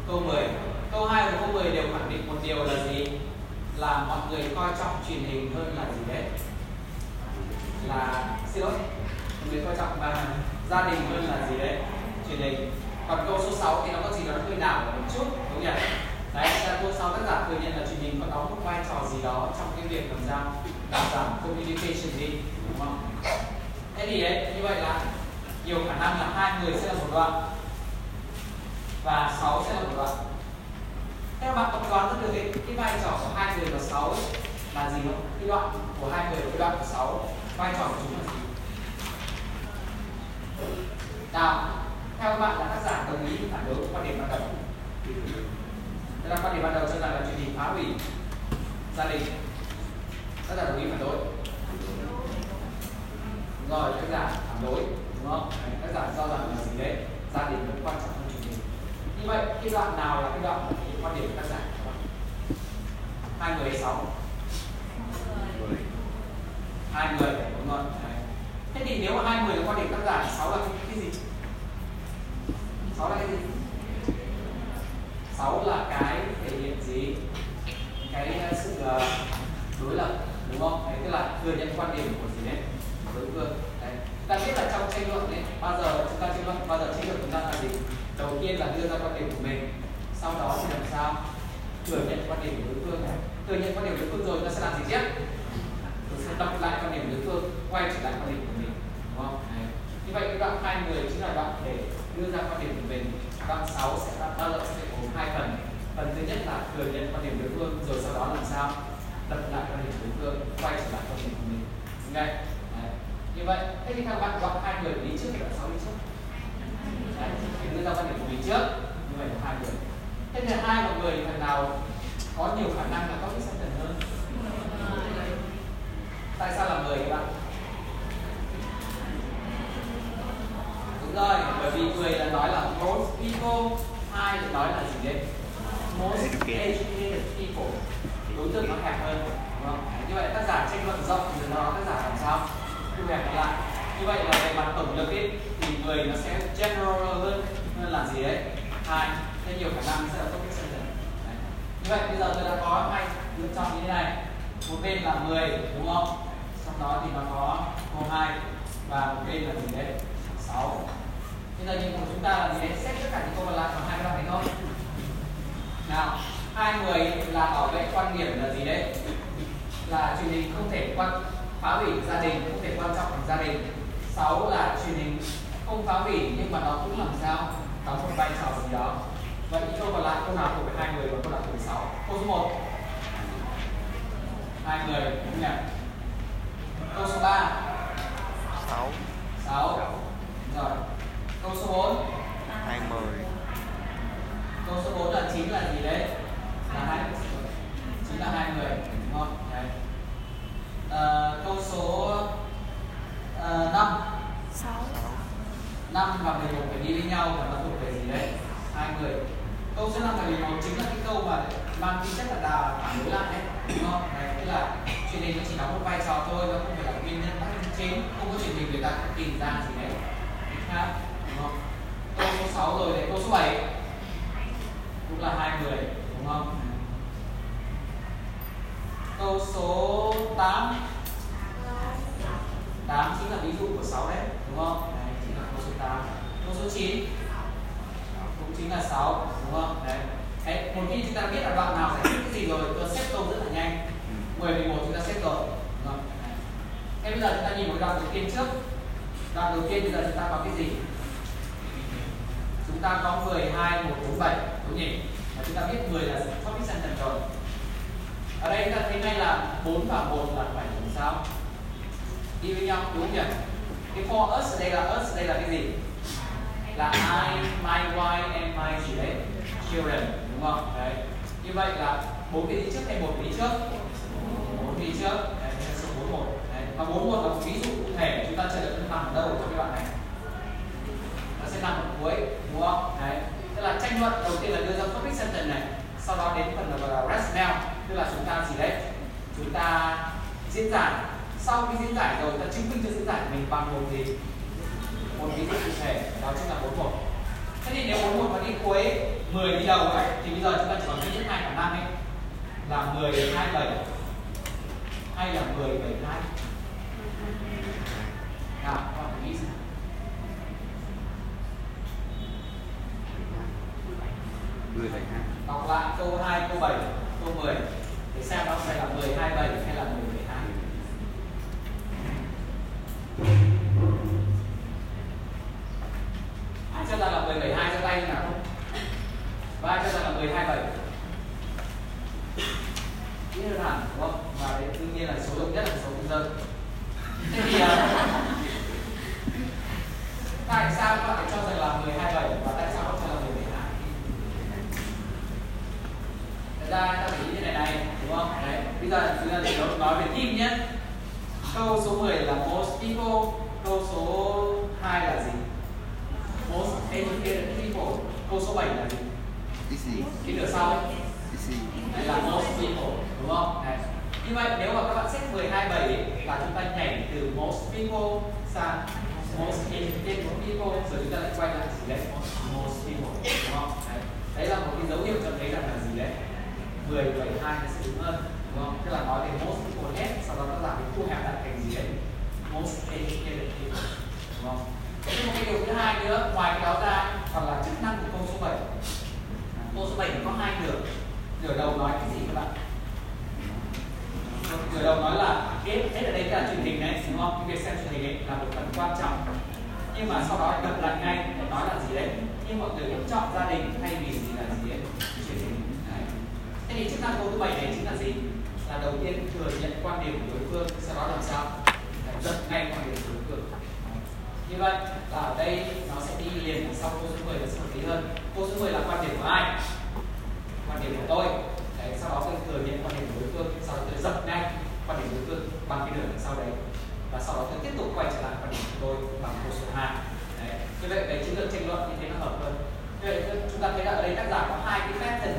Câu mười. Câu hai và câu mười đều khẳng định một điều là gì? Là mọi người coi trọng truyền hình hơn là gì đấy? Là xin lỗi, mọi người coi trọng là gia đình hơn là gì đấy? Truyền hình. Còn câu số sáu thì nó có gì đó hơi đảo một chút, đúng nhỉ? Đấy, câu sáu tác giả thừa nhận là truyền hình có đóng một vai trò gì đó trong cái việc làm sao làm giảm communication đi, đúng không? Thế thì đấy, như vậy là nhiều khả năng là hai người sẽ là một đoạn và sáu sẽ là một đoạn. Các bạn có đoán được cái, cái vai trò của hai người và sáu là gì không? Cái đoạn của hai người và cái đoạn của sáu, vai trò của chúng là gì? Nào, theo các bạn là tác giả đồng ý phản đối với quan điểm ban đầu. Thế là quan điểm ban đầu cho rằng là truyền hình phá hủy gia đình. Tác giả đồng ý phản đối. Đúng rồi, tác giả phản đối. Đúng không? Các giả do rằng là gì đấy? Gia đình vẫn quan trọng hơn truyền hình. Như vậy, cái đoạn nào là cái đoạn của quan điểm của tác giả? Hai người hay sáu? Hai người, đúng không? Đấy. Thế thì nếu mà hai người là quan điểm tác giả, sáu là cái gì? Sáu là cái gì? Sáu là cái thể hiện gì? Cái sự đối lập, đúng không? Đấy, tức là thừa nhận quan điểm của gì đấy? Đối phương. Ta biết là trong tranh luận ấy, bao giờ chúng ta tranh luận, bao giờ tranh luận chúng ta là gì? Đầu tiên là đưa ra quan điểm của mình, sau đó thì làm sao? Thừa nhận quan điểm của đối phương. Thừa nhận quan điểm của đối phương rồi, ta sẽ làm gì tiếp? Chúng ta đọc lại quan điểm của đối phương, quay trở lại quan điểm của mình, đúng không? Đấy. Như vậy cái đoạn hai người chính là đoạn để đưa ra quan điểm của mình. Đoạn sáu sẽ là bao giờ sẽ có hai phần. Phần thứ nhất là thừa nhận quan điểm đối phương, rồi sau đó làm sao? Đọc lại quan điểm của đối phương, quay trở lại quan điểm của mình. Đúng không? Như vậy, thế thì các bạn gọi hai người đi trước thì là sáu đi trước. Đấy, thì đưa ra quan điểm của mình trước, như vậy là hai người. Thế thì hai mọi người phần nào có nhiều khả năng là có cái sentence hơn. Tại sao là mười các bạn? Đúng rồi, bởi vì mười là nói là most people, hai là nói là gì đấy? Most educated people. Đối tượng nó hẹp hơn, đúng không? Như vậy tác giả tranh luận rộng thì nó tác giả làm sao? Lại. Như vậy là về mặt tổng lực ấy, thì người nó sẽ general hơn, hơn là gì đấy? Hai. Thế nhiều khả năng sẽ là tốt nhất. Như vậy bây giờ tôi đã có hai lựa chọn như thế này. Một bên là mười, đúng không? Sau đó thì nó có câu hai và một bên là gì đấy? sáu. Bây giờ nhiệm vụ chúng ta là gì đấy? Xét tất cả những câu còn lại còn hai đoạn hay không? Nào, hai người là bảo vệ quan điểm là gì đấy? Là truyền hình không thể quan phá hủy gia đình, không thể quan trọng thành gia đình. Sáu là truyền hình không phá hủy nhưng mà nó cũng làm sao đóng một vai trò gì đó. Vậy những câu còn lại câu nào thuộc về hai người và câu nào thuộc về sáu? Câu số một, hai người, đúng nhỉ? Câu số ba, sáu, sáu, rồi. Câu số bốn, hai mươi. Câu số bốn là chín là gì đấy? Là hai, chín là hai người, đúng không? Đấy. À, câu số à, năm, sáu, năm và mười một phải đi với nhau và nó thuộc về gì đấy? Hai người. Câu số năm và mười một chính là cái câu mà mang tính chất là đà phản đối lại đấy, đúng không? Đấy, tức là truyền hình nó chỉ đóng một vai trò thôi, nó không phải là nguyên nhân chính. Không có truyền hình người ta không tìm ra gì đấy khác, đúng không? Câu số sáu rồi đấy, câu số bảy cũng là hai người, đúng không? Câu số tám, tám chính là ví dụ của sáu đấy, đúng không? Đấy chính là câu số tám. Câu số chín cũng chính là sáu, đúng không? Đấy. Đấy, một khi chúng ta biết là đoạn nào giải thích cái gì rồi, chúng ta xếp câu rất là nhanh. mười, mười một chúng ta xếp rồi. Thế bây giờ chúng ta nhìn một đoạn đầu tiên trước. Đoạn đầu tiên bây giờ chúng ta có cái gì? Chúng ta có mười, hai, một, bốn, bảy, đúng nhỉ? Và chúng ta biết mười là topic sentence rồi. Ở đây chúng ta thấy ngay là bốn và một là phải làm sao? Đi với nhau, đúng nhỉ? Cái for us ở đây là us, đây là cái gì? Là I, my wife and my children, đúng không? Đấy. Như vậy là bốn cái đi trước hay một cái đi trước? bốn cái đi trước. Đấy, số bốn, một. Và bốn, một là một ví dụ cụ thể, chúng ta chờ đợi cân bằng ở đâu trong cái đoạn này? Nó sẽ nằm ở cuối, đúng không? Đấy. Tức là tranh luận đầu tiên là đưa ra topic sentence này, sau đó đến phần là gọi là rationale, tức là chúng ta gì đấy? Chúng ta diễn giải. Sau khi diễn giải rồi, ta chứng minh cho diễn giải mình bằng một gì? Một ví dụ cụ thể, đó chính là bốn, một. Thế thì nếu bốn, một mà đi cuối mười đi đầu ấy, thì bây giờ chúng ta chỉ còn duy nhất hai khả năng ấy, là mười, hai, bảy hay là mười, bảy, hai. Nào, các bạn nghĩ sao? mười, bảy, hai. Đọc lại câu hai, câu bảy, câu mười để xem nó phải là mười, hai, bảy hay là mười, bảy, hai. Ai cho ra là mười, bảy, hai cho tay như nào không? Và ai cho ra là mười, hai, bảy? Ít hơn hẳn, đúng không? Và đấy, đương nhiên là số đông nhất là số công dân. Thế thì uh, tại sao các bạn lại cho rằng là mười, hai, bảy và tại sao các bạn cho là mười, bảy, hai? Thật ra ta phải nghĩ như này này, đúng không? Đấy. Bây giờ chúng ta chỉ nói về team nhé. Câu số mười là most people, câu số hai là gì? Most educated people, câu số bảy là gì? Easy. Cái nửa sau ấy. Easy. Đây là most people, đúng không? Đấy. Như vậy nếu mà các bạn xếp mười, hai, bảy là chúng ta nhảy từ most people sang most educated people, rồi chúng ta lại quay lại gì đấy? Most people, đúng không? Đấy, đấy là một cái dấu hiệu cho thấy rằng là gì đấy? mười, bảy, hai nó sẽ đúng hơn, đúng không? Tức là nói về most people hết, sau đó nó giảm cái thu hẹp lại thành gì đấy? Most educated people, đúng không? Thế nhưng một cái điều thứ hai nữa, ngoài cái đó ra còn là chức năng của câu số bảy. Câu số bảy có hai nửa, nửa đầu nói cái gì các bạn? Nửa đầu nói là hết ở đây là truyền hình đấy, đúng không? Cái việc xem truyền hình ấy là một phần quan trọng, nhưng mà sau đó đập lại ngay để nói là gì đấy, nhưng mọi người chọn gia đình thay vì gì là gì đấy truyền hình đấy. Thế thì chức năng câu thứ bảy này chính là gì? Là đầu tiên thừa nhận quan điểm của đối phương, sau đó làm sao đập ngay quan điểm của đối phương. Như vậy là ở đây nó sẽ đi liền sau câu số mười là sẽ hợp lý hơn. Câu số mười là quan điểm của ai? Quan điểm của tôi. Đấy, sau đó tôi thừa nhận quan điểm của đối phương, sau đó tôi dập ngay quan điểm đối phương bằng cái đường sau đấy, và sau đó tôi tiếp tục quay trở lại quan điểm của tôi bằng câu số hai. Đấy, như vậy đấy chiến lược tranh luận như thế nó hợp hơn. Như vậy chúng ta thấy là ở đây tác giả có hai cái pattern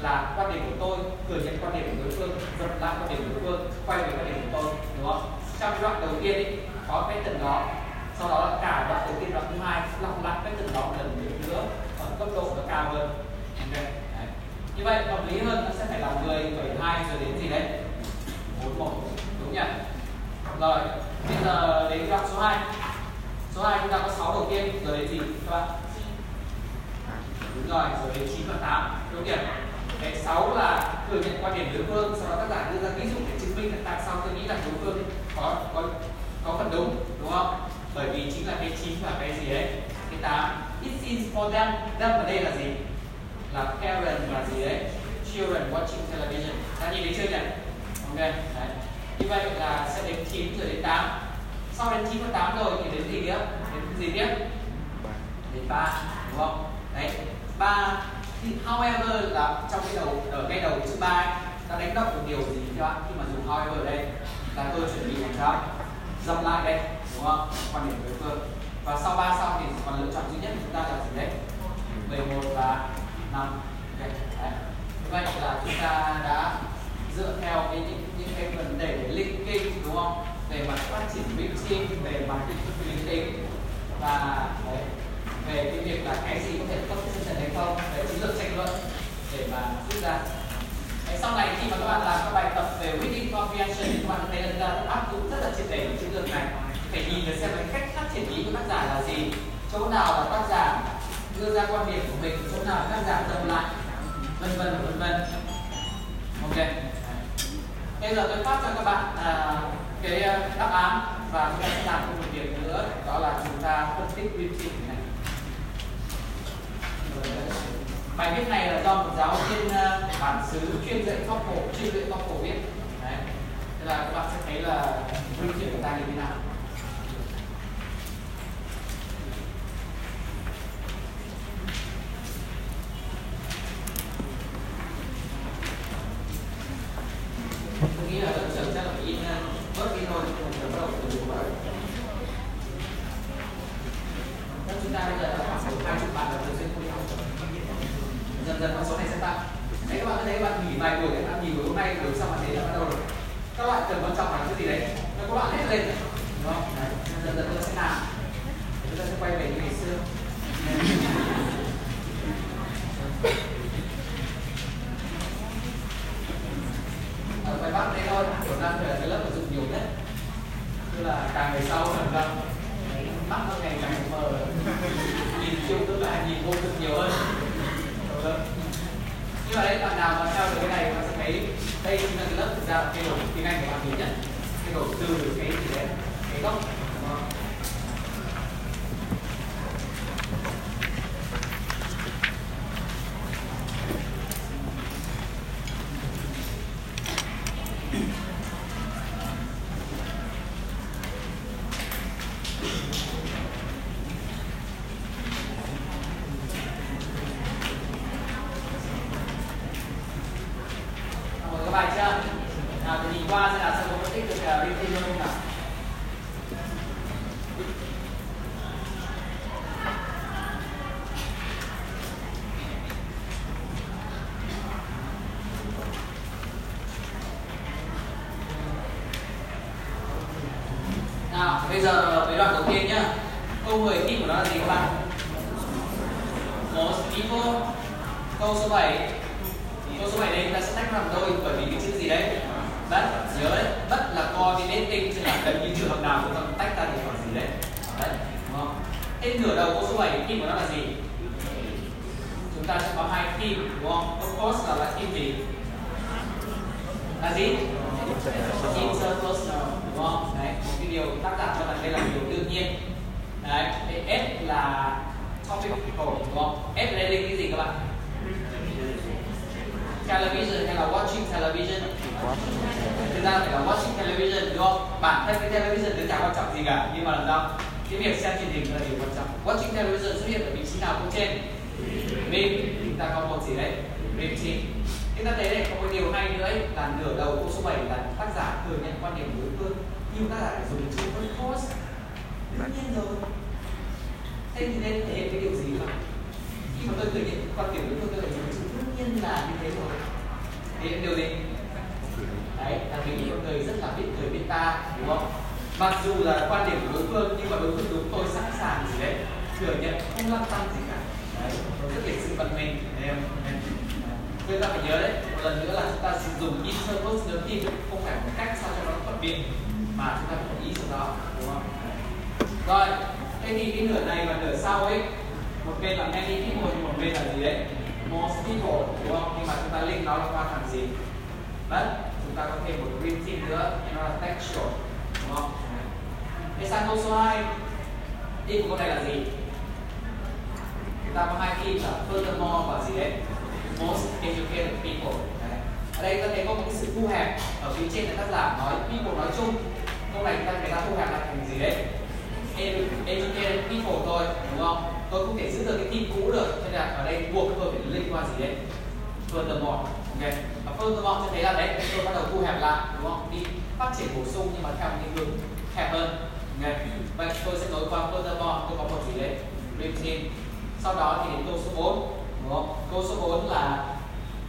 là quan điểm của tôi, thừa nhận quan điểm của đối phương, dập lại quan điểm của đối phương, quay về quan điểm của tôi, đúng không? Trong đoạn đầu tiên ấy, có pattern đó, sau đó là cả đoạn đầu tiên đoạn thứ hai lặp lại pattern đó lần nữa ở cấp độ nó cao hơn. Như vậy hợp lý hơn nó sẽ phải là mười, bảy, hai rồi đến gì đấy? bốn, một, đúng nhỉ? Rồi, bây giờ đến đoạn số hai. Số hai chúng ta có sáu đầu tiên, rồi đến gì các bạn? Đúng rồi, rồi đến chín và tám, đúng nhỉ? Cái sáu là thừa nhận quan điểm đối phương, sau đó tác giả đưa ra ví dụ để chứng minh là tại sao tôi nghĩ là đối phương có có có phần đúng, đúng không? Bởi vì chính là cái chín và cái gì đấy? Cái tám. It seems for them, them ở đây là gì? Là Karen và gì đấy? Children watching television. Ta nhìn thấy chưa nhỉ? Ok. Đấy. Như vậy là sẽ đến chín rồi đến tám. Sau đến chín và tám rồi thì đến gì tiếp? Đến gì tiếp? Đến ba, đúng không? Đấy. ba thì however là trong cái đầu ở ngay đầu chữ ba ta đánh động một điều gì cho bạn khi mà dùng however ở đây là tôi chuẩn bị làm sao? Dập lại đây, đúng không? Quan điểm đối phương. Và sau ba xong thì còn lựa chọn duy nhất của chúng ta là gì đấy? mười một và năm. Okay. Đấy. vậy là chúng ta đã dựa theo cái những, những cái vấn đề linking, đúng không? Về mặt phát triển linking, về mặt định tính và đấy, về cái việc là cái gì có thể cấp solution hay không, về chiến lược tranh luận để mà rút ra. Đấy, sau này khi mà các bạn làm các bài tập về reading comprehension thì các bạn thấy là áp dụng rất là triệt để chiến lược này. Phải nhìn được xem cái cách phát triển ý của tác giả là gì, chỗ nào là tác giả đưa ra quan điểm của mình, chỗ nào tác giả dừng lại, vân vân vân vân. Ok. Bây giờ tôi phát cho các bạn à, cái đáp án và chúng ta sẽ làm một việc nữa, đó là chúng ta phân tích nguyên trình này. Bài viết này là do một giáo viên bản xứ chuyên dạy khóc cổ, chuyên dạy khóc cổ viết. Đấy. Thế là các bạn sẽ thấy là nguyên trình của ta như thế nào.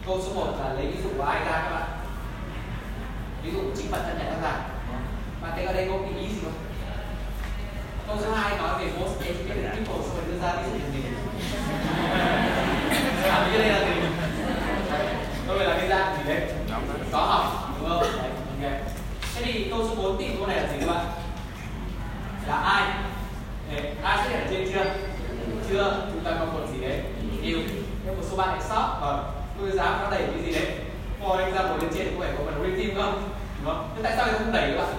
Câu số một là lấy ví dụ của ai ra các bạn? Ví dụ chính bản thân nhà tác giả. Bạn thấy ở đây có cái ý gì không? Câu số hai nói về most educated people, xong rồi đưa ra ví dụ của mình. Cảm như đây là gì? Câu này là cái dạng gì đấy? Có học, đúng không? Đấy, ok. Thế thì câu số bốn tìm câu này là gì các bạn? Là ai? Đấy, ai sẽ ở trên chưa? Chưa, chúng ta có một gì đấy? Điều. Nếu một số bạn lại sót, vâng. Tôi dám nó đẩy cái gì đấy? Cô đánh ra một lên trên, có phải có phần team không? Đúng không? Thế tại sao thì không đẩy các bạn?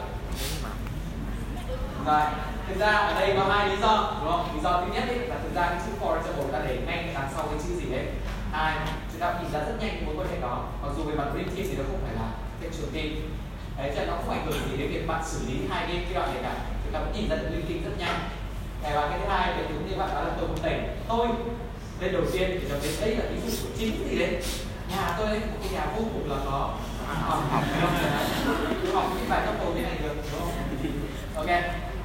Rồi, thực ra ở đây có hai lý do, đúng không? Lý do thứ nhất ấy là thực ra cái chữ for example ta để ngay đằng sau cái chữ gì đấy. Hai, chúng ta nhìn ra rất nhanh mối quan hệ đó. Mặc dù về mặt team thì nó không phải là cái trường team. Đấy, cho nên nó không ảnh hưởng gì đến việc bạn xử lý hai game kia này cả. Chúng ta vẫn nhìn ra được liên kết rất nhanh. Và cái thứ hai là đúng như bạn nói là tôi không đẩy. Tôi đây đầu tiên thì cho đến đây là ví dụ của chính gì đấy. Nhà tôi đấy một cái nhà vô cùng là có học học học những bài trong tồn thế này được, đúng không? Ok,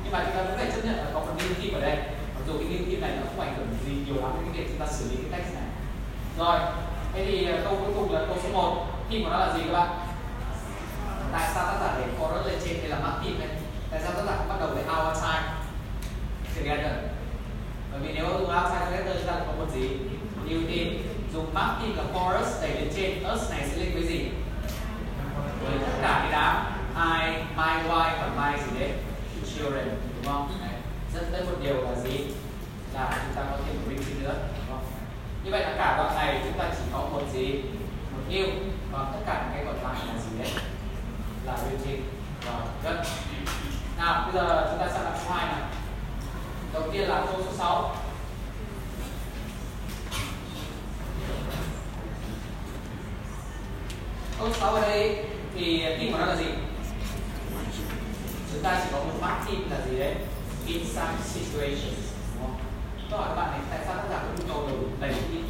nhưng mà chúng ta cũng phải chấp nhận là có phần nghiên cứu ở đây, mặc dù cái nghiên cứu này nó không ảnh hưởng gì nhiều lắm đến cái việc chúng ta xử lý cái text này. Rồi, thế thì câu cuối cùng là câu số một, theme của nó là gì các bạn? Tại sao tác giả để có nó lên trên đây là map theme này? Tại sao tác giả bắt đầu với our time? Thì nghe được. Bởi vì nếu dùng outside letter chúng ta có một gì? New theme. Dùng map theme là for us đẩy lên trên, us này sẽ lên với gì? Với tất cả cái đám I, my wife và my gì đấy, children, đúng không? Rất tới một điều là gì? Là chúng ta có thêm một ring nữa, đúng không? Như vậy là cả đoạn này chúng ta chỉ có một gì? Một new, còn tất cả cái còn lại là gì đấy? Là ring. Rồi, good. Nào, bây giờ chúng ta sẽ làm slide nào. Đầu tiên là câu số sáu. Câu sáu ở đây thì theme của nó là gì? Chúng ta chỉ có một map theme là gì đấy? In some situations, đúng không? Tôi hỏi các bạn này, tại sao tác giả có nhu cầu đổi đẩy in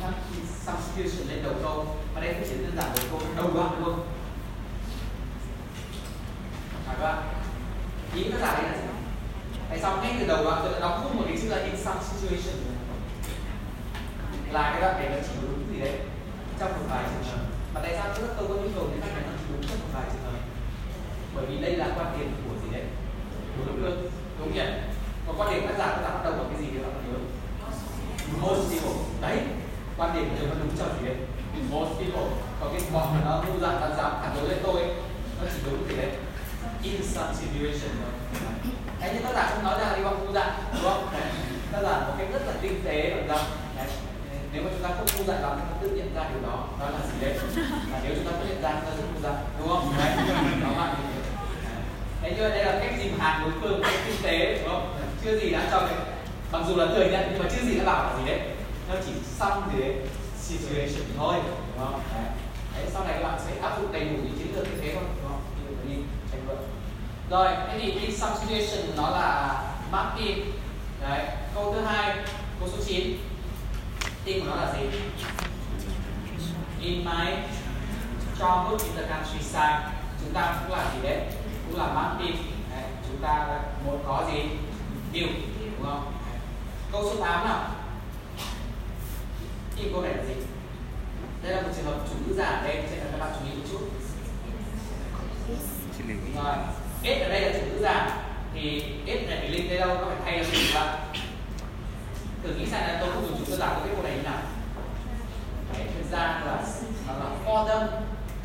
some situations lên đầu câu? Và đây chỉ đơn giản với câu đầu đoạn luôn. Phải các bạn? Ý tác giả đây là gì? Tại sao ngay từ đầu đoạn tôi đã đóng khung một cái chữ là in some situation là cái đoạn này nó chỉ có đúng gì đấy trong một vài trường hợp, mà tại sao trước tôi có nhu cầu đến cái này nó chỉ đúng trong một vài trường hợp? Bởi vì đây là quan điểm của gì đấy, của lực lượng, đúng nhỉ? Còn quan điểm tác giả chúng ta bắt đầu bằng cái gì đấy các bạn nhớ? Most people đấy, quan điểm của nó đúng trong gì đấy most people, còn cái bọn nó ngu dại nó dám thẳng đối với tôi nó chỉ đúng gì đấy in some situation thôi. Đấy, nhưng tác giả không nói ra là đi bằng ngu dại, đúng không? Tác giả một cách rất là tinh tế và rằng nếu mà chúng ta không ngu dại lắm thì nó tự nhận ra điều đó, đó là gì đấy? Và nếu chúng ta không nhận ra chúng ta rất ngu dại, đúng không? Đấy, đó bạn. Đấy, như vậy đây là cách dìm hàng đối phương cách tinh tế, đúng không? Chưa gì đã cho cái, mặc dù là thừa nhận nhưng mà chưa gì đã bảo là gì đấy, nó chỉ xong gì đấy situation thôi, đúng không? Đấy, đấy sau này các bạn sẽ áp dụng đầy đủ những chiến lược như thế thôi, đúng không? Đi tranh luận. Rồi, thế thì in some situation nó là map theme. Đấy, câu thứ hai, câu số chín. Theme của nó là gì? In my childhood in the countryside. Chúng ta cũng là gì đấy? Cũng là map theme. Đấy, chúng ta một có gì? Điều, đúng không? Đấy. Câu số tám nào. Theme câu này là gì? Đây là một trường hợp chủ ngữ giả đây, cho nên các bạn chú ý một chút. Rồi. Ed ở đây là chủ ngữ giả thì ed này phải lên đây đâu, nó phải thay là gì các bạn? Thử nghĩ rằng là tôi không dùng chủ ngữ giả của cái câu này như nào? Đấy, thực ra là nó là for them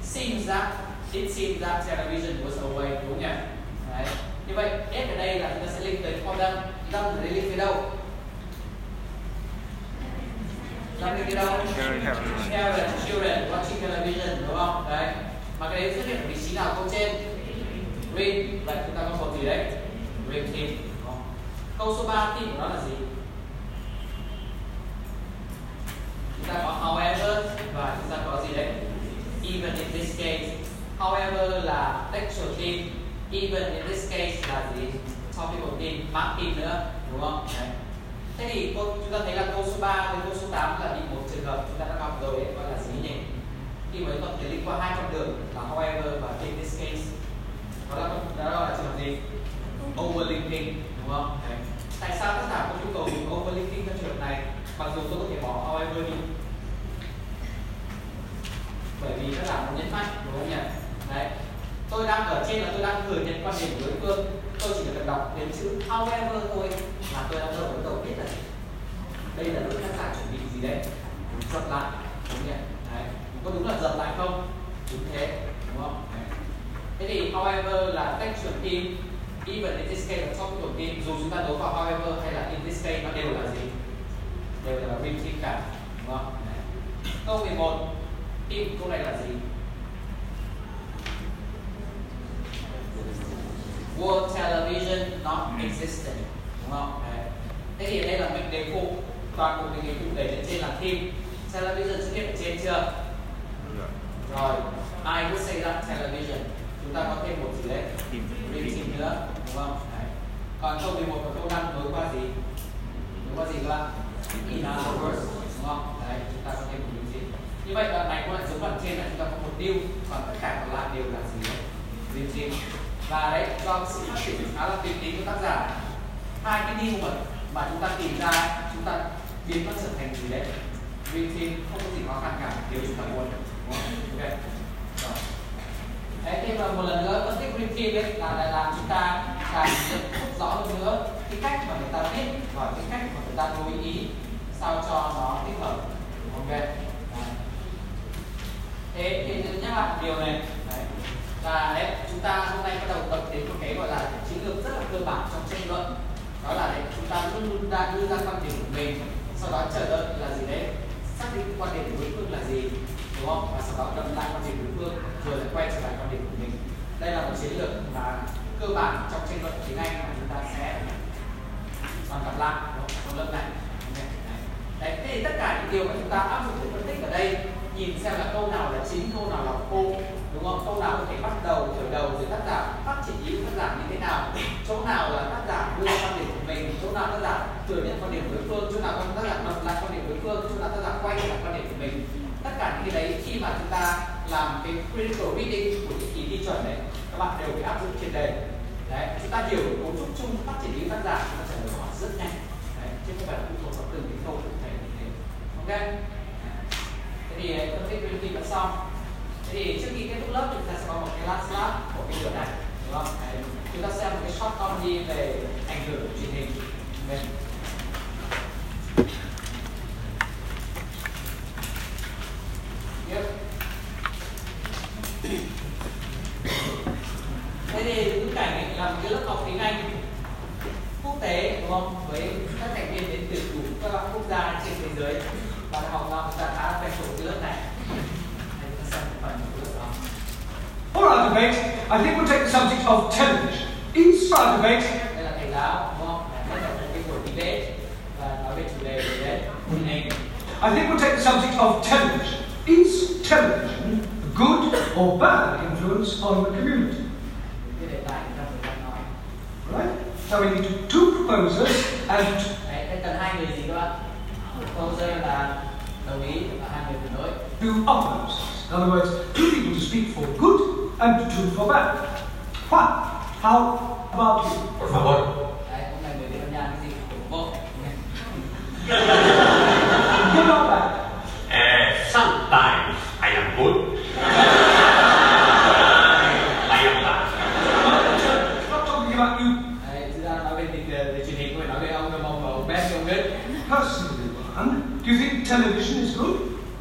seems that it seems that television was away, đúng nhỉ? Đấy. Như vậy ed ở đây là chúng ta sẽ link tới for them, them ở đây link tới đâu? Them link tới đâu? Parents, children watching television, đúng không? Đấy. Mà cái đấy xuất hiện ở vị trí nào câu trên? Ring, vậy chúng ta có một gì đấy? Ring theme. Câu số ba theme của nó là gì? Chúng ta có however và chúng ta có gì đấy? Even in this case. However là textual theme. Even in this case là gì? Topical theme, map theme nữa, đúng không? Đấy. Thế thì chúng ta thấy là câu số ba với câu số tám là đi một trường hợp chúng ta đã học rồi đấy, gọi là gì nhỉ? Khi mới tập thể link qua hai con đường là however và in this case. Đó là, đó là trường hợp gì? Overlinking, đúng không? Đấy. Tại sao tác giả có nhu cầu dùng overlinking trong trường hợp này? Mặc dù tôi có thể bỏ however đi. bởi vì nó là một nhấn mạnh, đúng không nhỉ? Đấy, tôi đang ở trên là tôi đang thừa nhận quan điểm của đối phương, tôi chỉ cần đọc đến chữ however thôi là tôi đã đầu đầu biết là đây là đối tác giả chuẩn bị gì đấy, giật lại, đúng không nhỉ? Đấy, có đúng là giật lại không? Đúng thế, đúng không? Đấy. Thế thì however là tách chuẩn tin, even in this case là trong chuẩn tin, dù chúng ta đấu vào however hay là in this case nó đều là gì? Đều là win team cả, đúng không? Đấy. Câu mười một, team câu này là gì? World television not existing, đúng không? Đấy. Thế thì đây là mệnh đề phụ, toàn bộ mệnh đề phụ đẩy lên trên là team. Television xuất hiện ở trên chưa? Rồi, I would say that television. Chúng ta có thêm một gì đấy? Team team nữa, đúng không? Đấy. Còn câu mười một và câu năm đối qua gì? Đối qua gì các bạn? In other words, đúng không? Đấy, chúng ta có thêm một điều gì? Như vậy đoạn này cũng lại giống đoạn trên là chúng ta có một điều, còn tất cả còn lại đều là gì đấy? Team team. Và đấy, do sự phát triển khá là tinh tính của tác giả, hai cái điều mà, mà chúng ta tìm ra, chúng ta biến nó trở thành gì đấy? Dream Team không có gì khó khăn cả, nếu chúng ta muốn. Ok. Rồi. Đấy, thêm một lần nữa, phân tích Dream Team đấy là, là làm chúng ta càng nhận thức rõ hơn nữa cái cách mà người ta biết và cái cách mà người ta đối ý sao cho nó thích hợp. Ok. Đấy. Thế thì nhắc lại điều này. Đấy. Và đấy, chúng ta hôm nay bắt đầu tập đến một cái gọi là chiến lược rất là cơ bản trong tranh luận. Đó là đấy, chúng ta luôn luôn ra đưa ra quan điểm của mình, sau đó chờ đợi là gì đấy, xác định quan điểm của đối phương là gì, đúng không? Và sau đó đâm lại quan điểm của đối phương rồi lại quay trở lại quan điểm của mình. Đây là một chiến lược mà cơ bản trong tranh luận tiếng Anh mà chúng ta sẽ còn gặp lại trong lớp này. Đấy, thế thì tất cả những điều mà chúng ta áp dụng để phân tích ở đây, nhìn xem là câu nào là chính, câu nào là khô, đúng không? Câu nào có thể bắt đầu, khởi đầu rồi tác giả phát triển ý tác giả như thế nào, chỗ nào là tác giả đưa ra quan điểm của mình, chỗ nào tác giả thừa nhận quan điểm đối phương, chỗ nào tác giả lặp lại quan điểm đối phương, chỗ nào tác giả quay lại quan điểm của mình. Tất cả những cái đấy khi mà chúng ta làm cái critical reading của những kỳ thi chuẩn này, các bạn đều phải áp dụng trên đề. Đấy, chúng ta hiểu cấu trúc chung phát triển ý tác giả, chúng ta trả lời hỏi rất nhanh. Đấy, chứ không phải là phụ thuộc vào từng cái câu cụ thể như thế. Ok? Thế thì phân tích critical đã xong. Thì trước khi kết thúc lớp chúng ta sẽ có một cái last slide của cái điều này, đúng không? Đấy. Chúng ta xem một cái short comedy về ảnh hưởng của truyền hình. Đấy. Yep. Thế thì bức cảnh này là một cái lớp học tiếng Anh quốc tế, đúng không? Với các thành viên đến từ đủ các quốc gia trên thế giới và học ra chúng ta khá quen thuộc cái lớp này. All right, debate. I think we'll take the subject of television. Inside debate. Đây là thầy giáo, đúng không? Đây là một cái buổi debate và nói về chủ đề về đấy. I think we'll take the subject of television. Is television a good or bad influence on the community? Right. So we need two proposers and. Đấy, cần hai người gì các bạn? Proposer là đồng ý và hai người phản đối. Two opposers. In other words, two people to speak for good and two for bad. What? How about you? Por favor. Đấy, hôm nay mới đến nhà cái gì cũng vô. Good or bad? Uh, sometimes I am good. I am bad. Not talking about you. Đấy, chúng ta nói về truyền hình, nói về ông Đông và ông Ben ông Đức. Personally, one, do you think television is good?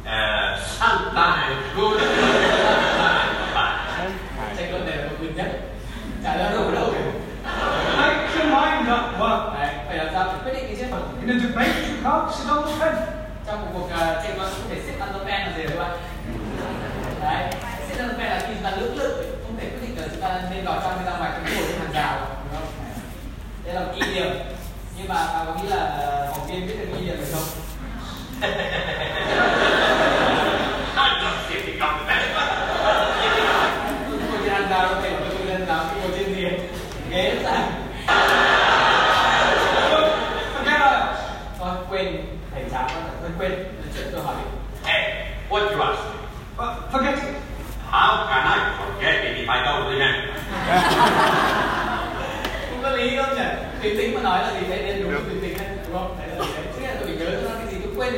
Uh, sometimes good. Check out there một lần nhé. Trả lời đâu đâu. Make your mind up. What? Đấy, phải làm sao quyết định cái chiến phần. In a debate, you can't sit on the fence. Trong một cuộc tranh luận không thể sit on the fence là gì các bạn? Đấy, sit on the fence là khi chúng ta lưỡng lự, không thể quyết định là chúng ta nên vào trong hay ra ngoài, chúng ngồi trên hàng rào, đúng không? Đây là một ý điểm. Nhưng mà bạn có nghĩ là học viên biết được ý điểm hay không? What you ask? Well, forget it. How can I forget it if I don't remember? Không có lý không nhỉ? Tùy tính mà nói là gì đấy, nên đúng tùy tính đấy, đúng không? Thế là thế. Chứ là tụi mình nhớ ra cái gì cũng quên.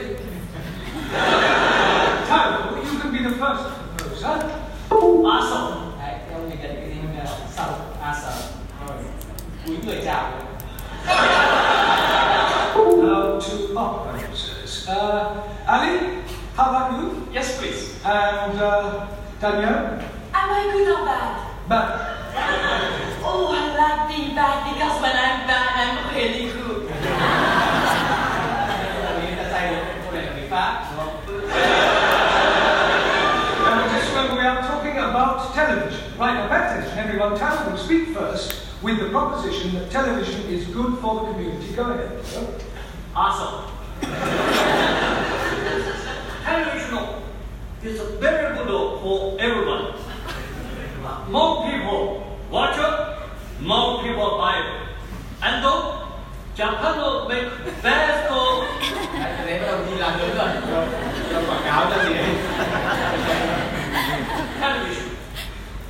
Tanya? Am I good or bad? Bad. Oh, I like being bad because when I'm bad, I'm really good. And this one we are talking about television. Right, a petition, everyone tells them, speak first with the proposition that television is good for the community. Go ahead. So. Awesome. Television is very good for everyone. More people watch it, more people buy it. And though Japan will make best of television.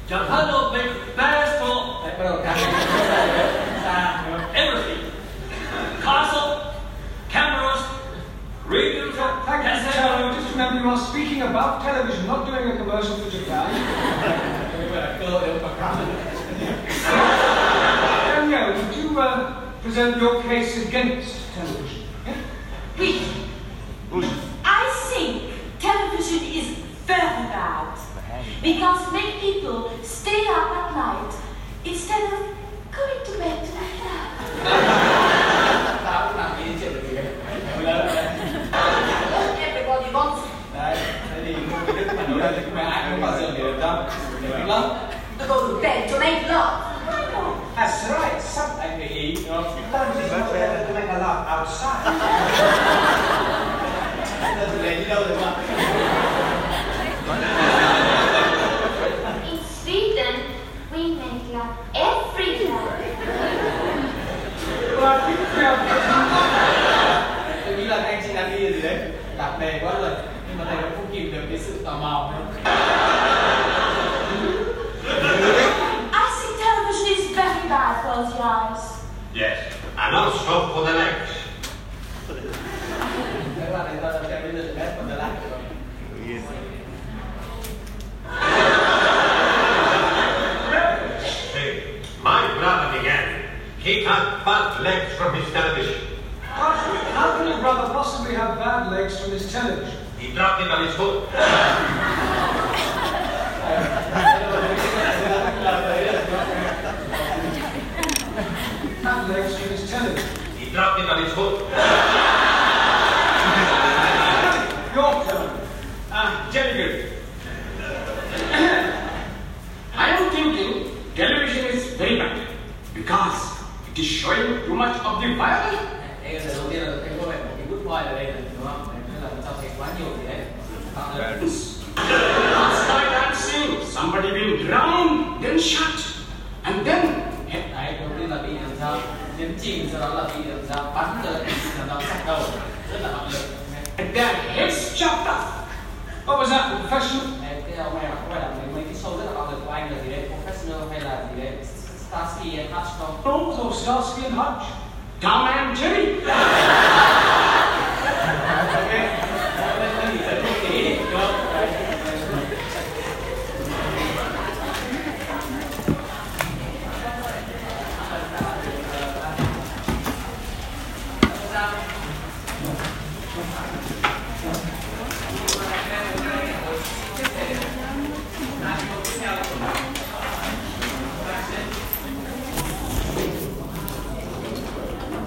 Japan will make best of everything. Castle, cameras, radio. Thank you, Sharon. Just remember you are speaking about television, not doing a commercial for Japan. Daniel, would you uh, present your case against television? Yeah? Please. I think television is very bad because many people stay up at night instead of going to bed like that. Everybody wants it. Love? To go to bed to make love. That's right, something to eat. You know, love is not there to make a love outside. Doesn't mean you know the love. In Sweden, we make love every night. Well, I think we have to do that. Tôi nghĩ là anh chị đang đi gì đấy? Lạc đề quá rồi, nhưng mà thầy vẫn không kìm được cái sự tò mò nữa. Eyes. Yes, and also for the legs. See, my brother began. He had bad legs from his television. How can your brother possibly have bad legs from his television? He dropped it on his foot. Legs from his television. He dropped it on his foot. Your turn. Ah, uh, Jennifer. I am thinking television is very bad because it is showing too much of the violence. Đây là lần đầu tiên là thấy có vẻ một cái good boy ở đây này, đúng không? Nên là giao dịch quá nhiều thì đấy. Last night I seen somebody been drowned, then shot, and then. Nhấn chìm sau đó là bị làm sao bắn rồi làm sao sát đầu rất là bạo lực. And then he's chopped off. What was that? Professional? Cái ông này không phải là mấy cái show rất là bạo lực của Anh là gì đấy? Professional hay là gì đấy? Starsky and Hutch không? Đúng rồi, Starsky and Hutch. Tom and Jerry.